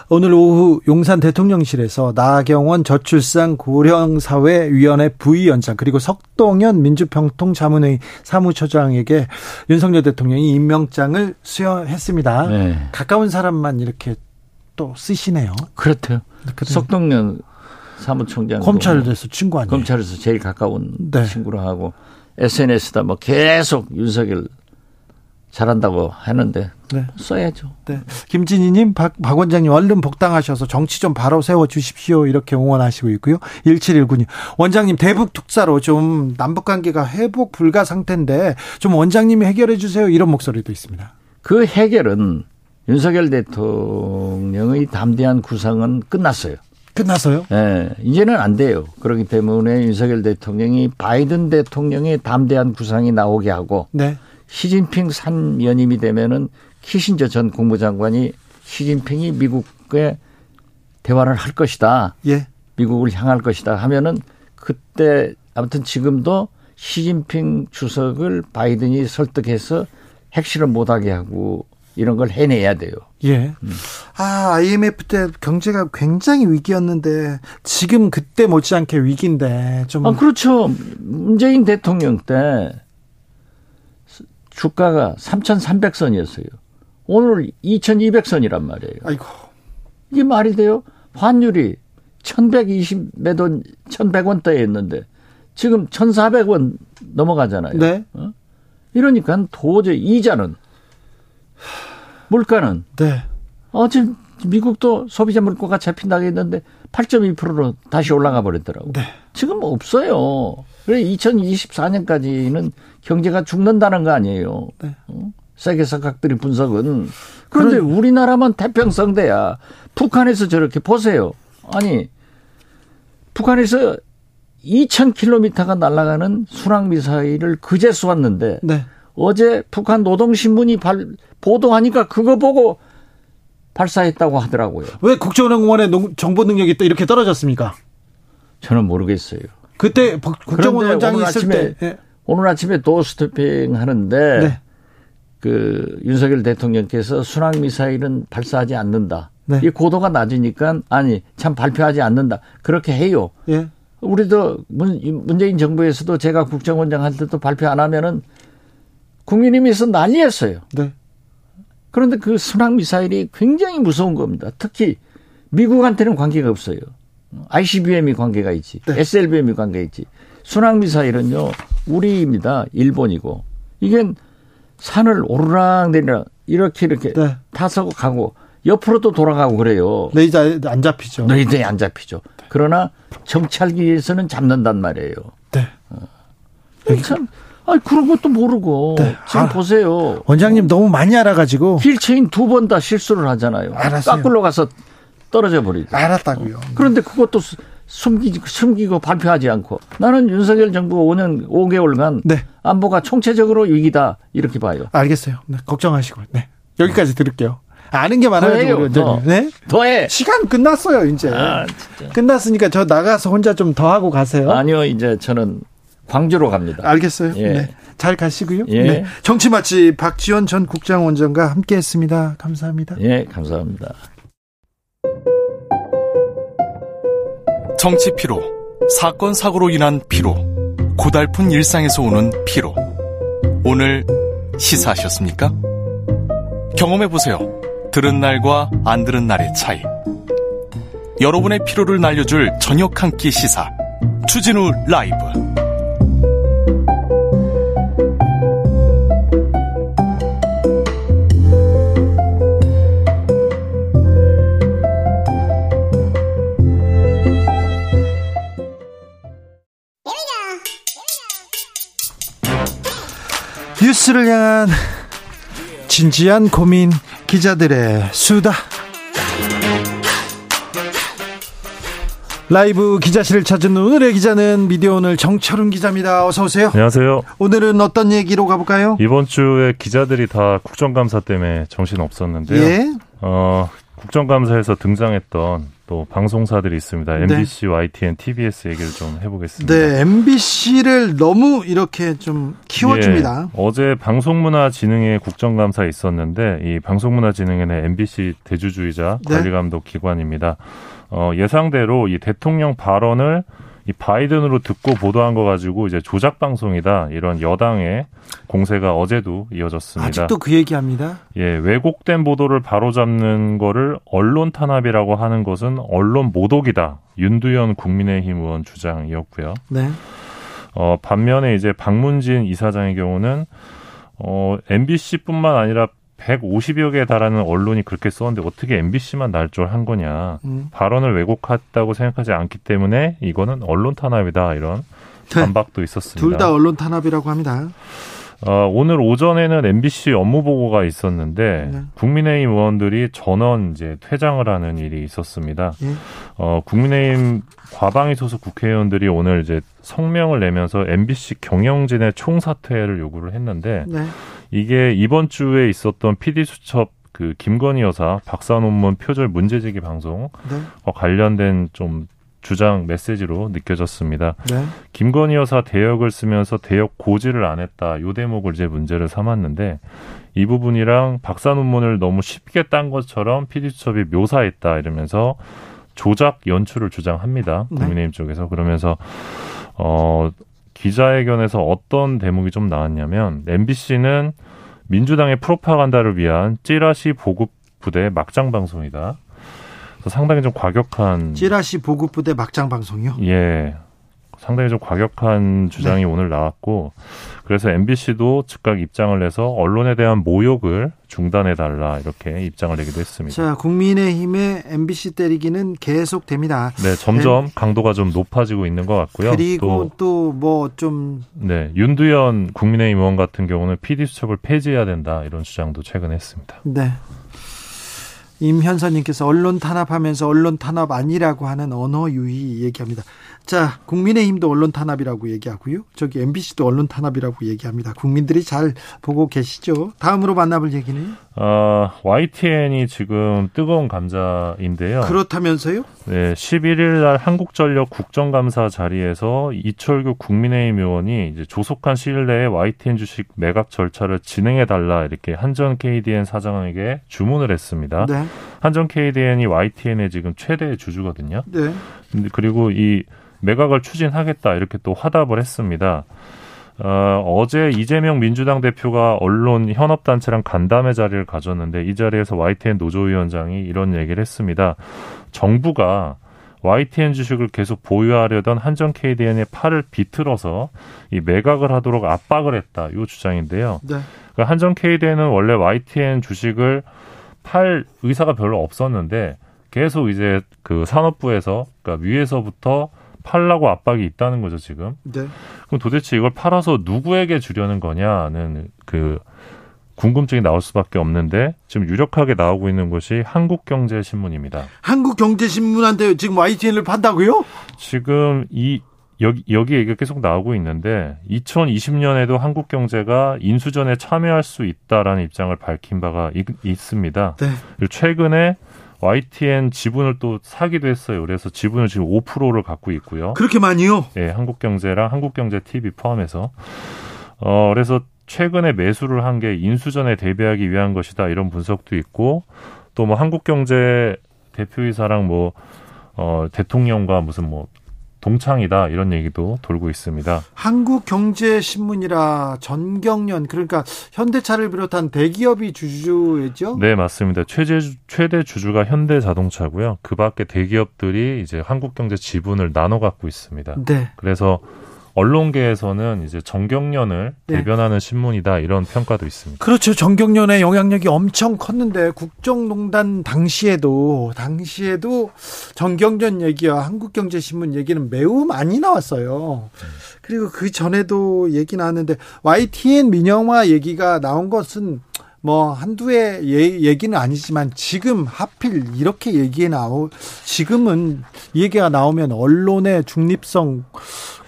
오늘 오후 용산 대통령실에서 나경원 저출산 고령사회위원회 부위원장 그리고 석동현 민주평통자문회의 사무처장에게 윤석열 대통령이 임명장을 수여했습니다. 네. 가까운 사람만 이렇게 또 쓰시네요. 그렇대요. 그래요. 석동현 사무총장 검찰에서 친구 아니에요? 검찰에서 제일 가까운 네. 친구로 하고. 에스엔에스다 뭐 계속 윤석열 잘한다고 하는데 네. 써야죠. 네. 김진희님 박, 박 원장님 얼른 복당하셔서 정치 좀 바로 세워주십시오. 이렇게 응원하시고 있고요. 일칠일구님 원장님 대북 특사로 좀 남북관계가 회복 불가 상태인데 좀 원장님이 해결해 주세요. 이런 목소리도 있습니다. 그 해결은 윤석열 대통령의 담대한 구상은 끝났어요. 끝났어요? 네, 이제는 안 돼요. 그렇기 때문에 윤석열 대통령이 바이든 대통령의 담대한 구상이 나오게 하고 네. 시진핑 삼 연임이 되면은 키신저 전 국무장관이 시진핑이 미국에 대화를 할 것이다. 예. 미국을 향할 것이다 하면은 그때 아무튼 지금도 시진핑 주석을 바이든이 설득해서 핵실험 못하게 하고 이런 걸 해내야 돼요. 예. 음. 아, 아이엠에프 때 경제가 굉장히 위기였는데 지금 그때 못지않게 위기인데 좀. 아, 그렇죠. 문재인 대통령 때 주가가 삼천삼백 선이었어요. 오늘 이천이백 선이란 말이에요. 아이고. 이게 말이 돼요? 환율이 천백이십 몇 원, 천백 원대였는데 지금 천사백 원 넘어가잖아요. 네. 어? 이러니까 도저히 이자는 물가는 네. 어, 지금 미국도 소비자 물가가 잡힌다고 했는데 팔 점 이 퍼센트로 다시 올라가 버렸더라고요. 네. 지금 없어요. 그래서 이천이십사 년까지는 경제가 죽는다는 거 아니에요. 네. 어? 세계사각들이 분석은. 그런데 그런... 우리나라만 태평성대야. 북한에서 저렇게 보세요. 아니 북한에서 이천 킬로미터가 날아가는 순항미사일을 그제 쏘았는데 네. 어제 북한 노동신문이 발, 보도하니까 그거 보고 발사했다고 하더라고요. 왜 국정원의 정보능력이 또 이렇게 떨어졌습니까? 저는 모르겠어요. 그때 국정원 원장이 있을 아침에, 때. 오늘 아침에 도어스태핑 하는데 네. 그 윤석열 대통령께서 순항미사일은 발사하지 않는다. 네. 이 고도가 낮으니까 아니 참 발표하지 않는다. 그렇게 해요. 예. 우리도 문, 문재인 정부에서도 제가 국정원장 할 때도 발표 안 하면은 국민의힘에서 난리였어요. 네. 그런데 그 순항미사일이 굉장히 무서운 겁니다. 특히 미국한테는 관계가 없어요. 아이씨비엠이 관계가 있지. 네. 에스엘비엠이 관계가 있지. 순항미사일은요. 우리입니다. 일본이고. 이게 산을 오르락내리락 이렇게 이렇게 네. 타서 가고 옆으로 또 돌아가고 그래요. 레이저에 안 잡히죠. 레이저에 안 잡히죠. 네. 그러나 정찰기에서는 잡는단 말이에요. 네. 어. 참. 아니, 그런 것도 모르고. 네. 지금 아, 보세요. 원장님 너무 많이 알아가지고. 휠체인 두 번 다 실수를 하잖아요. 알았어요. 거꾸로 가서 떨어져 버리죠. 알았다고요. 어. 그런데 그것도 숨기고, 숨기고 발표하지 않고. 나는 윤석열 정부가 오 년 오 개월간 네. 안보가 총체적으로 위기다. 이렇게 봐요. 알겠어요. 네, 걱정하시고. 네. 여기까지 들을게요. 아는 게 많아요. 더. 네? 더해. 시간 끝났어요. 이제. 아, 진짜. 끝났으니까 저 나가서 혼자 좀 더 하고 가세요. 아니요. 이제 저는. 광주로 갑니다. 알겠어요. 예. 네. 잘 가시고요. 예. 네. 정치 맛집 박지원 전 국정원장과 함께했습니다. 감사합니다. 예, 감사합니다. 정치 피로, 사건 사고로 인한 피로, 고달픈 일상에서 오는 피로. 오늘 시사하셨습니까? 경험해 보세요. 들은 날과 안 들은 날의 차이. 여러분의 피로를 날려줄 저녁 한 끼 시사. 주진우 라이브. 뉴스를 향한 진지한 고민, 기자들의 수다. 라이브 기자실을 찾은 오늘의 기자는 미디어오늘 정철훈 기자입니다. 어서 오세요. 안녕하세요. 오늘은 어떤 얘기로 가볼까요? 이번 주에 기자들이 다 국정감사 때문에 정신 없었는데요. 예? 어, 국정감사에서 등장했던 또 방송사들이 있습니다. 엠비씨, 네. 와이티엔, 티비에스 얘기를 좀 해보겠습니다. 네, 엠비씨를 너무 이렇게 좀 키워줍니다. 예, 어제 방송문화진흥회 국정감사 있었는데 이 방송문화진흥회는 엠비씨 대주주이자 네. 관리감독 기관입니다. 어, 예상대로 이 대통령 발언을 이 바이든으로 듣고 보도한 거 가지고 이제 조작 방송이다 이런 여당의 공세가 어제도 이어졌습니다. 아직도 그 얘기합니다. 예, 왜곡된 보도를 바로잡는 거를 언론 탄압이라고 하는 것은 언론 모독이다. 윤두현 국민의힘 의원 주장이었고요. 네. 어, 반면에 이제 박문진 이사장의 경우는 어, 엠비씨뿐만 아니라 백오십여 개에 달하는 언론이 그렇게 썼는데 어떻게 엠비씨만 날조한 거냐. 음. 발언을 왜곡했다고 생각하지 않기 때문에 이거는 언론 탄압이다. 이런 반박도 있었습니다. 둘 다 언론 탄압이라고 합니다. 어, 오늘 오전에는 엠비씨 업무보고가 있었는데 네. 국민의힘 의원들이 전원 이제 퇴장을 하는 일이 있었습니다. 네. 어, 국민의힘 과방위 소속 국회의원들이 오늘 이제 성명을 내면서 엠비씨 경영진의 총사퇴를 요구를 했는데 네. 이게 이번 주에 있었던 피디수첩 그 김건희 여사 박사 논문 표절 문제제기 방송과 네. 관련된 좀 주장 메시지로 느껴졌습니다. 네. 김건희 여사 대역을 쓰면서 대역 고지를 안 했다. 요 대목을 이제 문제를 삼았는데 이 부분이랑 박사 논문을 너무 쉽게 딴 것처럼 피디수첩이 묘사했다 이러면서 조작 연출을 주장합니다. 네. 국민의힘 쪽에서. 그러면서 어, 기자회견에서 어떤 대목이 좀 나왔냐면 엠비씨는 민주당의 프로파간다를 위한 찌라시 보급 부대 막장 방송이다. 상당히 좀 과격한 찌라시 보급 부대 막장 방송이요? 예, 상당히 좀 과격한 주장이 네. 오늘 나왔고 그래서 엠비씨도 즉각 입장을 내서 언론에 대한 모욕을 중단해달라 이렇게 입장을 내기도 했습니다. 자, 국민의힘의 엠비씨 때리기는 계속됩니다. 네, 점점 네. 강도가 좀 높아지고 있는 것 같고요. 그리고 또 뭐 좀 네, 윤두현 국민의힘 의원 같은 경우는 피디수첩을 폐지해야 된다 이런 주장도 최근에 했습니다. 네. 임현선님께서 언론 탄압하면서 언론 탄압 아니라고 하는 언어 유희 얘기합니다. 자, 국민의힘도 언론 탄압이라고 얘기하고요. 저기 엠비씨도 언론 탄압이라고 얘기합니다. 국민들이 잘 보고 계시죠? 다음으로 만나볼 얘기는? 아, 와이티엔이 지금 뜨거운 감자인데요. 그렇다면서요? 네, 십일 일 날 한국전력 국정감사 자리에서 이철규 국민의힘 의원이 이제 조속한 시일 내에 와이티엔 주식 매각 절차를 진행해달라 이렇게 한전 케이디엔 사장에게 주문을 했습니다. 네. 한전 케이디엔이 와이티엔의 지금 최대 주주거든요. 네. 그리고 이 매각을 추진하겠다 이렇게 또 화답을 했습니다. 어, 어제 이재명 민주당 대표가 언론 현업단체랑 간담회 자리를 가졌는데 이 자리에서 와이티엔 노조위원장이 이런 얘기를 했습니다. 정부가 와이티엔 주식을 계속 보유하려던 한전 케이디엔의 팔을 비틀어서 이 매각을 하도록 압박을 했다. 이 주장인데요. 네. 그러니까 한전 케이디엔은 원래 와이티엔 주식을 팔 의사가 별로 없었는데 계속 이제 그 산업부에서 그러니까 위에서부터 팔라고 압박이 있다는 거죠 지금. 네. 그럼 도대체 이걸 팔아서 누구에게 주려는 거냐는 그 궁금증이 나올 수밖에 없는데 지금 유력하게 나오고 있는 것이 한국경제신문입니다. 한국경제신문한테 지금 와이티엔을 판다고요? 지금 이 여기, 여기 얘기가 계속 나오고 있는데 이천이십 년에도 한국 경제가 인수전에 참여할 수 있다라는 입장을 밝힌 바가 있, 있습니다. 네. 그리고 최근에 와이티엔 지분을 또 사기도 했어요. 그래서 지분을 지금 오 퍼센트를 갖고 있고요. 그렇게 많이요? 네, 한국경제랑 한국경제티비 포함해서. 어, 그래서 최근에 매수를 한 게 인수전에 대비하기 위한 것이다. 이런 분석도 있고 또 뭐 한국경제 대표이사랑 뭐 어, 대통령과 무슨 뭐 동창이다 이런 얘기도 돌고 있습니다. 한국경제신문이라 전경련 그러니까 현대차를 비롯한 대기업이 주주죠? 네, 맞습니다. 최대, 최대 주주가 현대자동차고요. 그 밖에 대기업들이 이제 한국경제 지분을 나눠 갖고 있습니다. 네. 그래서 언론계에서는 이제 전경련을 네. 대변하는 신문이다 이런 평가도 있습니다. 그렇죠. 전경련의 영향력이 엄청 컸는데 국정농단 당시에도 당시에도 전경련 얘기와 한국경제신문 얘기는 매우 많이 나왔어요. 그리고 그 전에도 얘기 나왔는데 와이티엔 민영화 얘기가 나온 것은 뭐 한두 해 얘기는 아니지만 지금 하필 이렇게 얘기에 나오 지금은 얘기가 나오면 언론의 중립성,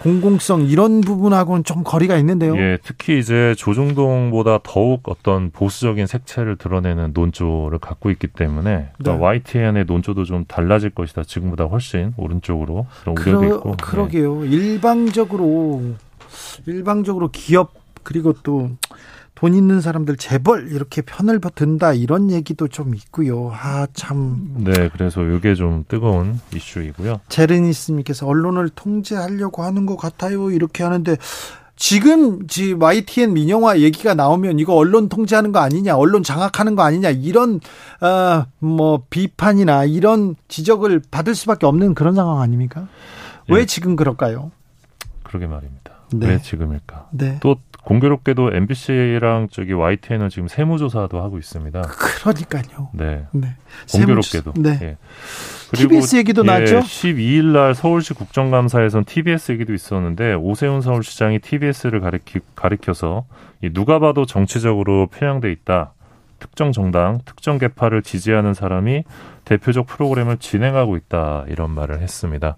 공공성 이런 부분하고는 좀 거리가 있는데요. 예, 특히 이제 조중동보다 더욱 어떤 보수적인 색채를 드러내는 논조를 갖고 있기 때문에 그러니까 네. 와이티엔의 논조도 좀 달라질 것이다. 지금보다 훨씬 오른쪽으로 그런 우려도 그러, 있고. 그러게요. 네. 일방적으로 일방적으로 기업 그리고 또 돈 있는 사람들 재벌 이렇게 편을 든다 이런 얘기도 좀 있고요. 아, 참. 네, 그래서 이게 좀 뜨거운 이슈이고요. 제르니스님께서 언론을 통제하려고 하는 것 같아요. 이렇게 하는데 지금 지 와이티엔 민영화 얘기가 나오면 이거 언론 통제하는 거 아니냐, 언론 장악하는 거 아니냐 이런 어, 뭐 비판이나 이런 지적을 받을 수밖에 없는 그런 상황 아닙니까? 예. 왜 지금 그럴까요? 그러게 말입니다. 네. 왜 지금일까? 네. 또 공교롭게도 엠비씨랑 저기 와이티엔은 지금 세무조사도 하고 있습니다. 그러니까요. 네. 네. 공교롭게도. 네. 예. 그리고 티비에스 얘기도 예, 나왔죠? 십이일 날 서울시 국정감사에선 티비에스 얘기도 있었는데 오세훈 서울시장이 티비에스를 가리키, 가리켜서 이 누가 봐도 정치적으로 편향돼 있다. 특정 정당, 특정 계파를 지지하는 사람이 대표적 프로그램을 진행하고 있다. 이런 말을 했습니다.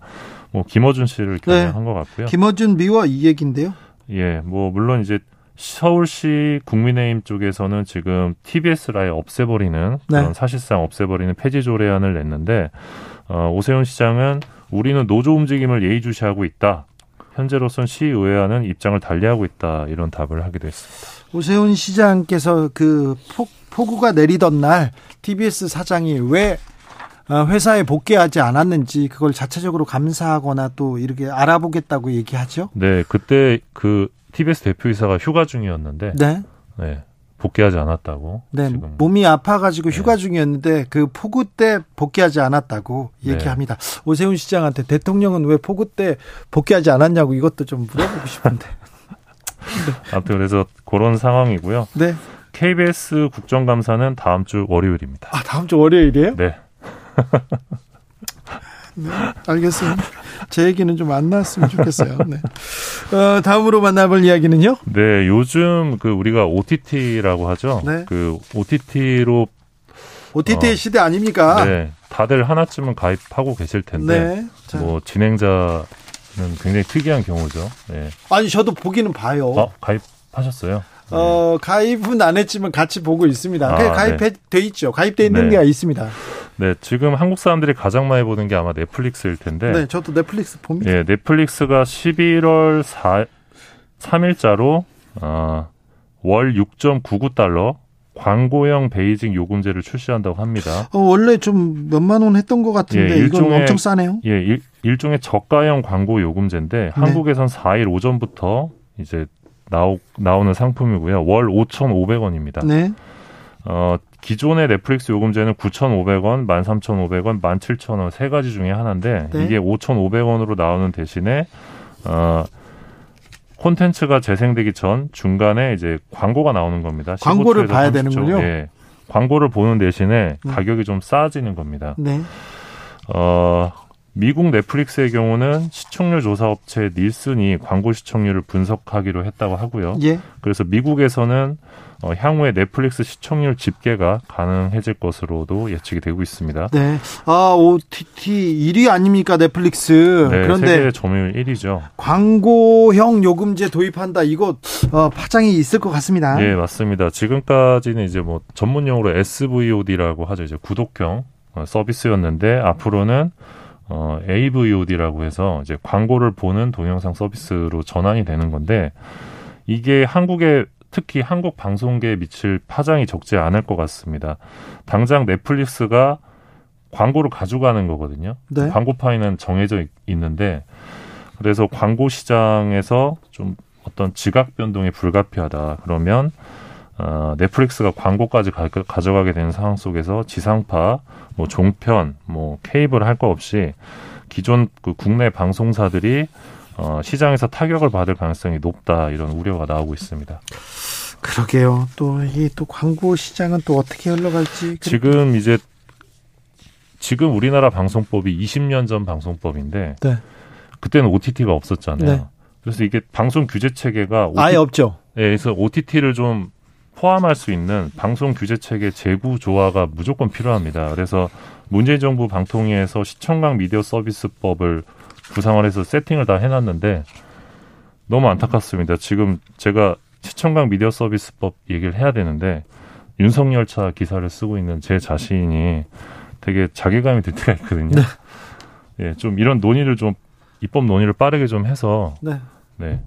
뭐 김어준 씨를 겨냥한 네. 것 같고요. 김어준 미화 이 얘기인데요. 예, 뭐 물론 이제 서울시 국민의힘 쪽에서는 지금 티비에스를 아예 없애버리는 그런 네. 사실상 없애버리는 폐지조례안을 냈는데 어, 오세훈 시장은 우리는 노조 움직임을 예의주시하고 있다. 현재로선 시의회와는 입장을 달리하고 있다. 이런 답을 하기도 했습니다. 오세훈 시장께서 그 폭, 폭우가 내리던 날 티비에스 사장이 왜 회사에 복귀하지 않았는지 그걸 자체적으로 감사하거나 또 이렇게 알아보겠다고 얘기하죠? 네, 그때 그 티비에스 대표이사가 휴가 중이었는데 네, 네 복귀하지 않았다고. 네, 지금. 몸이 아파가지고 네. 휴가 중이었는데 그 폭우 때 복귀하지 않았다고 네. 얘기합니다. 오세훈 시장한테 대통령은 왜 폭우 때 복귀하지 않았냐고 이것도 좀 물어보고 싶은데. 아무튼 그래서 그런 상황이고요. 네. 케이비에스 국정감사는 다음 주 월요일입니다. 아, 다음 주 월요일이에요? 네. 네, 알겠어요. 제 얘기는 좀 안 나왔으면 좋겠어요. 네. 어, 다음으로 만나볼 이야기는요? 네, 요즘 그 우리가 오티티라고 하죠. 네. 그 오티티로 오티티의 어, 시대 아닙니까? 네, 다들 하나쯤은 가입하고 계실 텐데, 네, 뭐 진행자는 굉장히 특이한 경우죠. 네. 아니 저도 보기는 봐요. 아, 가입하셨어요? 네. 어, 가입은 안 했지만 같이 보고 있습니다. 아, 가입돼 네. 있죠. 가입돼 있는 네. 게 있습니다. 네, 지금 한국 사람들이 가장 많이 보는 게 아마 넷플릭스일 텐데. 네, 저도 넷플릭스 봅니다. 네, 넷플릭스가 십일월 삼일자로 어, 월 육 점 구구 달러 광고형 베이징 요금제를 출시한다고 합니다. 어, 원래 좀 몇만 원 했던 것 같은데 예, 일종의, 이건 엄청 싸네요. 예, 일, 일종의 저가형 광고 요금제인데 네. 한국에선 사일 오전부터 이제 나오, 나오는 상품이고요. 월 오천오백 원입니다. 네. 어, 기존의 넷플릭스 요금제는 구천오백 원, 만삼천오백 원, 만칠천 원 세 가지 중에 하나인데 네. 이게 오천오백 원으로 나오는 대신에 어, 콘텐츠가 재생되기 전 중간에 이제 광고가 나오는 겁니다. 광고를 봐야 삼십 초. 되는군요. 예. 광고를 보는 대신에 음. 가격이 좀 싸지는 겁니다. 네. 어, 미국 넷플릭스의 경우는 시청률 조사 업체 닐슨이 광고 시청률을 분석하기로 했다고 하고요. 예. 그래서 미국에서는 어, 향후에 넷플릭스 시청률 집계가 가능해질 것으로도 예측이 되고 있습니다. 네, 아 오티티 일 위 아닙니까 넷플릭스. 네, 그런데 세계 점유율 일 위죠. 광고형 요금제 도입한다 이거 어, 파장이 있을 것 같습니다. 예, 네, 맞습니다. 지금까지는 이제 뭐 전문용어로 에스브이오디라고 하죠. 이제 구독형 서비스였는데 앞으로는 어, 에이브이오디라고 해서 이제 광고를 보는 동영상 서비스로 전환이 되는 건데 이게 한국에 특히 한국 방송계에 미칠 파장이 적지 않을 것 같습니다. 당장 넷플릭스가 광고를 가져가는 거거든요. 네. 광고 파이는 정해져 있는데 그래서 광고 시장에서 좀 어떤 지각 변동이 불가피하다 그러면 어, 넷플릭스가 광고까지 가, 가져가게 되는 상황 속에서 지상파, 뭐 종편, 뭐 케이블 할 거 없이 기존 그 국내 방송사들이 어, 시장에서 타격을 받을 가능성이 높다 이런 우려가 나오고 있습니다. 그러게요. 또 이 또 광고 시장은 또 어떻게 흘러갈지. 지금 이제 지금 우리나라 방송법이 이십 년 전 방송법인데 네. 그때는 오티티가 없었잖아요. 네. 그래서 이게 방송 규제 체계가 오티, 아예 없죠. 예, 그래서 오티티를 좀 포함할 수 있는 방송 규제 체계 재구조화가 무조건 필요합니다. 그래서 문재인 정부 방통위에서 시청각 미디어 서비스법을 구상을 해서 세팅을 다 해놨는데 너무 안타깝습니다. 지금 제가 시청각 미디어 서비스법 얘기를 해야 되는데 윤석열 차 기사를 쓰고 있는 제 자신이 되게 자괴감이 들 때가 있거든요. 네. 예, 좀 이런 논의를 좀 입법 논의를 빠르게 좀 해서 네. 네.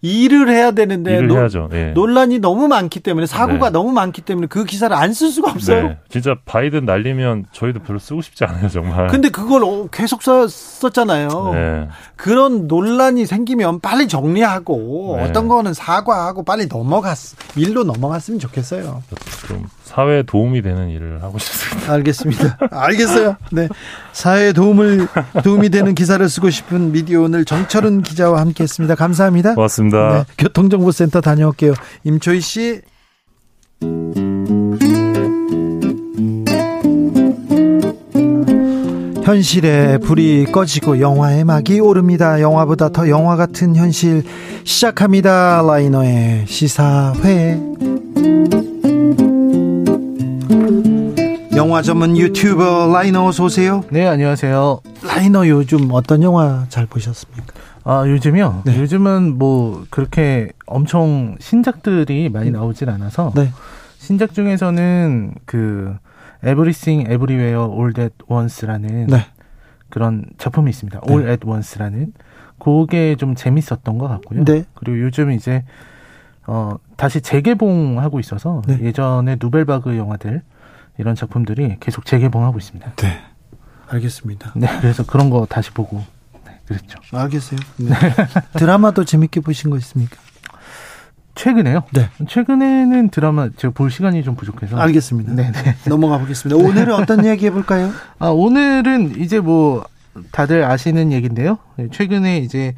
일을 해야 되는데 일을 노, 해야죠. 예. 논란이 너무 많기 때문에 사고가 네. 너무 많기 때문에 그 기사를 안 쓸 수가 없어요. 네. 진짜 바이든 날리면 저희도 별로 쓰고 싶지 않아요, 정말. 근데 그걸 계속 썼잖아요. 네. 그런 논란이 생기면 빨리 정리하고 네. 어떤 거는 사과하고 빨리 넘어갔 일로 넘어갔으면 좋겠어요. 좀 사회에 도움이 되는 일을 하고 싶습니다. 알겠습니다. 알겠어요. 네, 사회에 도움을 도움이 되는 기사를 쓰고 싶은 미디어 오늘 정철은 기자와 함께했습니다. 감사합니다. 고맙습니다. 네, 교통정보센터 다녀올게요. 임초희 씨. 현실에 불이 꺼지고 영화의 막이 오릅니다. 영화보다 더 영화 같은 현실 시작합니다. 라이너의 시사회. 영화 전문 유튜버 라이너 어서 오세요. 네, 안녕하세요. 라이너 요즘 어떤 영화 잘 보셨습니까? 아, 요즘이요? 네. 요즘은 뭐 그렇게 엄청 신작들이 많이 나오진 않아서 네. 신작 중에서는 그 Everything, Everywhere, All at Once라는 네. 그런 작품이 있습니다. 네. All at Once라는 그게 좀 재밌었던 것 같고요. 네. 그리고 요즘 이제 어, 다시 재개봉하고 있어서 네. 예전에 누벨바그 영화들 이런 작품들이 계속 재개봉하고 있습니다. 네, 알겠습니다. 네, 그래서 그런 거 다시 보고 네, 그랬죠. 알겠어요. 네. 드라마도 재밌게 보신 거 있습니까? 최근에요? 네. 최근에는 드라마 제가 볼 시간이 좀 부족해서. 알겠습니다. 네, 넘어가 보겠습니다. 오늘은 어떤 이야기 해볼까요? 아, 오늘은 이제 뭐 다들 아시는 얘기인데요. 최근에 이제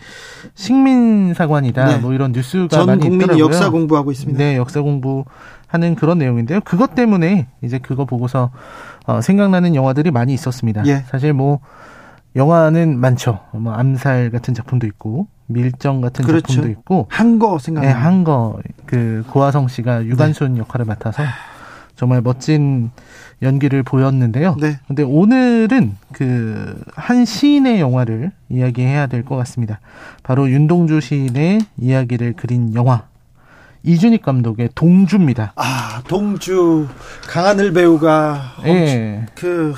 식민사관이다 네. 뭐 이런 뉴스가 전 많이 있더라고요. 전 국민이 역사 공부하고 있습니다. 네, 역사 공부하는 그런 내용인데요. 그것 때문에 이제 그거 보고서 어, 생각나는 영화들이 많이 있었습니다. 예. 사실 뭐 영화는 많죠. 뭐 암살 같은 작품도 있고. 밀정 같은 그렇죠. 작품도 있고 한거 생각나요. 네, 한거 그 고아성 씨가 유관순 네. 역할을 맡아서 정말 멋진 연기를 보였는데요. 네. 근데 오늘은 그 한 시인의 영화를 이야기해야 될 것 같습니다. 바로 윤동주 시인의 이야기를 그린 영화 이준익 감독의 동주입니다. 아, 동주 강하늘 배우가 네. 그.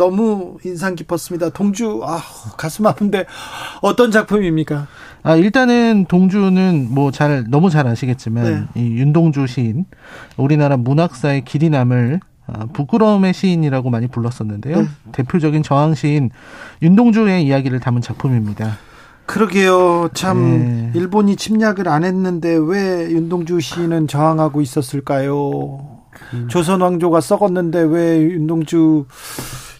너무 인상 깊었습니다. 동주, 아, 가슴 아픈데 어떤 작품입니까? 아, 일단은 동주는 뭐 잘, 너무 잘 아시겠지만, 네. 이 윤동주 시인, 우리나라 문학사의 길이 남을 아, 부끄러움의 시인이라고 많이 불렀었는데요. 네. 대표적인 저항 시인 윤동주의 이야기를 담은 작품입니다. 그러게요. 참 네. 일본이 침략을 안 했는데 왜 윤동주 시인은 저항하고 있었을까요? 음. 조선 왕조가 썩었는데 왜 윤동주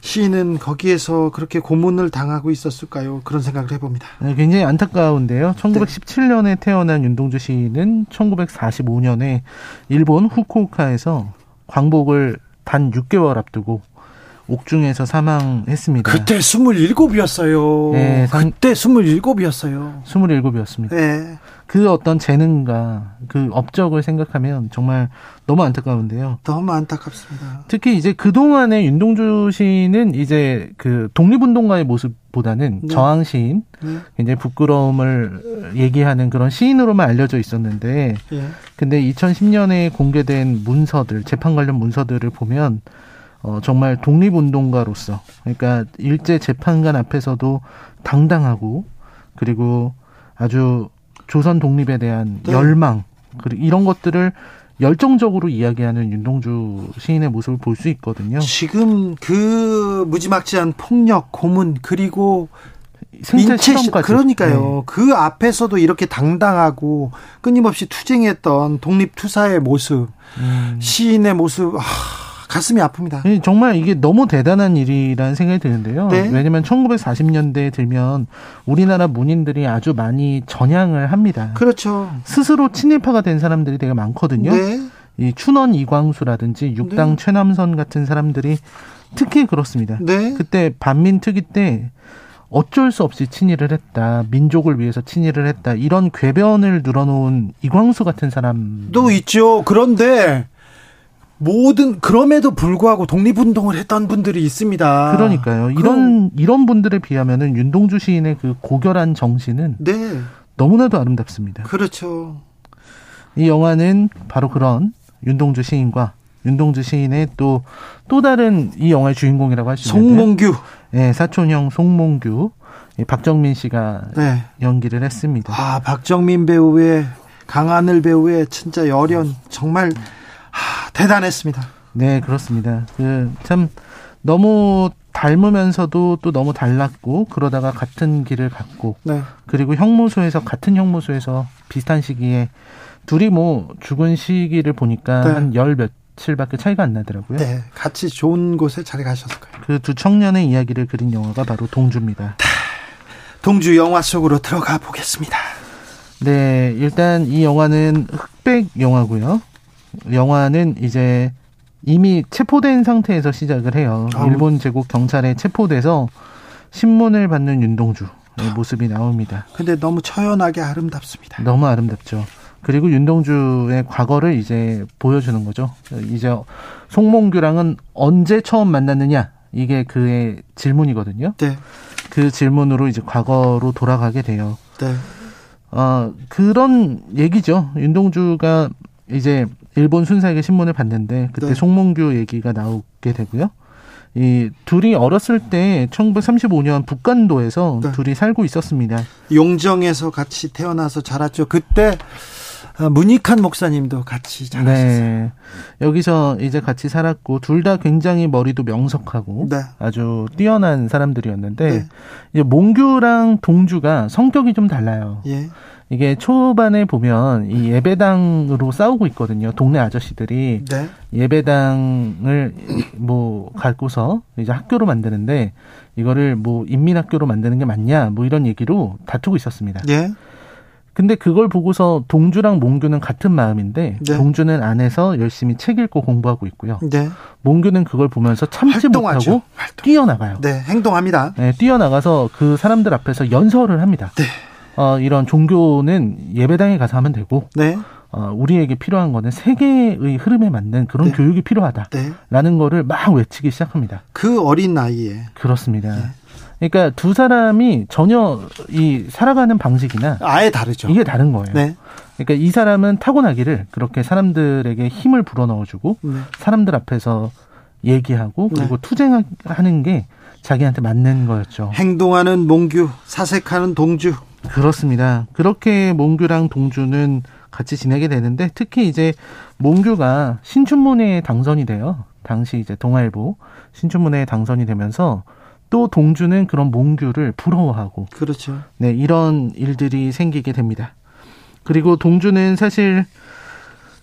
시인은 거기에서 그렇게 고문을 당하고 있었을까요? 그런 생각을 해봅니다. 네, 굉장히 안타까운데요. 천구백십칠 년에 네. 태어난 윤동주 시인은 천구백사십오 년에 일본 후쿠오카에서 광복을 단 육 개월 앞두고 옥중에서 사망했습니다. 그때 스물일곱이었어요. 네, 상... 그때 스물일곱이었어요. 스물일곱이었습니다. 네. 그 어떤 재능과 그 업적을 생각하면 정말 너무 안타까운데요. 너무 안타깝습니다. 특히 이제 그동안의 윤동주 시인은 이제 그 독립운동가의 모습보다는 네. 저항 시인, 네. 굉장히 부끄러움을 얘기하는 그런 시인으로만 알려져 있었는데, 네. 근데 이천십 년에 공개된 문서들, 재판 관련 문서들을 보면 어, 정말 독립운동가로서, 그러니까 일제 재판관 앞에서도 당당하고, 그리고 아주 조선 독립에 대한 네. 열망, 그리고 이런 것들을 열정적으로 이야기하는 윤동주 시인의 모습을 볼 수 있거든요. 지금 그 무지막지한 폭력, 고문, 그리고 생체 실험까지. 그러니까요. 네. 그 앞에서도 이렇게 당당하고 끊임없이 투쟁했던 독립투사의 모습, 음. 시인의 모습, 아. 가슴이 아픕니다. 정말 이게 너무 대단한 일이라는 생각이 드는데요. 네? 왜냐하면 천구백사십 년대에 들면 우리나라 문인들이 아주 많이 전향을 합니다. 그렇죠. 스스로 친일파가 된 사람들이 되게 많거든요. 네. 이 춘원 이광수라든지 육당 네. 최남선 같은 사람들이 특히 그렇습니다. 네. 그때 반민특위 때 어쩔 수 없이 친일을 했다. 민족을 위해서 친일을 했다. 이런 궤변을 늘어놓은 이광수 같은 사람도 있죠. 그런데 모든 그럼에도 불구하고 독립운동을 했던 분들이 있습니다. 그러니까요. 이런 이런 분들에 비하면은 윤동주 시인의 그 고결한 정신은 네. 너무나도 아름답습니다. 그렇죠. 이 영화는 바로 그런 윤동주 시인과 윤동주 시인의 또 또 다른 이 영화의 주인공이라고 할 수 있는데 송몽규, 예, 사촌형 송몽규. 박정민 씨가 네. 연기를 했습니다. 아, 박정민 배우의, 강하늘 배우의 진짜 열연 정말 아, 대단했습니다. 네, 그렇습니다. 그 참 너무 닮으면서도 또 너무 달랐고, 그러다가 같은 길을 갔고, 네. 그리고 형무소에서, 같은 형무소에서 비슷한 시기에 둘이 뭐 죽은 시기를 보니까 네. 한 열 며칠밖에 차이가 안 나더라고요. 네, 같이 좋은 곳에 잘 가셨을 거예요. 그 두 청년의 이야기를 그린 영화가 바로 동주입니다. 동주 영화 속으로 들어가 보겠습니다. 네, 일단 이 영화는 흑백 영화고요. 영화는 이제 이미 체포된 상태에서 시작을 해요. 아, 일본 제국 경찰에 체포돼서 신문을 받는 윤동주의 모습이 나옵니다. 근데 너무 처연하게 아름답습니다. 너무 아름답죠. 그리고 윤동주의 과거를 이제 보여주는 거죠. 이제 송몽규랑은 언제 처음 만났느냐, 이게 그의 질문이거든요. 네. 그 질문으로 이제 과거로 돌아가게 돼요. 네. 어, 그런 얘기죠. 윤동주가 이제 일본 순사에게 신문을 받는데 그때 네. 송몽규 얘기가 나오게 되고요. 이 둘이 어렸을 때 천구백삼십오 년 북간도에서 네. 둘이 살고 있었습니다. 용정에서 같이 태어나서 자랐죠. 그때 문익환 목사님도 같이 자랐었어요. 네. 여기서 이제 같이 살았고 둘 다 굉장히 머리도 명석하고 네. 아주 뛰어난 사람들이었는데 네. 이제 몽규랑 동주가 성격이 좀 달라요. 예. 이게 초반에 보면 이 예배당으로 싸우고 있거든요. 동네 아저씨들이 네. 예배당을 뭐 갖고서 이제 학교로 만드는데 이거를 뭐 인민학교로 만드는 게 맞냐 뭐 이런 얘기로 다투고 있었습니다. 예. 근데 그걸 보고서 동주랑 몽규는 같은 마음인데 네. 동주는 안에서 열심히 책 읽고 공부하고 있고요. 네. 몽규는 그걸 보면서 참지 활동하죠. 못하고 활동. 뛰어나가요. 네, 행동합니다. 네, 뛰어나가서 그 사람들 앞에서 연설을 합니다. 네. 어, 이런 종교는 예배당에 가서 하면 되고 네. 어, 우리에게 필요한 거는 세계의 흐름에 맞는 그런 네. 교육이 필요하다라는 네. 거를 막 외치기 시작합니다. 그 어린 나이에. 그렇습니다. 네. 그러니까 두 사람이 전혀 이 살아가는 방식이나 아예 다르죠. 이게 다른 거예요. 네. 그러니까 이 사람은 타고나기를 그렇게 사람들에게 힘을 불어넣어주고 네. 사람들 앞에서 얘기하고 그리고 네. 투쟁하는 게 자기한테 맞는 거였죠. 행동하는 몽규, 사색하는 동주. 그렇습니다. 그렇게 몽규랑 동주는 같이 지내게 되는데 특히 이제 몽규가 신춘문예에 당선이 돼요. 당시 이제 동아일보 신춘문예에 당선이 되면서 또 동주는 그런 몽규를 부러워하고 그렇죠. 네, 이런 일들이 생기게 됩니다. 그리고 동주는 사실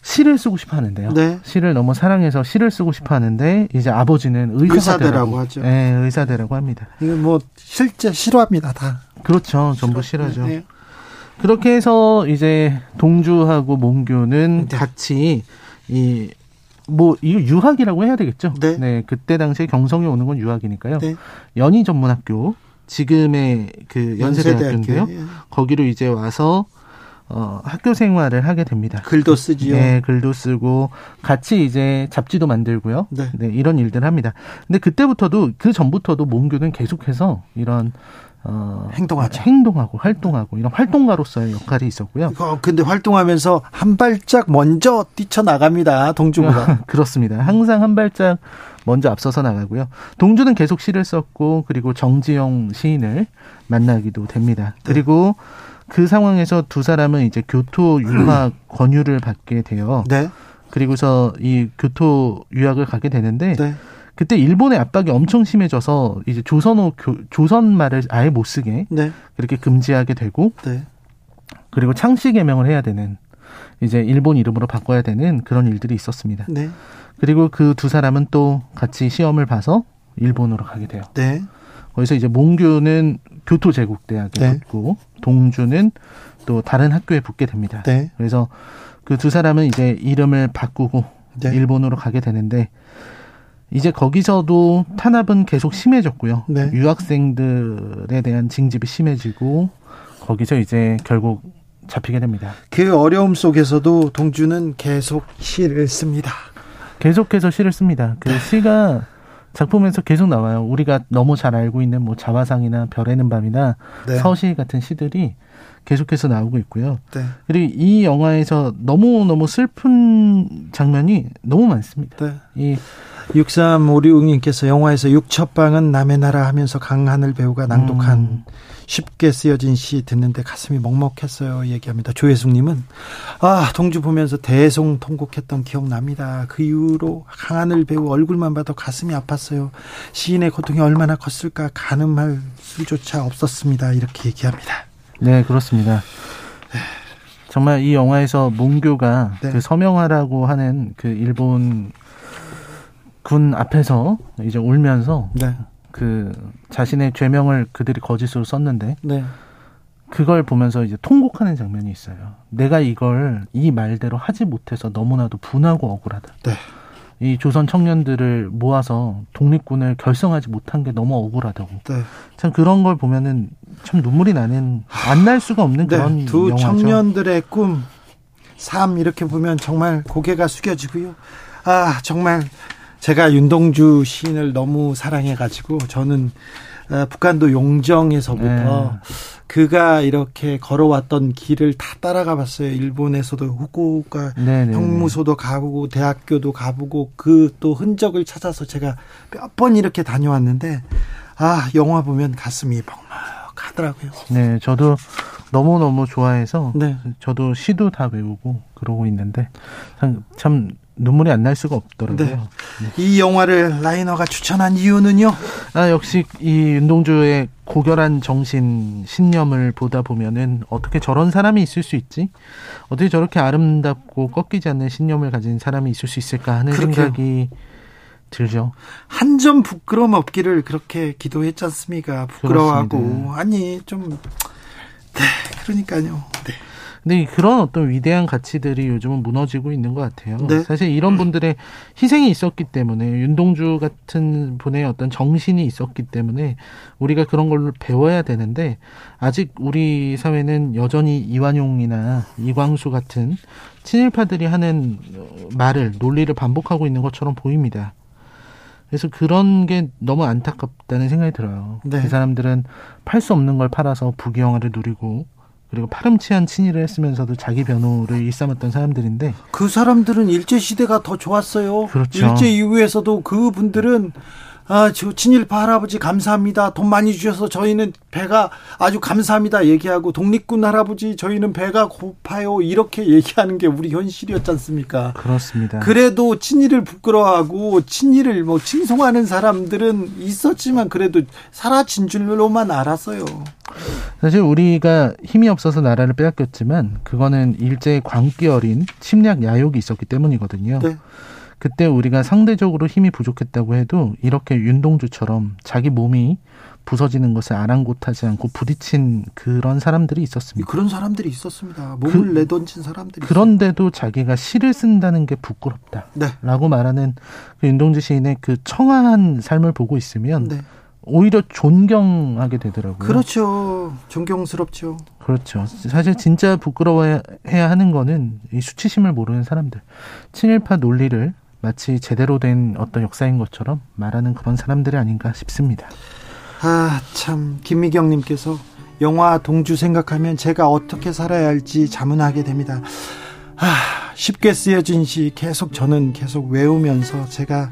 시를 쓰고 싶어 하는데요. 네. 시를 너무 사랑해서 시를 쓰고 싶어 하는데 이제 아버지는 의사가 의사대라고 되라고. 하죠. 네, 의사대라고 합니다. 이건 뭐 실제 싫어합니다, 다. 그렇죠. 전부 싫어하죠. 네. 그렇게 해서 이제 동주하고 몽규는 네. 같이 이 뭐 이거 유학이라고 해야 되겠죠. 네. 네, 그때 당시에 경성에 오는 건 유학이니까요. 네. 연희 전문학교, 지금의 그 연세대학교인데요. 연세대학교, 예. 거기로 이제 와서 어, 학교 생활을 하게 됩니다. 글도 쓰지요. 네, 글도 쓰고 같이 이제 잡지도 만들고요. 네, 네 이런 일들을 합니다. 근데 그때부터도 그 전부터도 몽규는 계속해서 이런 어, 행동하죠. 행동하고 활동하고 이런 활동가로서의 역할이 있었고요. 어, 근데 활동하면서 한 발짝 먼저 뛰쳐나갑니다. 동주가. 그렇습니다. 항상 한 발짝 먼저 앞서서 나가고요. 동주는 계속 시를 썼고 그리고 정지영 시인을 만나기도 됩니다. 네. 그리고 그 상황에서 두 사람은 이제 교토 유학 권유를 받게 돼요. 네. 그리고서 이 교토 유학을 가게 되는데 네. 그때 일본의 압박이 엄청 심해져서 이제 조선어 교, 조선말을 아예 못 쓰게 네. 그렇게 금지하게 되고 네. 그리고 창씨 개명을 해야 되는 이제 일본 이름으로 바꿔야 되는 그런 일들이 있었습니다. 네. 그리고 그 두 사람은 또 같이 시험을 봐서 일본으로 가게 돼요. 네. 거기서 이제 몽규는 교토 제국 대학에 네. 붙고 동주는 또 다른 학교에 붙게 됩니다. 네. 그래서 그 두 사람은 이제 이름을 바꾸고 네. 일본으로 가게 되는데 이제 거기서도 탄압은 계속 심해졌고요. 네. 유학생들에 대한 징집이 심해지고 거기서 이제 결국 잡히게 됩니다. 그 어려움 속에서도 동주는 계속 시를 씁니다. 계속해서 시를 씁니다. 그 시가 작품에서 계속 나와요. 우리가 너무 잘 알고 있는 뭐 자화상이나 별에는 밤이나 네. 서시 같은 시들이 계속해서 나오고 있고요. 네. 그리고 이 영화에서 너무너무 슬픈 장면이 너무 많습니다. 네. 이 육삼오육님께서 영화에서 육첩방은 남의 나라 하면서 강하늘 배우가 낭독한 음. 쉽게 쓰여진 시 듣는데 가슴이 먹먹했어요 얘기합니다. 조혜숙님은 아 동주 보면서 대송 통곡했던 기억납니다. 그 이후로 강하늘 배우 얼굴만 봐도 가슴이 아팠어요. 시인의 고통이 얼마나 컸을까 가늠할 수조차 없었습니다. 이렇게 얘기합니다. 네 그렇습니다. 네. 정말 이 영화에서 몽교가 네. 그 서명하라고 하는 그 일본 군 앞에서 이제 울면서 네. 그 자신의 죄명을 그들이 거짓으로 썼는데 네. 그걸 보면서 이제 통곡하는 장면이 있어요. 내가 이걸 이 말대로 하지 못해서 너무나도 분하고 억울하다. 네. 이 조선 청년들을 모아서 독립군을 결성하지 못한 게 너무 억울하다고. 네. 참 그런 걸 보면은 참 눈물이 나는 안 날 수가 없는 네. 그런 두 영화죠. 청년들의 꿈, 삶 이렇게 보면 정말 고개가 숙여지고요. 아 정말 제가 윤동주 시인을 너무 사랑해가지고 저는 북한도 용정에서부터 네. 그가 이렇게 걸어왔던 길을 다 따라가 봤어요. 일본에서도 후쿠오카 네, 네, 형무소도 가보고 대학교도 가보고 그 또 흔적을 찾아서 제가 몇 번 이렇게 다녀왔는데 아 영화 보면 가슴이 벅벅하더라고요. 네, 저도 너무너무 좋아해서 네. 저도 시도 다 외우고 그러고 있는데 참, 참 눈물이 안 날 수가 없더라고요. 네. 네. 이 영화를 라이너가 추천한 이유는요? 아, 역시 이 윤동주의 고결한 정신, 신념을 보다 보면은 어떻게 저런 사람이 있을 수 있지? 어떻게 저렇게 아름답고 꺾이지 않는 신념을 가진 사람이 있을 수 있을까 하는 그렇게요. 생각이 들죠. 한 점 부끄러움 없기를 그렇게 기도했지 않습니까? 부끄러워하고. 그렇습니다. 아니, 좀, 네, 그러니까요. 네. 근데 그런 어떤 위대한 가치들이 요즘은 무너지고 있는 것 같아요. 네. 사실 이런 분들의 희생이 있었기 때문에 윤동주 같은 분의 어떤 정신이 있었기 때문에 우리가 그런 걸로 배워야 되는데 아직 우리 사회는 여전히 이완용이나 이광수 같은 친일파들이 하는 말을 논리를 반복하고 있는 것처럼 보입니다. 그래서 그런 게 너무 안타깝다는 생각이 들어요. 네. 그 사람들은 팔 수 없는 걸 팔아서 부귀영화를 누리고 그리고 파렴치한 친일을 했으면서도 자기 변호를 일삼았던 사람들인데 그 사람들은 일제시대가 더 좋았어요. 그렇죠. 일제 이후에서도 그분들은 아, 저 친일파 할아버지 감사합니다. 돈 많이 주셔서 저희는 배가 아주 감사합니다 얘기하고 독립군 할아버지 저희는 배가 고파요 이렇게 얘기하는 게 우리 현실이었지 않습니까? 그렇습니다. 그래도 친일을 부끄러워하고 친일을 뭐 칭송하는 사람들은 있었지만 그래도 사라진 줄로만 알았어요. 사실 우리가 힘이 없어서 나라를 빼앗겼지만 그거는 일제의 광기 어린 침략 야욕이 있었기 때문이거든요. 네. 그때 우리가 상대적으로 힘이 부족했다고 해도 이렇게 윤동주처럼 자기 몸이 부서지는 것을 아랑곳하지 않고 부딪힌 그런 사람들이 있었습니다. 그런 사람들이 있었습니다. 몸을 그, 내던진 사람들이. 그런데도 있어요. 자기가 시를 쓴다는 게 부끄럽다. 네. 라고 말하는 그 윤동주 시인의 그 청아한 삶을 보고 있으면 네. 오히려 존경하게 되더라고요. 그렇죠. 존경스럽죠. 그렇죠. 사실 진짜 부끄러워해야 하는 거는 이 수치심을 모르는 사람들. 친일파 논리를 마치 제대로 된 어떤 역사인 것처럼 말하는 그런 사람들이 아닌가 싶습니다. 아, 참 김미경님께서 영화 동주 생각하면 제가 어떻게 살아야 할지 자문하게 됩니다. 아, 쉽게 쓰여진 시 계속 저는 계속 외우면서 제가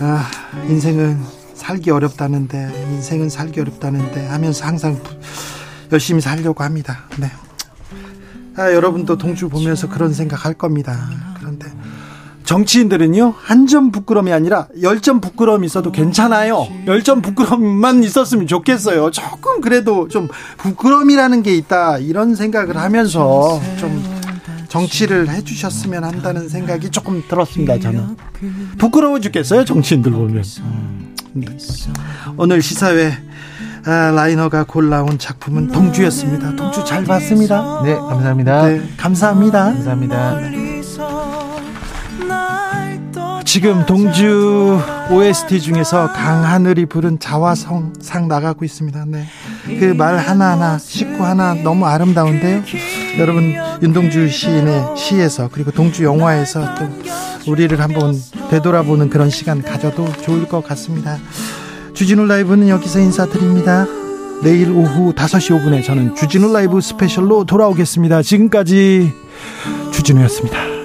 아, 인생은 살기 어렵다는데 인생은 살기 어렵다는데 하면서 항상 열심히 살려고 합니다. 네. 아, 여러분도 동주 보면서 그런 생각할 겁니다. 그런데 정치인들은요 한 점 부끄러움이 아니라 열 점 부끄러움이 있어도 괜찮아요. 열 점 부끄러움만 있었으면 좋겠어요. 조금 그래도 좀 부끄러움이라는 게 있다 이런 생각을 하면서 좀 정치를 해주셨으면 한다는 생각이 조금 들었습니다. 저는 부끄러워 죽겠어요 정치인들 보면. 네. 오늘 시사회 아, 라이너가 골라온 작품은 동주였습니다. 동주 잘 봤습니다. 네 감사합니다. 네, 감사합니다. 감사합니다. 네. 지금 동주 오에스티 중에서 강하늘이 부른 자화성 상 나가고 있습니다. 네. 그 말 하나하나 식구 하나 너무 아름다운데요. 여러분 윤동주 시인의 시에서 그리고 동주 영화에서 또 우리를 한번 되돌아보는 그런 시간 가져도 좋을 것 같습니다. 주진우 라이브는 여기서 인사드립니다. 내일 오후 다섯 시 오 분에 저는 주진우 라이브 스페셜로 돌아오겠습니다. 지금까지 주진우였습니다.